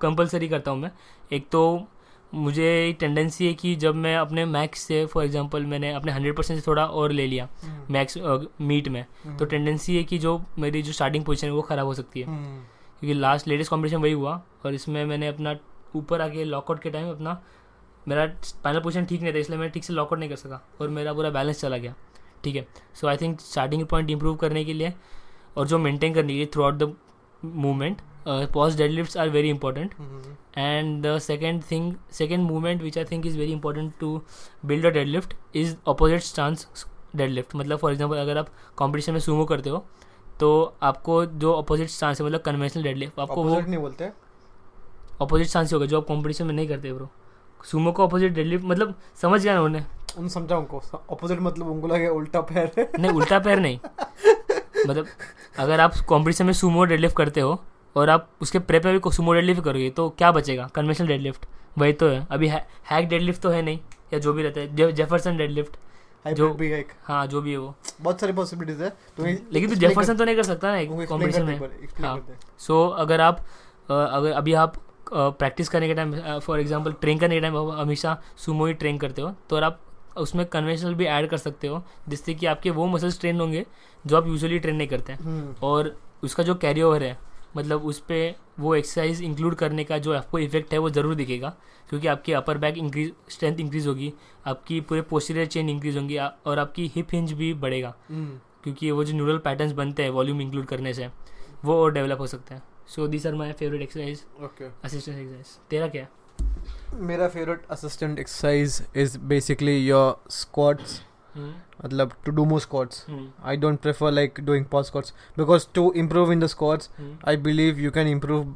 कंपलसरी करता हूँ मैं. एक तो मुझे टेंडेंसी है कि जब मैं अपने मैक्स से, फॉर एग्जांपल मैंने अपने हंड्रेड परसेंट से थोड़ा और ले लिया मैक्स मीट में, तो टेंडेंसी है कि जो मेरी जो स्टार्टिंग पोजीशन है वो ख़राब हो सकती है, क्योंकि लास्ट लेटेस्ट कॉम्पिटिशन वही हुआ. और इसमें मैंने अपना ऊपर आके लॉकआउट के टाइम अपना मेरा फाइनल पोजीशन ठीक नहीं था, इसलिए मैं ठीक से लॉकआउट नहीं कर सका और मेरा पूरा बैलेंस चला गया. ठीक है. So I think starting point improve करने के लिए और जो मेंटेन करने के लिए throughout the movement, pause deadlifts are very important. And the second thing second movement which I think is very important to build a deadlift is opposite stance deadlift. मतलब for example अगर आप competition में Sumo करते हो तो आपको जो opposite stance है, मतलब कन्वेंशनल डेडलिफ्ट, आपको वो नहीं बोलते, अपोजिट स्टांस होगा जो आप कंपटीशन में नहीं करते ब्रो. सुमो को अपोजिट डेडलिफ्ट, मतलब समझ गया ना उन्हें, उन समझा उनको अपोजिट, मतलब उनको लगे उल्टा पैर नहीं, उल्टा पैर नहीं मतलब अगर आप कॉम्पिटिशन में सुमो डेडलिफ्ट करते हो और आप उसके प्रेप में भी सुमो डेडलिफ्ट करोगे तो क्या बचेगा, कन्वेंशनल डेडलिफ्ट वही तो है. अभी है, हैक डेडलिफ्ट तो है नहीं, या जो भी रहता है जे, जेफरसन डेडलिफ्ट जो भी है, हाँ जो भी है वो, बहुत सारी पॉसिबिलिटीज है. लेकिन तो जेफरसन तो नहीं कर सकता ना कॉम्पिटिशन में. सो अगर आप अगर अभी आप प्रैक्टिस करने के टाइम, फॉर एग्जाम्पल ट्रेन करने के टाइम आप हमेशा सुमो ही ट्रेन करते हो, तो आप उसमें कन्वेंशनल भी ऐड कर सकते हो, जिससे कि आपके वो मसल्स ट्रेन होंगे जो आप यूजुअली ट्रेन नहीं करते हैं. और उसका जो कैरी ओवर है, मतलब उस पर वो एक्सरसाइज इंक्लूड करने का जो आपको इफेक्ट है वो ज़रूर दिखेगा, क्योंकि आपकी upper back increase, strength increase होगी, आपकी पूरे पोस्टीरियर चेन इंक्रीज होंगी और आपकी हिप हिंज भी बढ़ेगा, क्योंकि वो जो न्यूरल पैटर्न्स बनते हैं वॉल्यूम इंक्लूड करने से वो और डेवलप हो सकते हैं. So this are my favourite exercise, assistant exercise. तेरा क्या है? मेरा favourite assistant exercise is basically your squats, मतलब to do more squats. I don't prefer like doing power squats, because to improve in the squats I believe you can improve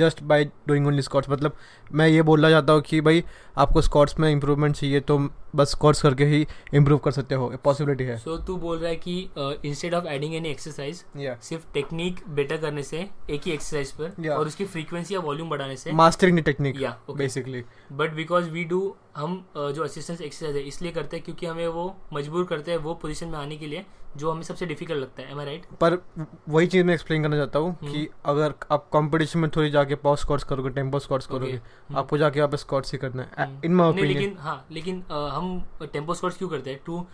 just by doing only squats. मतलब मैं ये बोलना चाहता हूँ कि भाई आपको स्क्वाट्स में इम्प्रूवमेंट चाहिए तो बस स्क्वाट्स करके ही इम्प्रूव कर सकते हो, पॉसिबिलिटी है. सो तू बोल रहा है कि instead of adding any exercise, सिर्फ टेक्निक बेटर करने से एक ही एक्सरसाइज पर और उसकी फ्रीक्वेंसी या वॉल्यूम बढ़ाने से, mastering the technique basically. But because we do, हम जो असिस्टेंस एक्सरसाइज है इसलिए करते हैं क्योंकि हमें वो मजबूर करते हैं वो पोजीशन में आने के लिए जो हमें सबसे डिफिकल्ट लगता है. Am I right? पर वही चीज़ मैं एक्सप्लेन करना चाहता हूँ कि अगर आप कंपटीशन में थोड़ी जाके पावर स्क्वाट्स करोगे, टेम्पो स्क्वाट्स करोगे, आपको जाके वापस स्क्वाट्स ही करना है इन माय ओपिनियन. लेकिन हाँ, लेकिन हम टेम्पो स्क्वाट्स क्यों करते हैं? टू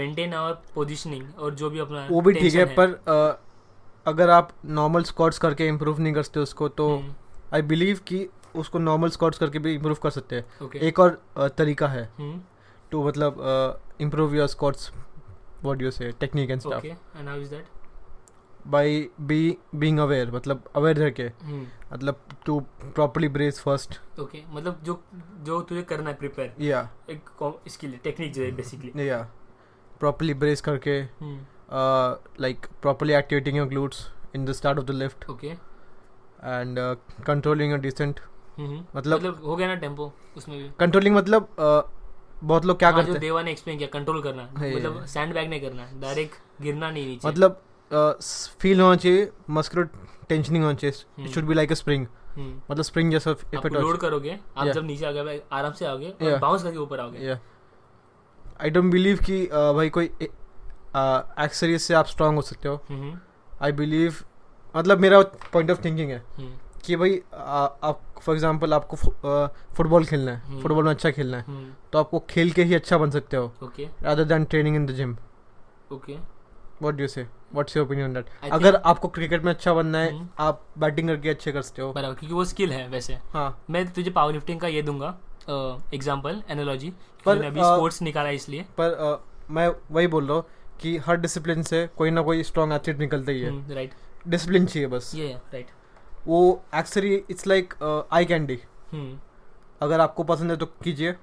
मेंटेन आवर पोजीशनिंग और जो भी अपना वो भी ठीक है, है पर आ, अगर आप नॉर्मल स्क्वाट्स करके इम्प्रूव नहीं करते उसको तो आई बिलीव कि उसको नॉर्मल स्क्वाट्स करके भी इम्प्रूव कर सकते हैं. okay. एक और तरीका है टू मतलब improve your squats what you say technique and stuff. And how is that? By be being aware, मतलब अवेयर रह के मतलब to properly brace first. Okay, मतलब जो जो तुझे करना है प्रिपेयर या एक इसके लिए टेक्निक जो है बेसिकली या प्रॉपर्ली ब्रेस करके like properly activating your glutes in the start of the lift. Okay and controlling your descent. मतलब हो गया ना टेम्पो उसमें भी कंट्रोलिंग, मतलब बहुत लोग क्या करते हैं देवा ने एक्सप्लेन किया कंट्रोल करना, मतलब सैंड बैग नहीं करना, डायरेक्ट गिरना नहीं नीचे, मतलब फील होना चाहिए, मस्कुलर टेंशनिंग होना चाहिए, it should be like a spring, मतलब स्प्रिंग जैसा इफेक्ट हो. लोड करोगे आप जब नीचे आ गए आराम से आओगे और बाउंस करके ऊपर आओगे. आई डोंट बिलीव कि भाई कोई एक्सरसाइज से आप स्ट्रांग हो सकते हो. आई बिलीव, मतलब मेरा पॉइंट ऑफ थिंकिंग है कि भाई आप फॉर एग्जांपल आपको फुटबॉल खेलना है, फुटबॉल में अच्छा खेलना है तो आपको खेल के ही अच्छा बन सकते हो rather than training in the gym. Okay, What do you say? What's your opinion on that? I अगर आपको क्रिकेट में अच्छा बनना है आप बैटिंग करके अच्छे कर सकते हो, बराबर, क्योंकि वो स्किल है वैसे. हाँ, मैं तुझे पावर लिफ्टिंग का ये दूंगा एग्जाम्पल, एनालॉजी, पर अभी स्पोर्ट्स निकाला इसलिए, पर आ, मैं वही बोल रहा हूँ कि हर डिसिप्लिन से कोई ना कोई स्ट्रॉन्ग एथलीट निकलता ही है. राइट, डिसिप्लिन चाहिए बस. ये राइट, वो actually it's like eye candy, अगर आपको पसंद है तो कीजिए.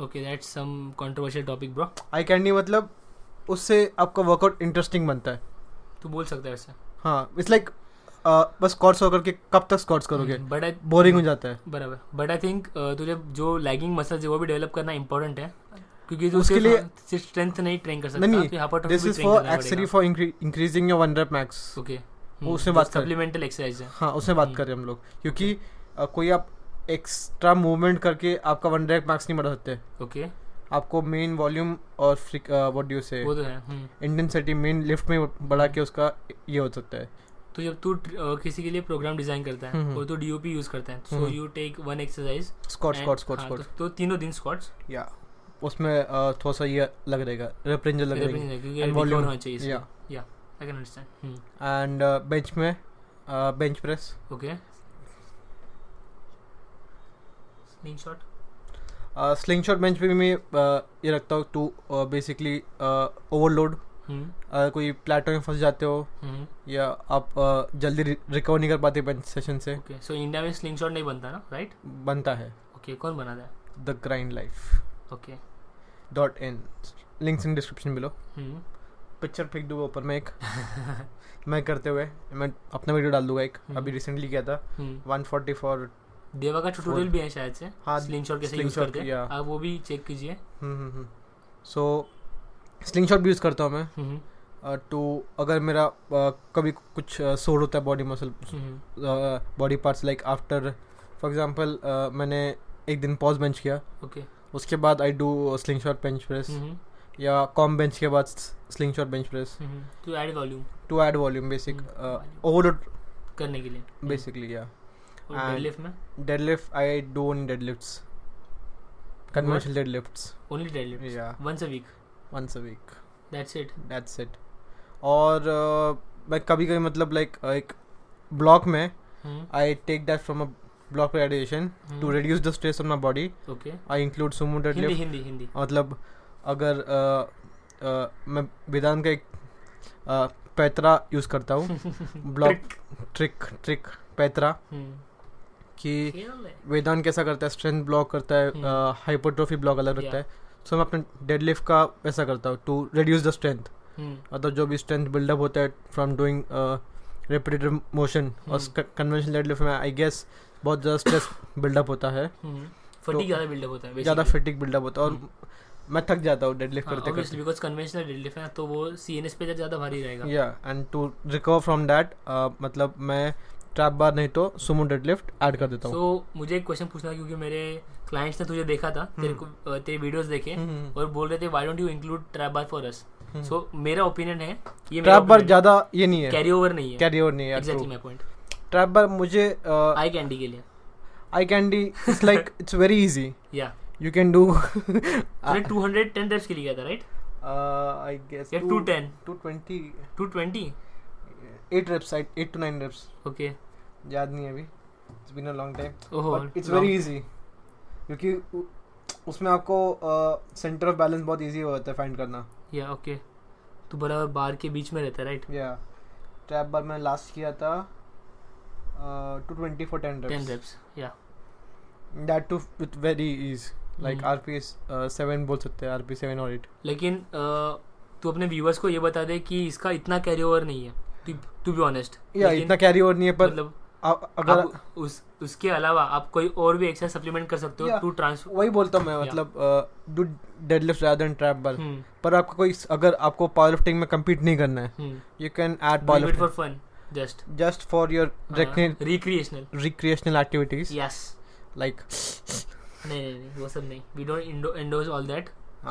Okay, that's some controversial topic bro. Eye candy मतलब उससे आपका वर्कआउट इंटरेस्टिंग बनता है, तू बोल सकता है ऐसे. हाँ, इट्स लाइक बस स्क्वाट्स हो करके कब तक स्क्वाट्स करोगे, बोरिंग हो जाता है, बराबर. बट आई थिंक तुझे जो लैगिंग मसल्स है वो भी डेवलप करना इंपॉर्टेंट है, क्योंकि उसके लिए सिर्फ स्ट्रेंथ नहीं ट्रेन कर सकता. नहीं, this is for actually for increasing your one rep max. Okay, उससे बात सप्लीमेंटल एक्सरसाइज है. हाँ, उससे बात करें हम लोग, क्योंकि कोई आप एक्स्ट्रा मूवमेंट करके आपका वन रैप मैक्स नहीं बढ़ा सकते. ओके, आपको मेन वॉल्यूम और what do you say intensity main lift में बढ़ा के उसका ये हो सकता है. तो जब तू किसी के लिए प्रोग्राम डिजाइन करता है और तू डीओपी यूज करता है, so you take one exercise squat squat squat squat, तो तीनों दिन स्क्वाट्स या उसमें थोड़ा सा ये लग रहेगा, रेपरेंजर लग रहेगा क्योंकि वॉल्यूम होना चाहिए. या या I can understand. And bench में bench press. Okay, sling shot. Sling shot bench पे भी मैं ये रखता हूँ, टू बेसिकली ओवरलोड, कोई प्लेटो में फंस जाते हो या आप जल्दी रिकवर नहीं कर पाते बेंच सेशन से. सो इंडिया में स्लिंग शॉट नहीं बनता ना, राइट? बनता है. ओके, कौन बनाता है? The grind life. Okay dot in, links in description below. Picture फेंक दूंगा ऊपर में एक, मैं करते हुए मैं अपना वीडियो डाल दूंगा एक, अभी रिसेंटली किया था वन फोर्टी फोर. देवा का ट्यूटोरियल भी है शायद से, हाँ, स्लिंग शॉट कैसे यूज़ करते हैं, आप वो भी चेक कीजिए. सो स्लिंग शॉट भी यूज़ करता हूँ मैं टू, अगर मेरा कभी कुछ सोर होता है body muscle body parts, like after for example मैंने एक दिन पॉज बेंच किया. ओके, उसके बाद I do sling shot bench press या कॉम बेंच के बाद sling shot bench press to add volume, to add volume basic overload करने के लिए बेसिकली. या डेडलिफ्ट में deadlift I do only deadlifts, conventional deadlifts, only deadlifts, या once a week, once a week, that's it, that's it. और मैं कभी कभी मतलब लाइक एक ब्लॉक में I take that from a block radiation to reduce the stress on my body. Okay, I include sumo deadlift. Hindi Hindi मतलब अगर मैं वेदांत का एक पैतरा यूज करता हूँ ब्लॉक ट्रिक ट्रिक पैतरा कि वेदान कैसा करता है, स्ट्रेंथ ब्लॉक करता है, हाइपरट्रोफी ब्लॉक अलग रखता है. सो मैं अपने डेडलिफ्ट का वैसा करता हूँ टू रिड्यूस द स्ट्रेंथ, मतलब जो भी स्ट्रेंथ बिल्डअप होता है फ्रॉम डूइंग रेपिटेटिव मोशन. और कन्वेंशनल डेडलिफ्ट में आई गेस बहुत ज़्यादा स्ट्रेस बिल्डअप होता है, फटीग ज़्यादा बिल्डअप होता है, ज़्यादा फटीग बिल्डअप होता है और मैं थक जाता हूँ डेडलिफ्ट करते करते, बिकॉज कन्वेंशनल डेडलिफ्ट है तो वो सीएनएस पे ज़्यादा भारी रहेगा. या and to recover from that मतलब मैं ट्रैप बार नहीं तो सुमो डेडलिफ्ट ऐड कर देता हूँ. तो मुझे एक क्वेश्चन पूछना, क्योंकि मेरे क्लाइंट्स ने तुझे देखा था, तेरे को तेरे वीडियोस देखे और बोल रहे थे why don't you include trap bar for us. So मेरा ओपिनियन है ये ट्रैप बार ज़्यादा ये नहीं है, कैरी ओवर नहीं है, कैरी ओवर नहीं है. Exactly my point. Trap bar मुझे आई कैंडी के लिए, eye candy it's like it's very easy. या you can do two hundred ten reps के लिए था, right? Uh, I guess yeah, two, two ten two twenty two twenty eight reps, eight to nine reps. Okay, याद नहीं है अभी. It's been a long time. Oh, but it's long. Very easy क्योंकि उसमें आपको सेंटर ऑफ बैलेंस बहुत easy होता है फाइंड करना. या ओके, तो बराबर बार के बीच में रहता है, राइट? या ट्रैप बार मैंने लास्ट किया था two twenty for ten reps. Ten reps, या that too with very easy, like RP seven बोल सकते हैं, आरपी सेवन और एट. लेकिन तू अपने व्यूअर्स को ये बता दे कि इसका इतना कैरी ओवर नहीं है, टू बी ऑनेस्ट. या इतना कैरी ओवर नहीं है, पर मतलब अगर उस उसके अलावा आप कोई और भी एक्सरसाइज सप्लीमेंट कर सकते हो टू ट्रांसफर. वही बोलता हूँ मैं, मतलब do deadlift rather than trap bar. पर आपको कोई, अगर आपको पावरलिफ्टिंग में कम्पीट नहीं करना है, you can add powerlift for fun, just just for your recreational recreational activities. Yes, like नहीं नहीं नहीं वो सब नहीं, we don't endorse all that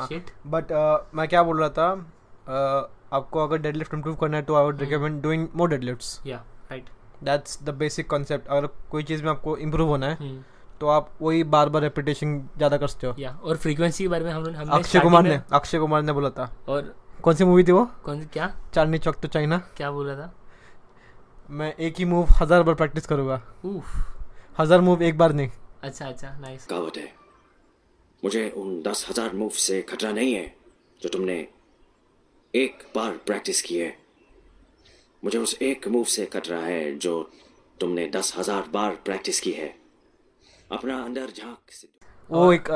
shit. But मैं क्या बोल रहा था, आपको अगर डेडलिफ्ट इंप्रूव करना है तो I would recommend doing more deadlifts. या right, That's the basic concept. अगर कोई चीज़ में आपको इम्प्रूव होना है hmm. तो आप वही बार बार रेपिटेशन ज़्यादा करते हो. या yeah. और फ्रीक्वेंसी के बारे में हम अक्षय कुमार ने अक्षय कुमार ने बोला था. और कौन सी मूवी थी वो, कौन सी, क्या चांदनी चौक तो चाइना, क्या बोला था? मैं एक ही मूव हज़ार बार प्रैक्टिस करूँगा. हज़ार मूव एक बार नहीं. अच्छा अच्छा, नाइस कहावत है. मुझे उन दस हज़ार मूव से खतरा नहीं है जो तुमने एक बार प्रैक्टिस किए. मुझे उस एक मूव से खतरा है जो तुमने दस हजार बार प्रैक्टिस की है. अपना अंदर झांक. वो एक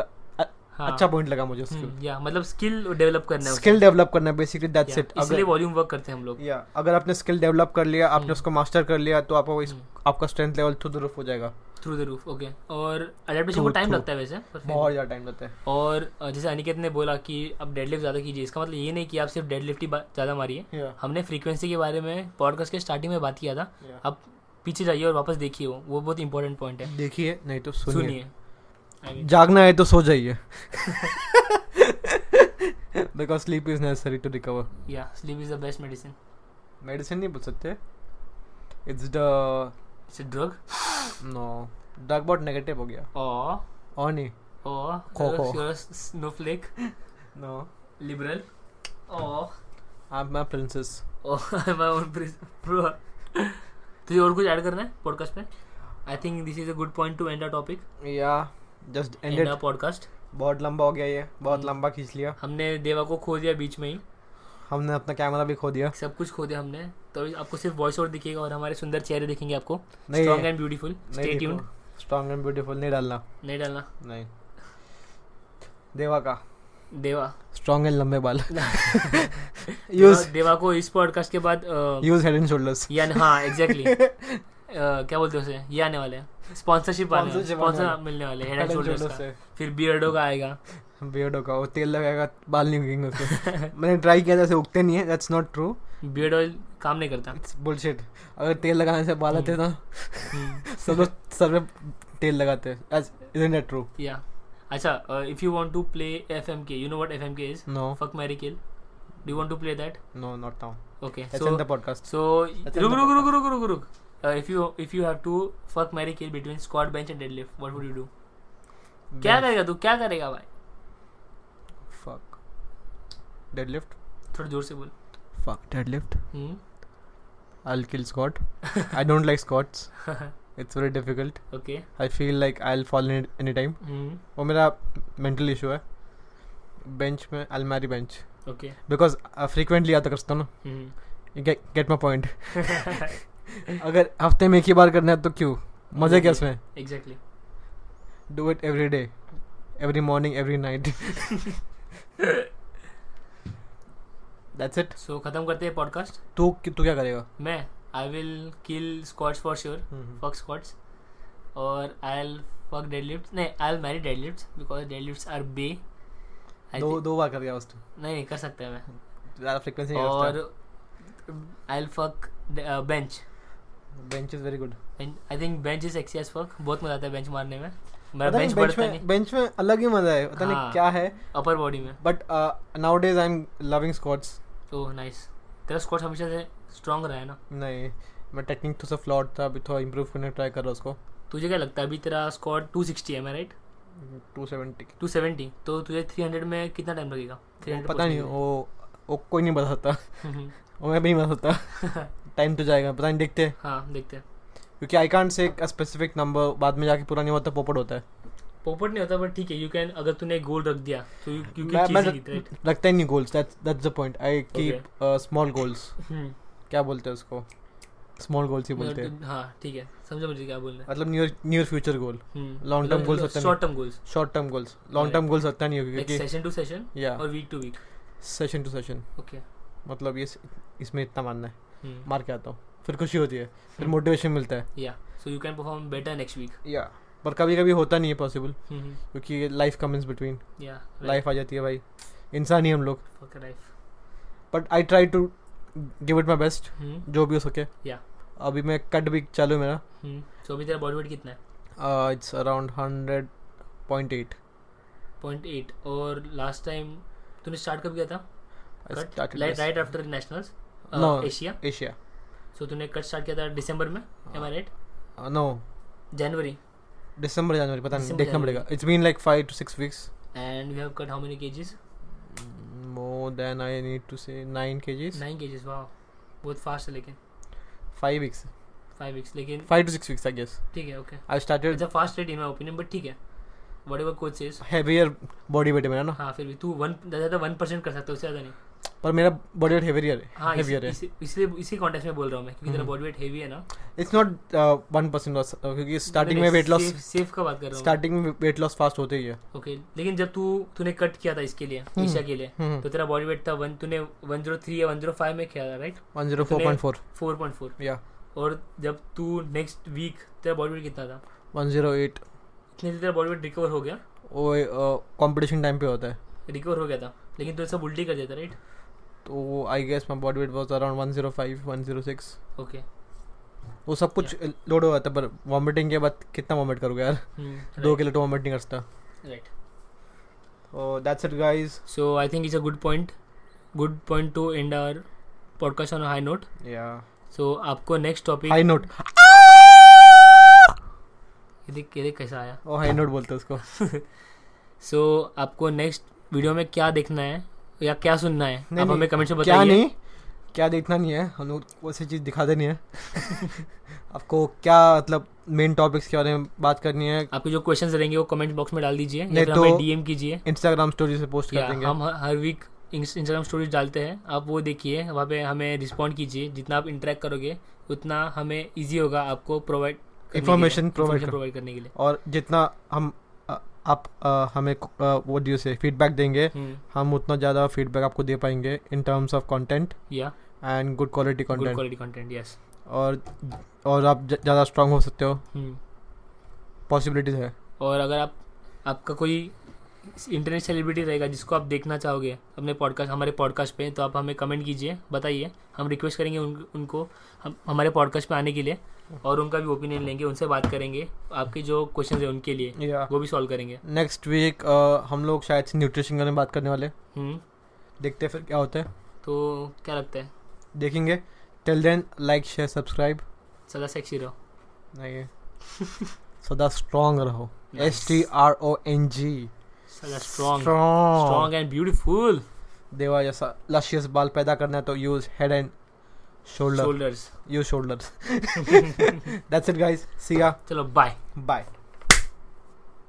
अच्छा पॉइंट लगा मुझे. या मतलब स्किल डेवलप करना है, स्किल डेवलप करना है बेसिकली, दैट्स इट. इसलिए वॉल्यूम वर्क करते हैं हम लोग. या अगर आपने स्किल डेवलप कर लिया, आपने उसको मास्टर कर लिया, तो आपको आपका strength level through the roof हो जाएगा. Through the roof. ओके, और अडेप्टेशन को टाइम लगता है वैसे, बहुत ज़्यादा टाइम लगता है. और जैसे अनिकेत ने बोला कि आप डेडलिफ्ट ज़्यादा कीजिए, इसका मतलब ये नहीं कि आप सिर्फ डेडलिफ्ट ही ज़्यादा मारिए. yeah. हमने फ्रीक्वेंसी के बारे में पॉडकास्ट के स्टार्टिंग में बात किया था. yeah. आप पीछे जाइए और वापस देखिए, वो वो बहुत इंपॉर्टेंट पॉइंट है. देखिए नहीं तो सुनिए. जागना है तो सो जाइए, because sleep is necessary to recover. या sleep is the best medicine. Medicine नहीं बोल सकते, it's the it's a drug. No, drug बहुत नेगेटिव हो गया. ओ ओ नहीं ओ खो snowflake no liberal oh I am my princess oh I am my own princess. तुझे और कुछ ऐड करना है पॉडकास्ट पे? I think this is a good point to end a topic. या जस्ट एंड इट. पॉडकास्ट बहुत लंबा हो गया, ये बहुत लंबा खींच लिया हमने. देवा को खो दिया बीच में ही, हमने अपना कैमरा भी खो दिया, सब कुछ खो दिया हमने. तो आपको सिर्फ वॉइस ओवर दिखेगा और हमारे सुंदर चेहरे दिखेंगे आपको. Strong and beautiful, stay tuned. Strong and beautiful नहीं डालना, नहीं डालना, नहीं. देवा का देवा स्ट्रांग एंड लंबे बाल यूज. देवा को इस पॉडकास्ट के बाद यूज हेड एंड शोल्डर्स. या हाँ एग्जैक्टली, क्या बोलते हो उसे, ये आने वाले हैं स्पॉन्सरशिप, स्पॉन्सर मिलने वाले हेड एंड शोल्डर्स का. फिर बियर्डो का आएगा, बियर्डो का वो तेल लगाएगा, बाल नहीं उगेंगे उसके. मैंने ट्राई किया था, ऐसे उगते नहीं है. That's not true. Beard oil काम नहीं करता, इट्स बुलशिट. अगर तेल लगाने से बाल आते ना, सब लोग सर में तेल लगाते हैं, इज़न्ट दैट ट्रू? या अच्छा, if you want to play FMK, you know what FMK is? No. Fuck marry kill, do you want to play that? No, not now. Okay, that's in the podcast. So रुक रुक रुक रुक रुक रुक if you if you have to fuck marry kill between squat, bench and deadlift, what would you do? क्या करेगा तू, क्या करेगा भाई? Fuck deadlift. थोड़ा जोर से बोल. Fuck deadlift. Hmm. I'll kill squat. I don't like squats. It's very difficult. Okay. I feel like I'll fall in any time. Hmm. वो मेरा mental issue है. Bench में I'll marry bench. Okay. Because uh, frequently आता करता हूँ ना. Hmm. You get get my point. अगर हफ्ते में एक ही बार करना है तो क्यों, मज़े क्या उसमें? Exactly. Do it every day, every morning, every night. That's it. So खत्म करते हैं पॉडकास्ट. तू तू क्या करेगा? मैं I will kill squats for sure, fuck squats. और आई विल फक डेडलिफ्ट्स, नहीं I will marry deadlifts because deadlifts are bae. दो दो बार कर गया उसको, नहीं कर सकता है मैं ज़्यादा फ्रीक्वेंसी. और I will fuck bench. Bench is very good. I think bench is sexy as fuck. बहुत मज़ा आता है बेंच मारने में. बेंच में बेंच में अलग ही मज़ा है, पता नहीं क्या है अपर बॉडी में. But nowadays I am loving squats. Oh nice, तेरा स्क्वाट हमेशा से स्ट्रांग रहा है ना? नहीं, मैं टेक्निक तो सब फ्लॉट था, अभी थोड़ा इम्प्रूव करने ट्राई कर रहा उसको. तुझे क्या लगता है, अभी तेरा स्क्वाट टू सिक्सटी है, मैं right? Two seventy two seventy. तो तुझे थ्री हंड्रेड में कितना टाइम लगेगा? थ्री हंड्रेड पता नहीं, वो वो कोई नहीं बता सकता, वो मैं भी नहीं बता सकता। टाइम तो जाएगा, पता नहीं, देखते हैं। हाँ देखते हैं, क्योंकि आई कांट से एक स्पेसिफिक नंबर, बाद में जाके पूरा नहीं होता, पोपट होता है। पोपट नहीं होता, बट ठीक है, यू कैन, अगर तूने गोल रख दिया तो you you can chase it, right? लगता ही नहीं goals, that's that's the point. I keep small goals, क्या बोलते हैं उसको, स्मॉल गोल्स ही बोलते हैं। हाँ ठीक है, समझा मुझे क्या बोलना है। मतलब near near future goal, long term goals होता है, short term goals, short term goals, long term goals होता नहीं, क्योंकि सेशन टू सेशन या और week to week, session to session. Okay, मतलब ये इसमें इतना मानना है, मार के आता हूँ, फिर खुशी होती है, फिर मोटिवेशन मिलता है, या so you can perform better next week, या। पर कभी कभी होता नहीं है पॉसिबल, क्योंकि लाइफ कम्स बिटवीन, या लाइफ आ जाती है भाई, इंसान ही हम लोग। But I try to give it my best, जो भी हो सके। या अभी मैं कट भी चालू है मेरा। सो अभी तेरा बॉडी वेट कितना है? It's around hundred point eight point eight. और लास्ट टाइम तूने स्टार्ट कब किया था? Right after nationals, Asia Asia. So तूने कट स्टार्ट किया था दिसंबर में, एम आई राइट? नो, जनवरी, दिसंबर जनवरी, पता नहीं, देखना पड़ेगा। It's been like five to six weeks. And we have cut how many KGs? More than I need to say nine kgs. nine kgs, wow. Both fast, लेकिन five weeks. five weeks, लेकिन five to six weeks, I guess. ठीक है, okay. I started. It's a fast rate in my opinion, but ठीक है. Whatever coach says. Heavier body weight है मेरा ना. हाँ, फिर भी तू one ज़्यादा one percent कर सकता है, उससे ज़्यादा नहीं. पर मेरा body weight heavier है. हाँ, heavier है. इसलिए इसी context में बोल रहा हूँ मैं, क्योंकि तेरा body weight heavy है ना. It's not one percent loss, क्योंकि starting में weight loss. Safe का बात कर रहा हूँ. Starting में weight loss fast होते ही है. Okay, लेकिन जब तू तूने cut किया था इसके लिए, ईशा के लिए, तो तेरा body weight था वन, तूने one oh three या one oh five में किया था, right? one oh four point four. four point four. Yeah. और जब तू next week तेरा body weight कितना था? one oh eight. इतने तेरा body weight recover हो गया? वो competition time पे होता है. Recover हो गया था, लेकिन तू सब उल्टी कर देता, right? तो I guess my body weight was around one zero five one zero six. Okay, वो सब कुछ लोड हो जाता, पर वॉमिटिंग के बाद कितना वॉमिट करोगे यार, दो किलो तो वॉमिट नहीं करता, राइट? तो that's it guys, so I think it's a good point good point to end our podcast on high note. या सो आपको नेक्स्ट टॉपिक हाई नोट, कैसा आया? ओ हाई नोट बोलते उसको। सो आपको नेक्स्ट वीडियो में क्या देखना है या क्या सुनना है, नहीं, आप हमें कमेंट्स में बताइए। क्या नहीं, क्या देखना नहीं है, हम लोग वैसी चीज़ दिखाते नहीं है। आपको क्या, मतलब मेन टॉपिक्स के बारे में बात करनी है, आपके जो क्वेश्चंस रहेंगे वो कमेंट बॉक्स में डाल दीजिए, या फिर हमें डीएम कीजिए, इंस्टाग्राम स्टोरी से पोस्ट कर देंगे। हम हर वीक इंस्टाग्राम स्टोरीज डालते हैं, आप वो देखिए, वहाँ पे हमें रिस्पॉन्ड कीजिए। जितना आप इंटरेक्ट करोगे उतना हमें ईजी होगा आपको प्रोवाइड इंफॉर्मेशन प्रोवाइड करने के लिए, और जितना हम आप uh, हमें uh, वो दियो से फीडबैक देंगे, hmm. हम उतना ज़्यादा फीडबैक आपको दे पाएंगे इन टर्म्स ऑफ कंटेंट, या and good quality content, good quality content, yes. और और आप ज़्यादा स्ट्रांग हो सकते हो, पॉसिबिलिटीज hmm. है। और अगर आप आपका कोई इंटरनेट सेलिब्रिटी रहेगा जिसको आप देखना चाहोगे अपने पॉडकास्ट हमारे पॉडकास्ट पे, तो आप हमें कमेंट कीजिए, बताइए, हम रिक्वेस्ट करेंगे उन, उनको हम हमारे पॉडकास्ट पे आने के लिए, और उनका भी ओपिनियन लेंगे, उनसे बात करेंगे, आपके जो क्वेश्चन है उनके लिए yeah. वो भी सॉल्व करेंगे। नेक्स्ट वीक uh, हम लोग शायद न्यूट्रिशन के बारे में बात करने वाले, hmm. देखते हैं फिर क्या होता है, तो क्या लगता है देखेंगे। Till then, like, share, subscribe, सदा सेक्सी रहो, नहीं सदा स्ट्रांग रहो, S T R O N G, strong strong and beautiful. Deva जैसा लशियस बाल पैदा करना है तो use head and shoulders shoulders your shoulders That's it guys, see ya, chalo bye bye.